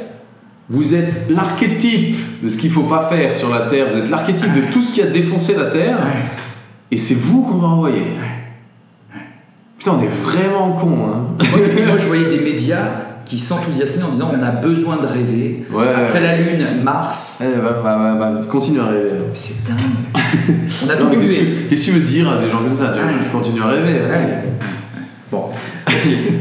vous êtes l'archétype de ce qu'il faut pas faire sur la Terre. Vous êtes l'archétype de tout ce qui a défoncé la Terre. Et c'est vous qu'on va envoyer. Putain, on est vraiment cons. Hein. Moi, moi, je voyais des médias. Qui s'enthousiasmaient en disant on a besoin de rêver ouais, après ouais. la Lune, Mars eh, bah, bah, bah, continue à rêver, c'est dingue. On a tout bugué. Qu'est-ce que tu veux dire à des gens comme ça, tu vois, je continue à rêver ouais. Bon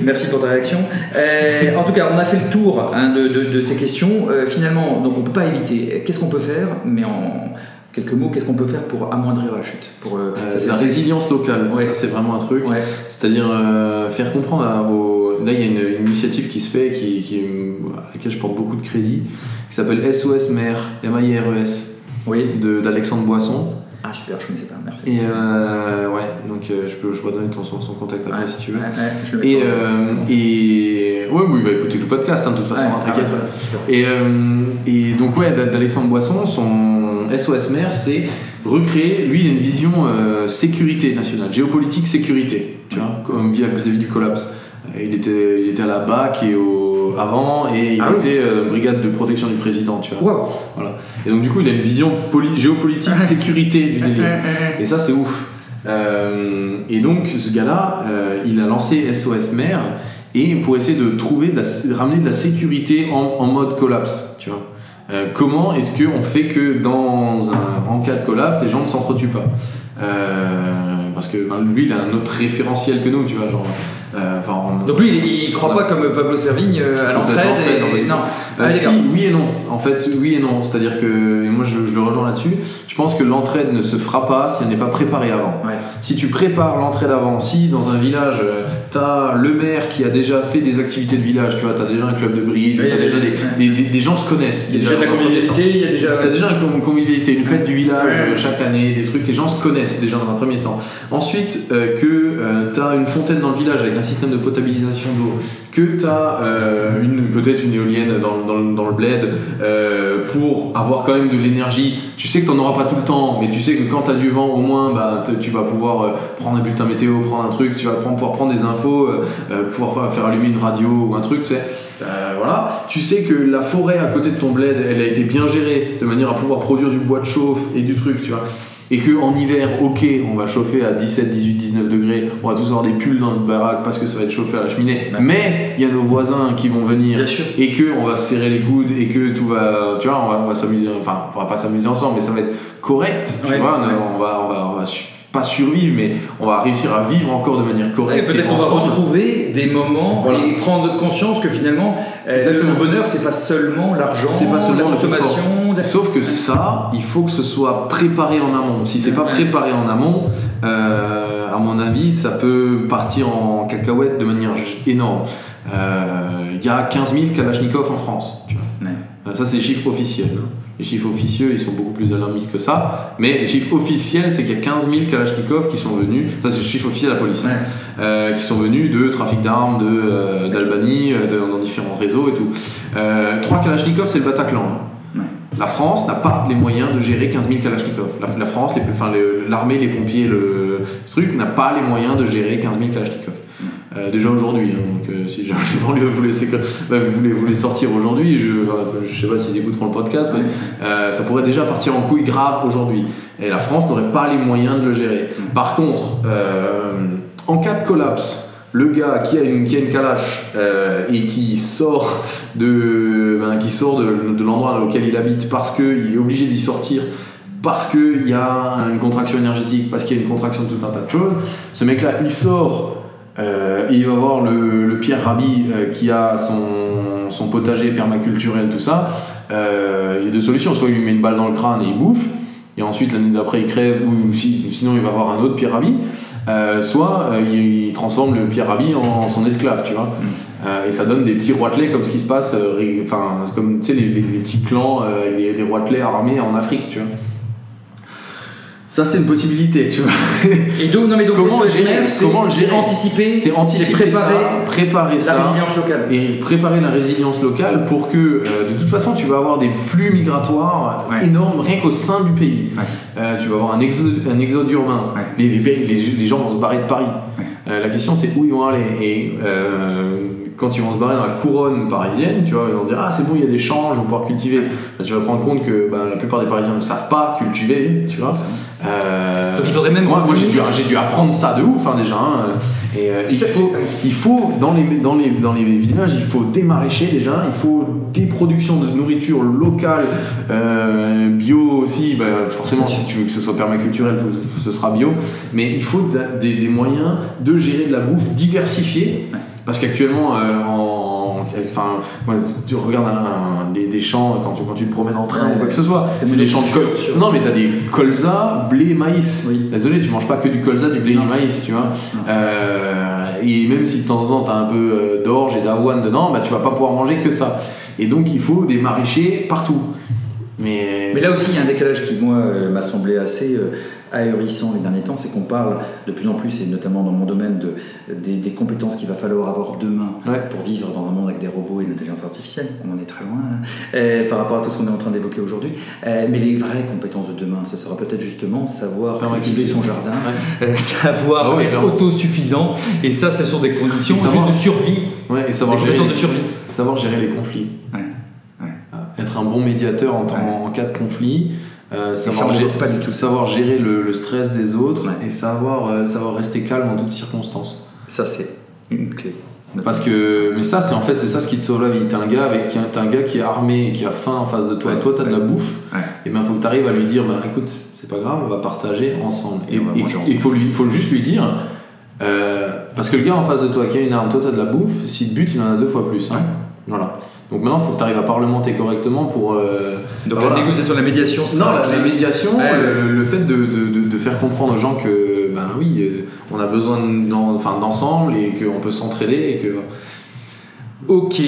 merci pour ta réaction. Euh, en tout cas on a fait le tour hein, de, de, de ces questions euh, finalement, donc on ne peut pas éviter qu'est-ce qu'on peut faire, mais en quelques mots, qu'est-ce qu'on peut faire pour amoindrir la chute pour, euh, euh, ça, c'est la c'est... résilience locale ouais. Ça c'est vraiment un truc ouais. c'est-à-dire euh, faire comprendre à, aux là il y a une, une initiative qui se fait qui, qui, à laquelle je porte beaucoup de crédit qui s'appelle S O S MIRES M I R E S oui. de, d'Alexandre Boisson. Ah super, je ne connaissais pas, merci. Et euh, ouais, donc euh, je peux je redonner ton, son, son contact après ouais, si tu veux. Ouais, ouais, et, euh, et ouais, bon, il va écouter le podcast hein, de toute façon, ouais, hein, t'inquiète. Ouais, et, euh, et donc ouais, d'Alexandre Boisson, son S O S MIRES, c'est recréer, lui il a une vision euh, sécurité nationale, géopolitique sécurité, tu vois, comme vis-à-vis du collapse. Il était, il était à la B A C et au, avant, et il ah était oui. euh, brigade de protection du président, tu vois. Wow. Voilà. Et donc du coup, il a une vision poli- géopolitique, sécurité du délire. Et ça, c'est ouf. Euh, et donc, ce gars-là, euh, il a lancé S O S MIRES et pour essayer de trouver, de, la, de ramener de la sécurité en, en mode collapse, tu vois. Euh, comment est-ce que on fait que dans un en cas de collapse, les gens ne s'entretuent pas euh, parce que ben, lui, il a un autre référentiel que nous, tu vois, genre. Euh, enfin, on... Donc lui il, il croit pas comme Pablo Servigne euh, à l'entraide et... non, mais... non. Euh, ah, si, oui et non en fait oui et non c'est à dire que et moi je, je le rejoins là-dessus, je pense que l'entraide ne se fera pas si elle n'est pas préparée avant ouais. Si tu prépares l'entraide avant, si dans un village t'as le maire qui a déjà fait des activités de village, tu vois, t'as déjà un club de bridge, ouais, t'as déjà des, des, des, des gens se connaissent, il y a déjà de la convivialité, il y a déjà... t'as déjà une convivialité, une fête du village ouais. chaque année, des trucs, les gens se connaissent déjà dans un premier temps, ensuite euh, que euh, t'as une fontaine dans le village avec un système de potabilisation d'eau, que t'as euh, une, peut-être une éolienne dans, dans, dans le bled euh, pour avoir quand même de l'énergie, tu sais que t'en auras pas tout le temps mais tu sais que quand t'as du vent au moins bah, tu vas pouvoir euh, prendre un bulletin météo, prendre un truc, tu vas prendre, pouvoir prendre des infos euh, pouvoir faire allumer une radio ou un truc tu sais euh, voilà, tu sais que la forêt à côté de ton bled elle a été bien gérée de manière à pouvoir produire du bois de chauffe et du truc tu vois. et qu'en hiver, ok, on va chauffer à dix-sept, dix-huit, dix-neuf degrés, on va tous avoir des pulls dans notre baraque parce que ça va être chauffé à la cheminée, bah, mais il y a nos voisins qui vont venir et qu'on va se serrer les coudes et que tout va, tu vois, on va, on va s'amuser, enfin, on va pas s'amuser ensemble, mais ça va être correct, tu ouais, vois, ouais. on va, on va, on va suivre. Pas survivre, mais on va réussir à vivre encore de manière correcte. Ouais, peut-être qu'on va retrouver des moments voilà. et prendre conscience que finalement, exactement. Le bonheur, c'est pas seulement l'argent, c'est pas seulement la consommation. Sauf que ça, il faut que ce soit préparé en amont. Si c'est pas préparé en amont, euh, à mon avis, ça peut partir en cacahuète de manière énorme. Il euh, y a quinze mille Kalachnikov en France, tu vois. Ouais. Ça, c'est les chiffres officiels. Les chiffres officieux, ils sont beaucoup plus alarmistes que ça. Mais les chiffres officiels, c'est qu'il y a quinze mille Kalachnikov qui sont venus. Ça, c'est le chiffre officiel de la police. Ouais. Euh, qui sont venus de trafic d'armes, de, euh, d'Albanie, de, dans différents réseaux et tout. Euh, trois Kalachnikov, c'est le Bataclan. Ouais. La France n'a pas les moyens de gérer quinze mille Kalachnikov. La, la France, les, enfin, les, l'armée, les pompiers, le, le truc, n'a pas les moyens de gérer quinze mille Kalachnikov. Euh, déjà aujourd'hui, hein, donc euh, si jamais vous les bah, voulez sortir aujourd'hui, je ne sais pas s'ils écouteront le podcast, mais euh, ça pourrait déjà partir en couille grave aujourd'hui. Et la France n'aurait pas les moyens de le gérer. Par contre, euh, en cas de collapse, le gars qui a une, qui a une calache euh, et qui sort, de, ben, qui sort de, de l'endroit auquel il habite parce qu'il est obligé d'y sortir, parce qu'il y a une contraction énergétique, parce qu'il y a une contraction de tout un tas de choses, ce mec-là, il sort... Euh, il va voir le, le Pierre Rabhi euh, qui a son, son potager permaculturel, tout ça. Euh, il y a deux solutions, soit il lui met une balle dans le crâne et il bouffe, et ensuite l'année d'après il crève, ou, ou si, sinon il va voir un autre Pierre Rabhi, euh, soit euh, il, il transforme le Pierre Rabhi en, en son esclave, tu vois. Mm. Euh, et ça donne des petits roitelets comme ce qui se passe, euh, enfin, comme tu sais, les, les, les petits clans, euh, des, des roitelets armés en Afrique, tu vois. Ça, c'est une possibilité, tu vois. Et donc, non, mais donc, comment le gérer, c'est, comment c'est, anticiper, c'est anticiper, c'est préparer, ça, préparer la ça, résilience locale. Et préparer la résilience locale pour que, euh, de toute façon, tu vas avoir des flux migratoires ouais. énormes, rien qu'au sein du pays. Ouais. Euh, tu vas avoir un exode, un exode urbain. Ouais. Les, les, les, les gens vont se barrer de Paris. Ouais. Euh, la question, c'est où ils vont aller. Et euh, quand ils vont se barrer dans la couronne parisienne, tu vois, ils vont dire « Ah, c'est bon, il y a des champs, je vais pouvoir cultiver. » Bah, tu vas te rendre compte que bah, la plupart des Parisiens ne savent pas cultiver, tu vois. Euh, Donc il faudrait même moi, moi j'ai, dû, j'ai dû apprendre ça de ouf hein, déjà hein. Et, euh, il, ça, faut, il faut dans les, dans, les, dans les villages il faut des maraîchers déjà, il faut des productions de nourriture locale euh, bio aussi bah, forcément si tu veux que ce soit permaculturel faut, faut, ce sera bio, mais il faut des, des moyens de gérer de la bouffe diversifiée parce qu'actuellement euh, en enfin, moi, tu regardes un, un, des, des champs quand tu, quand tu te promènes en train ouais, ou quoi que ce soit, c'est, c'est des champs de colza. Non, mais t'as des colza, blé, maïs. Oui. Désolé, tu manges pas que du colza, du blé non. et du maïs, tu vois. Euh, et même si de temps en temps t'as un peu d'orge et d'avoine dedans, bah tu vas pas pouvoir manger que ça. Et donc il faut des maraîchers partout. Mais, mais là aussi, il y a un décalage qui, moi, euh, m'a semblé assez euh, ahurissant les derniers temps, c'est qu'on parle de plus en plus, et notamment dans mon domaine, de, des, des compétences qu'il va falloir avoir demain ouais. pour vivre dans un monde avec des robots et de l'intelligence artificielle. On en est très loin, hein, euh, par rapport à tout ce qu'on est en train d'évoquer aujourd'hui. Euh, mais les vraies compétences de demain, ce sera peut-être justement savoir cultiver son jardin, ouais. euh, savoir oh, être autosuffisant, et ça, c'est sur des conditions et savoir, juste de survie, ouais, et savoir des gérer, compétences de survie. Savoir gérer les conflits. Ouais. Être un bon médiateur en, temps, ouais. en cas de conflit, euh, savoir, gérer, pas du tout. savoir gérer le, le stress des autres ouais. et savoir, euh, savoir rester calme en toutes circonstances. Ça, c'est une clé. Parce que, mais ça, c'est en fait c'est ça ce qui te sauve la vie. T'es un gars avec, t'es un gars qui est armé et qui a faim en face de toi, et toi t'as de la bouffe. Ouais. Et ben faut que t'arrives à lui dire, bah, écoute, c'est pas grave, on va partager ensemble. Et il faut lui, faut juste lui dire. Euh, parce que le gars en face de toi qui a une arme, toi t'as de la bouffe, s'il te bute, il en a deux fois plus. Hein. Ouais. Voilà. Donc maintenant, il faut que tu arrives à parlementer correctement pour. Euh, Donc voilà. La négociation, la médiation, c'est non, la, la médiation, ouais. le, le fait de, de, de faire comprendre aux gens que, ben oui, on a besoin d'en, enfin, d'ensemble et qu'on peut s'entraider et que. Ok.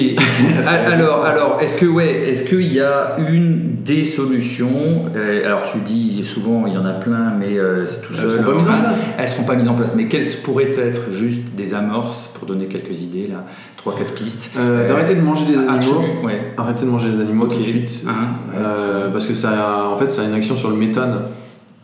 alors, alors, est-ce que ouais, est-ce qu'il y a une des solutions euh, Alors, tu dis souvent, il y en a plein, mais euh, c'est tout seul. Elles ne seront pas mises en place. Elles ne seront pas mises en place. Mais quelles pourraient être juste des amorces pour donner quelques idées là, trois, quatre pistes. Euh, d'arrêter de manger des animaux. Absolue, ouais. Arrêter de manger des animaux okay. tout de suite, uh-huh. euh, parce que ça, en fait, ça a une action sur le méthane.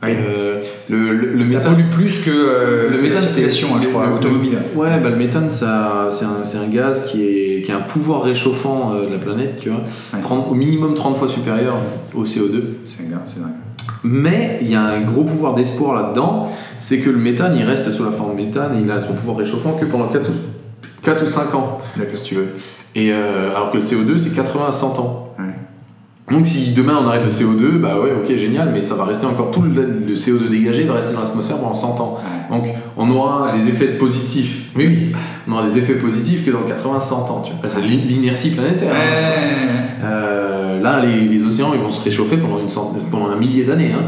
Oui. Euh, le, le, le ça méthane pollue plus que euh, le méthane, c'est, c'est hein, je crois, automobile. Ouais, bah le méthane, ça, c'est un, c'est un gaz qui est, qui a un pouvoir réchauffant euh, de la planète, tu vois, ouais. trente, au minimum trente fois supérieur au C O deux. C'est un gaz, c'est dingue. Mais il y a un gros pouvoir d'espoir là-dedans, c'est que le méthane, il reste sous la forme méthane, et il a son pouvoir réchauffant que pendant quatre ou cinq ans, si tu veux. Et euh, alors que le C O deux, c'est quatre-vingts à cent ans. Ouais. Donc si demain on arrête le C O deux, bah ouais, ok, génial, mais ça va rester encore tout le, le C O deux dégagé, va rester dans l'atmosphère pendant cent ans. Ouais. Donc on aura des effets positifs. Oui, oui, on aura des effets positifs que dans quatre-vingts à cent ans. Tu vois. C'est l'inertie planétaire. Ouais. Hein. Euh, là, les, les océans, ils vont se réchauffer pendant, une centaine, pendant un millier d'années. Hein.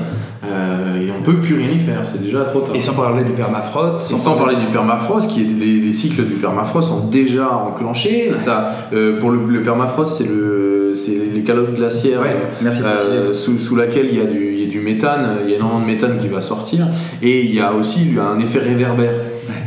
Euh, et on ne peut plus rien y faire, c'est déjà trop tard. Et sans parler du permafrost, sans, sans parler... parler du permafrost, qui est, les, les cycles du permafrost sont déjà enclenchés. Ouais. Ça, euh, pour le, le permafrost, c'est, le, c'est les calottes glaciaires, ouais, merci euh, sous, sous laquelle il y a du, il y a du méthane, il y a énormément de méthane qui va sortir, et il y a aussi il y a un effet réverbère.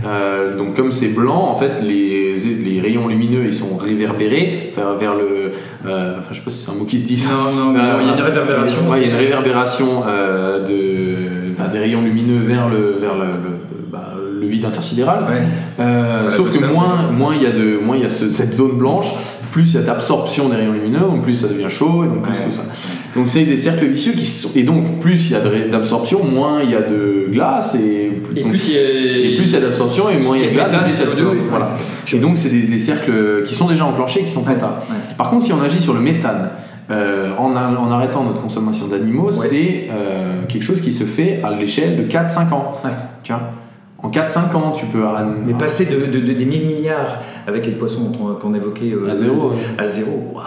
Euh, donc comme c'est blanc, en fait, les, les rayons lumineux ils sont réverbérés enfin, vers le. Euh, enfin, je sais pas si c'est un mot qui se dit ça. Non, non, euh, il y a une réverbération. Il ouais, y a une réverbération euh, de, bah, des rayons lumineux vers le, vers le, le, bah, le vide intersidéral. Ouais. Euh, voilà, sauf que moins, moins il y a de, moins il y a ce, cette zone blanche, plus il y a d'absorption des rayons lumineux, donc plus ça devient chaud, et donc plus ouais. tout ça. Donc c'est des cercles vicieux qui sont... Et donc plus il y a de... d'absorption, moins il y a de glace, et, et, donc, plus, il y a... et plus il y a d'absorption, et moins il y a de glace, et plus il y a de C O deux. Voilà. Et donc c'est des, des cercles qui sont déjà enclenchés, qui sont très tard. Ouais. Par contre, si on agit sur le méthane, euh, en, a... en arrêtant notre consommation d'animaux, ouais. c'est euh, quelque chose qui se fait à l'échelle de quatre à cinq ans. Ouais. Tu vois ? En quatre à cinq ans, tu peux... Mais passer de, de, de, des mille milliards avec les poissons qu'on, qu'on évoquait... Euh, à zéro. Euh, à zéro, waouh.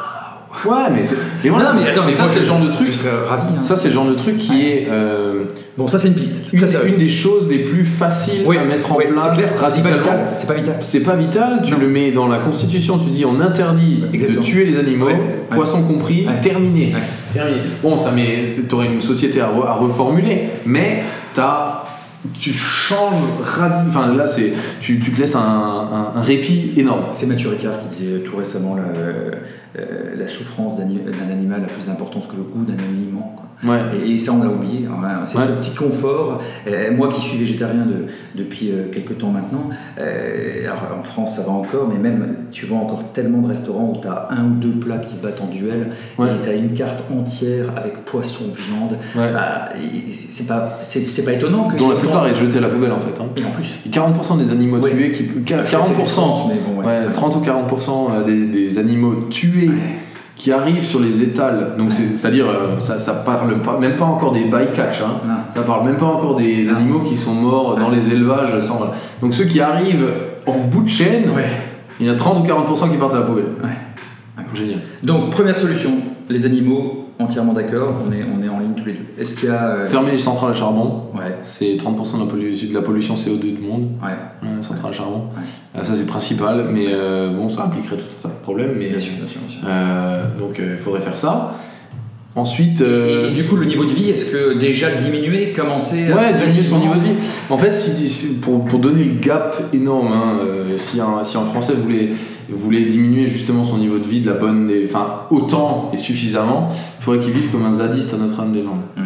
Ouais, mais... mais, voilà, non, mais, attends, mais ça, c'est le genre de truc... Je serais ravi. Hein. Ça, c'est le genre de truc qui ouais. est... Euh, bon, ça, c'est une piste. Une, ça, une des choses les plus faciles oui. à mettre en oui. place. C'est clair, c'est pas vital. C'est pas vital. C'est pas vital. Tu non. le mets dans la Constitution, tu dis on interdit Exactement. de tuer les animaux, ouais. poissons ouais. compris, ouais. terminé. Ouais. terminé. Bon, ça met... T'aurais une société à, re- à reformuler, mais t'as... tu changes radicalement. Enfin là, c'est tu, tu te laisses un, un, un répit énorme. C'est Mathieu Ricard qui disait tout récemment la, euh, la souffrance d'un, d'un animal a plus d'importance que le goût d'un aliment. Ouais. Et, et ça, on l'a oublié. Hein. C'est ouais. ce petit confort. Euh, moi qui suis végétarien de, depuis euh, quelques temps maintenant, euh, alors en France ça va encore, mais même tu vois encore tellement de restaurants où tu as un ou deux plats qui se battent en duel ouais. et tu as une carte entière avec poisson, viande. Ouais. Bah, c'est, pas, c'est, c'est pas étonnant que. Dont la plupart est jetée à la poubelle en fait. Hein. Et en plus. quarante pour cent des animaux ouais. tués. Qui, quarante pour cent, trente, mais bon, ouais. Ouais, trente ou quarante pour cent des, des animaux tués. Ouais. Qui arrivent sur les étals, donc c'est, c'est-à-dire euh, ça, ça parle pas, même pas encore des bycatch, hein. ça parle même pas encore des animaux qui sont morts dans les élevages. Sans... Donc ceux qui arrivent en bout de chaîne, ouais. il y a trente ou quarante pour cent qui partent à la poubelle. Ouais. D'accord. Génial. Donc première solution, les animaux, entièrement d'accord, on est, on est en ligne tous les deux. Est-ce qu'il y a euh... fermer les centrales à charbon, ouais. c'est trente pour cent de la, pollu- de la pollution C O deux du monde, ouais. Ouais, les centrales à charbon. Ouais. Euh, ça c'est principal, mais euh, bon ça impliquerait tout un tas de problèmes. Mais bien sûr, bien sûr, bien sûr. Euh, donc il euh, faudrait faire ça. Ensuite, euh... et, et du coup, le niveau de vie, est-ce que déjà le diminuer, commencer à ouais, diminuer son niveau de vie. En fait, si, si, pour, pour donner le gap énorme, hein, euh, si, un, si un Français voulait, voulait diminuer justement son niveau de vie de la bonne, des, enfin autant et suffisamment, il faudrait qu'il vive comme un zadiste à Notre-Dame-des-Landes. Mm.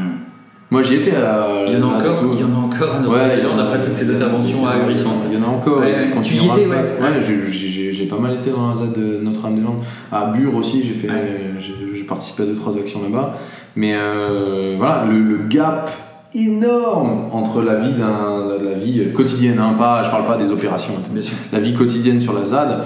Moi, j'y étais. À il y en a encore. Il y en a encore à Notre-Dame-des-Landes après toutes ces interventions ahurissantes. Il y en a encore. Tu y étais, ouais. Ouais, j'ai, j'ai, j'ai pas mal été dans la ZAD de Notre-Dame-des-Landes. À Bure aussi, j'ai fait. Ouais. J'ai, participer à deux trois actions là-bas, mais euh, voilà le, le gap énorme entre la vie d'un la vie quotidienne, hein, pas je parle pas des opérations, bien sûr, la vie quotidienne sur la ZAD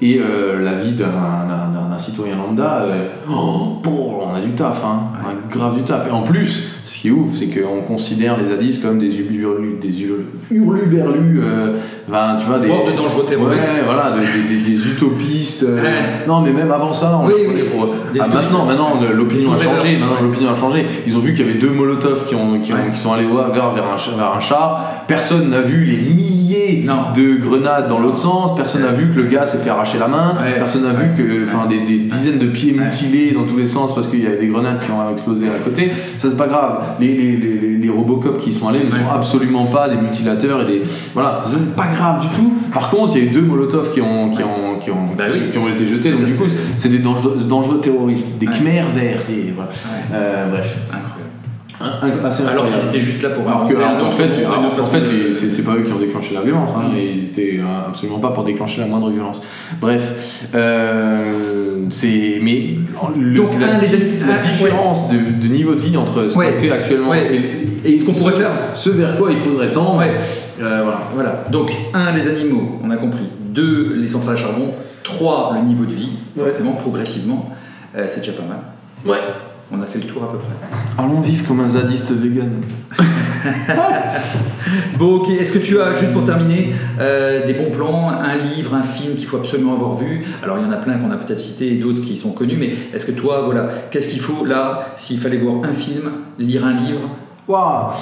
et euh, la vie d'un, d'un, d'un, d'un citoyen lambda, euh, oh, bon, on a du taf, hein, ouais. on a grave du taf. Et en plus, ce qui est ouf, c'est qu'on considère les zadistes comme des hurluberlus, des hurluberlus, euh, ben, tu vois, des forts de dangereux terroristes, ouais, voilà, de, de, de, des utopistes. Euh, ouais. Non, mais même avant ça, on oui, oui. Pour, ah, maintenant, maintenant, l'opinion a changé. Maintenant, ouais. l'opinion a changé. Ils ont vu qu'il y avait deux Molotovs qui ont, qui, ont, ouais. qui sont allés voir vers, vers, un, vers un char. Personne n'a vu les milliers non. de grenades dans l'autre sens. Personne n'a vu que le gars s'est fait arracher la main. Ouais. Personne n'a ouais. vu que, enfin, des, des dizaines de pieds ouais. mutilés dans tous les sens parce qu'il y avait des grenades qui ont explosé à côté. Ça c'est pas grave. Les, les, les, les Robocop qui sont allés ne sont absolument pas des mutilateurs et des... Voilà, ça c'est pas grave du tout. Par contre, il y a eu deux Molotov qui ont, qui ont, qui ont, bah oui. qui ont été jetés, donc ça, du coup, c'est, c'est des dangereux, dangereux terroristes, des ouais. Khmer verts, et voilà. Ouais. Euh, bref, incroyable. Assez alors qu'ils étaient juste là pour inventer que, alors, en fait, alors, en fait de... c'est, c'est pas eux qui ont déclenché la violence, hein, mais ils étaient absolument pas pour déclencher la moindre violence. Bref, euh, c'est mais le, donc la, un, les eff... la différence ouais. de, de niveau de vie entre ce ouais. qu'on fait actuellement ouais. et, et ce qu'on pourrait faire, ce vers quoi il faudrait tendre. Ouais. Euh, voilà, voilà. Donc un, les animaux, on a compris. Deux, les centrales à charbon. Trois, le niveau de vie, forcément ouais. progressivement. Euh, c'est déjà pas mal. Ouais. On a fait le tour à peu près. Allons vivre comme un zadiste vegan. Bon, ok. Est-ce que tu as, juste pour terminer, euh, des bons plans, un livre, un film qu'il faut absolument avoir vu ? Alors, il y en a plein qu'on a peut-être cités et d'autres qui sont connus, mais est-ce que toi, voilà, qu'est-ce qu'il faut, là, s'il fallait voir un film, lire un livre ? Waouh !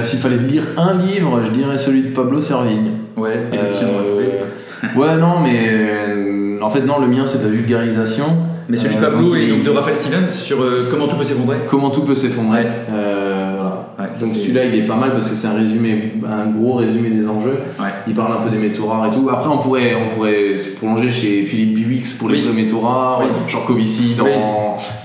S'il fallait lire un livre, je dirais celui de Pablo Servigne. Ouais, et euh, le tien, euh, ouais, non, mais... Euh, en fait, non, le mien, c'est de la vulgarisation. Mais celui de Pablo euh, et donc de Raphaël Stevens sur euh, Comment tout peut s'effondrer. Comment tout peut s'effondrer. Ouais. Euh, voilà. Ouais, ça, donc c'est... celui-là il est pas mal parce que c'est un résumé, un gros résumé des enjeux. Ouais. Il parle un peu des métaux rares et tout. Après on pourrait, on pourrait se prolonger chez Philippe Biwix pour les oui. métaux rares, oui. Jancovici dans oui.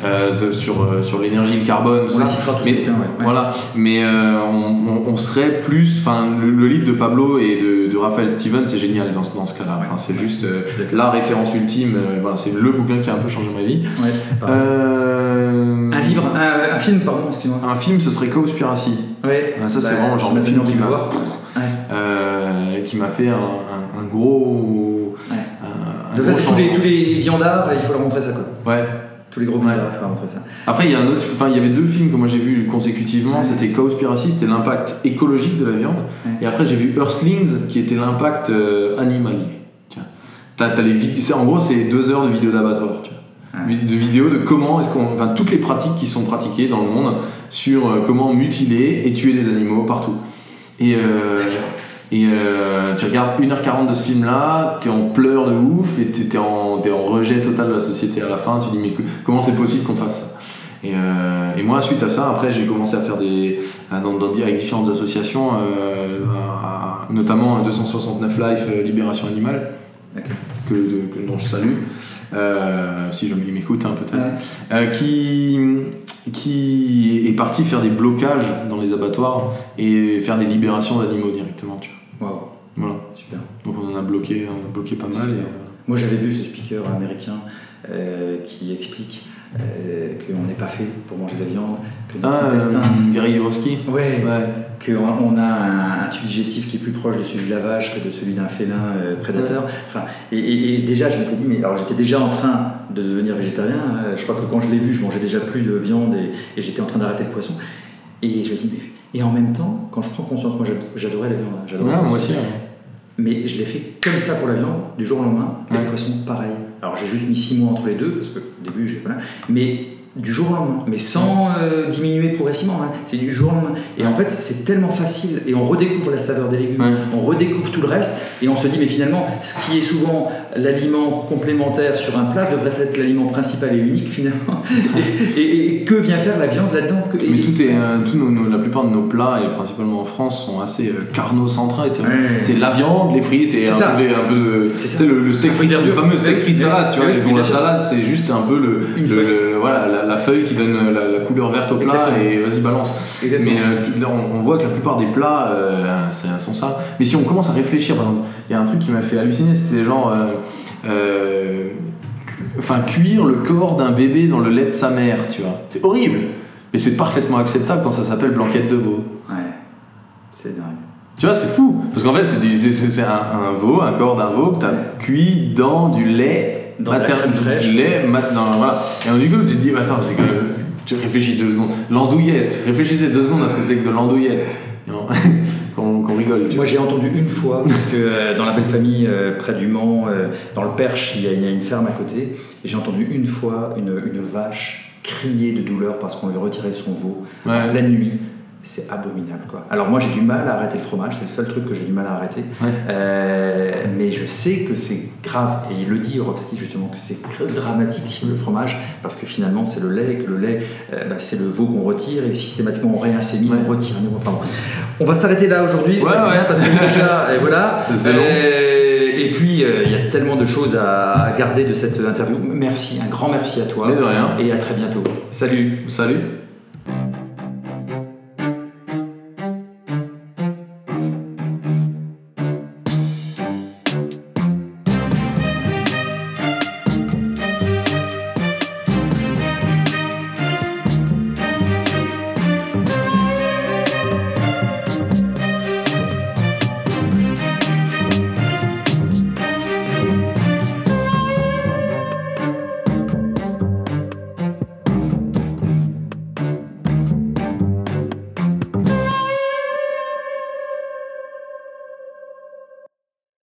euh, de, sur euh, sur l'énergie, le carbone. On les citera tous. Mais, bien, ouais. Voilà. Mais euh, on, on, on serait plus, enfin le, le livre de Pablo et de, de Raphaël Stevens c'est génial dans, dans ce cas-là. Enfin ouais. c'est juste euh, la référence ultime. Euh, voilà, c'est le bouquin qui a un peu changé. Vie. Ouais, euh... Un livre, un, un film, pardon, excuse-moi. Un film, ce serait Cowspiracy. Ouais. Ça, bah, c'est vraiment le genre de film qui m'a, voir. Ouais. Euh, qui m'a fait un, un, un gros. Ouais. Un, donc, un ça, gros c'est tous les, tous les viandards, il faut leur montrer ça, quoi. Ouais. Tous les gros viandards, ouais. il faut leur montrer ça. Après, il y a un autre, enfin, il y avait deux films que moi j'ai vus consécutivement. Ouais. C'était Cowspiracy, c'était l'impact écologique de la viande. Ouais. Et après, j'ai vu Earthlings, qui était l'impact euh, animalier. T'as, t'as les vid- en gros, c'est deux heures de vidéos d'abattoir, tu vois. De vidéos de comment est-ce qu'on, enfin toutes les pratiques qui sont pratiquées dans le monde sur comment mutiler et tuer les animaux partout. Et euh, et euh, tu regardes une heure quarante de ce film là, t'es en pleurs de ouf et t'es en t'es en rejet total de la société à la fin. Tu dis mais comment c'est possible qu'on fasse ça ? Et, euh, et moi suite à ça après j'ai commencé à faire des à, dans, dans, avec différentes associations, euh, à, notamment deux cent soixante-neuf Life, euh, Libération Animale. Okay. Que, que, dont je salue euh, si jamais il m'écoute hein, peut-être ouais. euh, qui, qui est parti faire des blocages dans les abattoirs et faire des libérations d'animaux directement, tu vois. Wow. Voilà. Super. Donc on en a bloqué, on a bloqué pas mal et, euh... moi j'avais vu ce speaker américain euh, qui explique euh, qu'on n'est pas fait pour manger de la viande, que notre ah, intestin euh, Gary Yourofsky ouais, ouais. qu'on a un, un tube digestif qui est plus proche de celui de la vache que de celui d'un félin euh, prédateur. Ouais. Enfin, et, et, et déjà, je m'étais dit, mais alors j'étais déjà en train de devenir végétarien. Euh, je crois que quand je l'ai vu, je mangeais déjà plus de viande et, et j'étais en train d'arrêter le poisson. Et je me suis dit, mais... et en même temps, quand je prends conscience, moi j'adorais la viande. J'adorais ouais, la moi aussi. Ouais. Mais je l'ai fait comme ça pour la viande, du jour au lendemain, et ouais. le poisson, pareil. Alors j'ai juste mis six mois entre les deux, parce que au début, j'ai voilà. Mais du jour au lendemain, mais sans euh, diminuer progressivement, hein. C'est du jour au lendemain. Et ouais. en fait, c'est tellement facile, et on redécouvre la saveur des légumes, ouais. on redécouvre tout le reste, et on se dit, mais finalement, ce qui est souvent l'aliment complémentaire sur un plat devrait être l'aliment principal et unique, finalement. et, et, et que vient faire la viande là-dedans que, Mais et, tout est, euh, tout nos, nos, la plupart de nos plats, et principalement en France, sont assez euh, carno-centrés. Ouais. C'est la viande, les frites, et c'est un, peu, un peu... C'est, c'est le, le steak frites, le fameux steak frites salade, tu vois, et bon, la salade, c'est juste un peu le... Voilà, la, la feuille qui donne la, la couleur verte au plat. Exactement. Et vas-y balance. Exactement. Mais euh, tout, là, on, on voit que la plupart des plats euh, sont ça. Mais si on commence à réfléchir, par exemple, il y a un truc qui m'a fait halluciner, c'était genre euh, euh, enfin cuire le corps d'un bébé dans le lait de sa mère, tu vois. C'est horrible, mais c'est parfaitement acceptable quand ça s'appelle blanquette de veau. Ouais, c'est dingue. Tu vois, c'est fou, parce qu'en fait c'est, du, c'est, c'est un, un veau, un corps d'un veau que t'as ouais. cuit dans du lait. Dans mater- la crème fraîche. Du lait, mat- non, voilà. Et donc, du coup, tu te dis, attends, c'est que tu réfléchis deux secondes. L'andouillette, réfléchissez deux secondes à ce que c'est que de l'andouillette. qu'on, qu'on rigole. Moi, vois. J'ai entendu une fois, parce que euh, dans la belle famille, euh, près du Mans, euh, dans le Perche, il y, a, il y a une ferme à côté, et j'ai entendu une fois une, une vache crier de douleur parce qu'on lui retirait son veau ouais. en pleine nuit. C'est abominable, quoi. Alors moi j'ai du mal à arrêter le fromage, c'est le seul truc que j'ai du mal à arrêter. Ouais. Euh, mais je sais que c'est grave, et il le dit Yourofsky justement, que c'est dramatique le fromage, parce que finalement c'est le lait, que le lait euh, bah, c'est le veau qu'on retire, et systématiquement on réinsémine, ouais. on retire. Enfin, on va s'arrêter là aujourd'hui, ouais, bah, ouais. parce que déjà, et voilà. C'est euh, et puis il euh, y a tellement de choses à, à garder de cette interview. Merci, un grand merci à toi. Mais de rien. Et à très bientôt. Salut. Salut.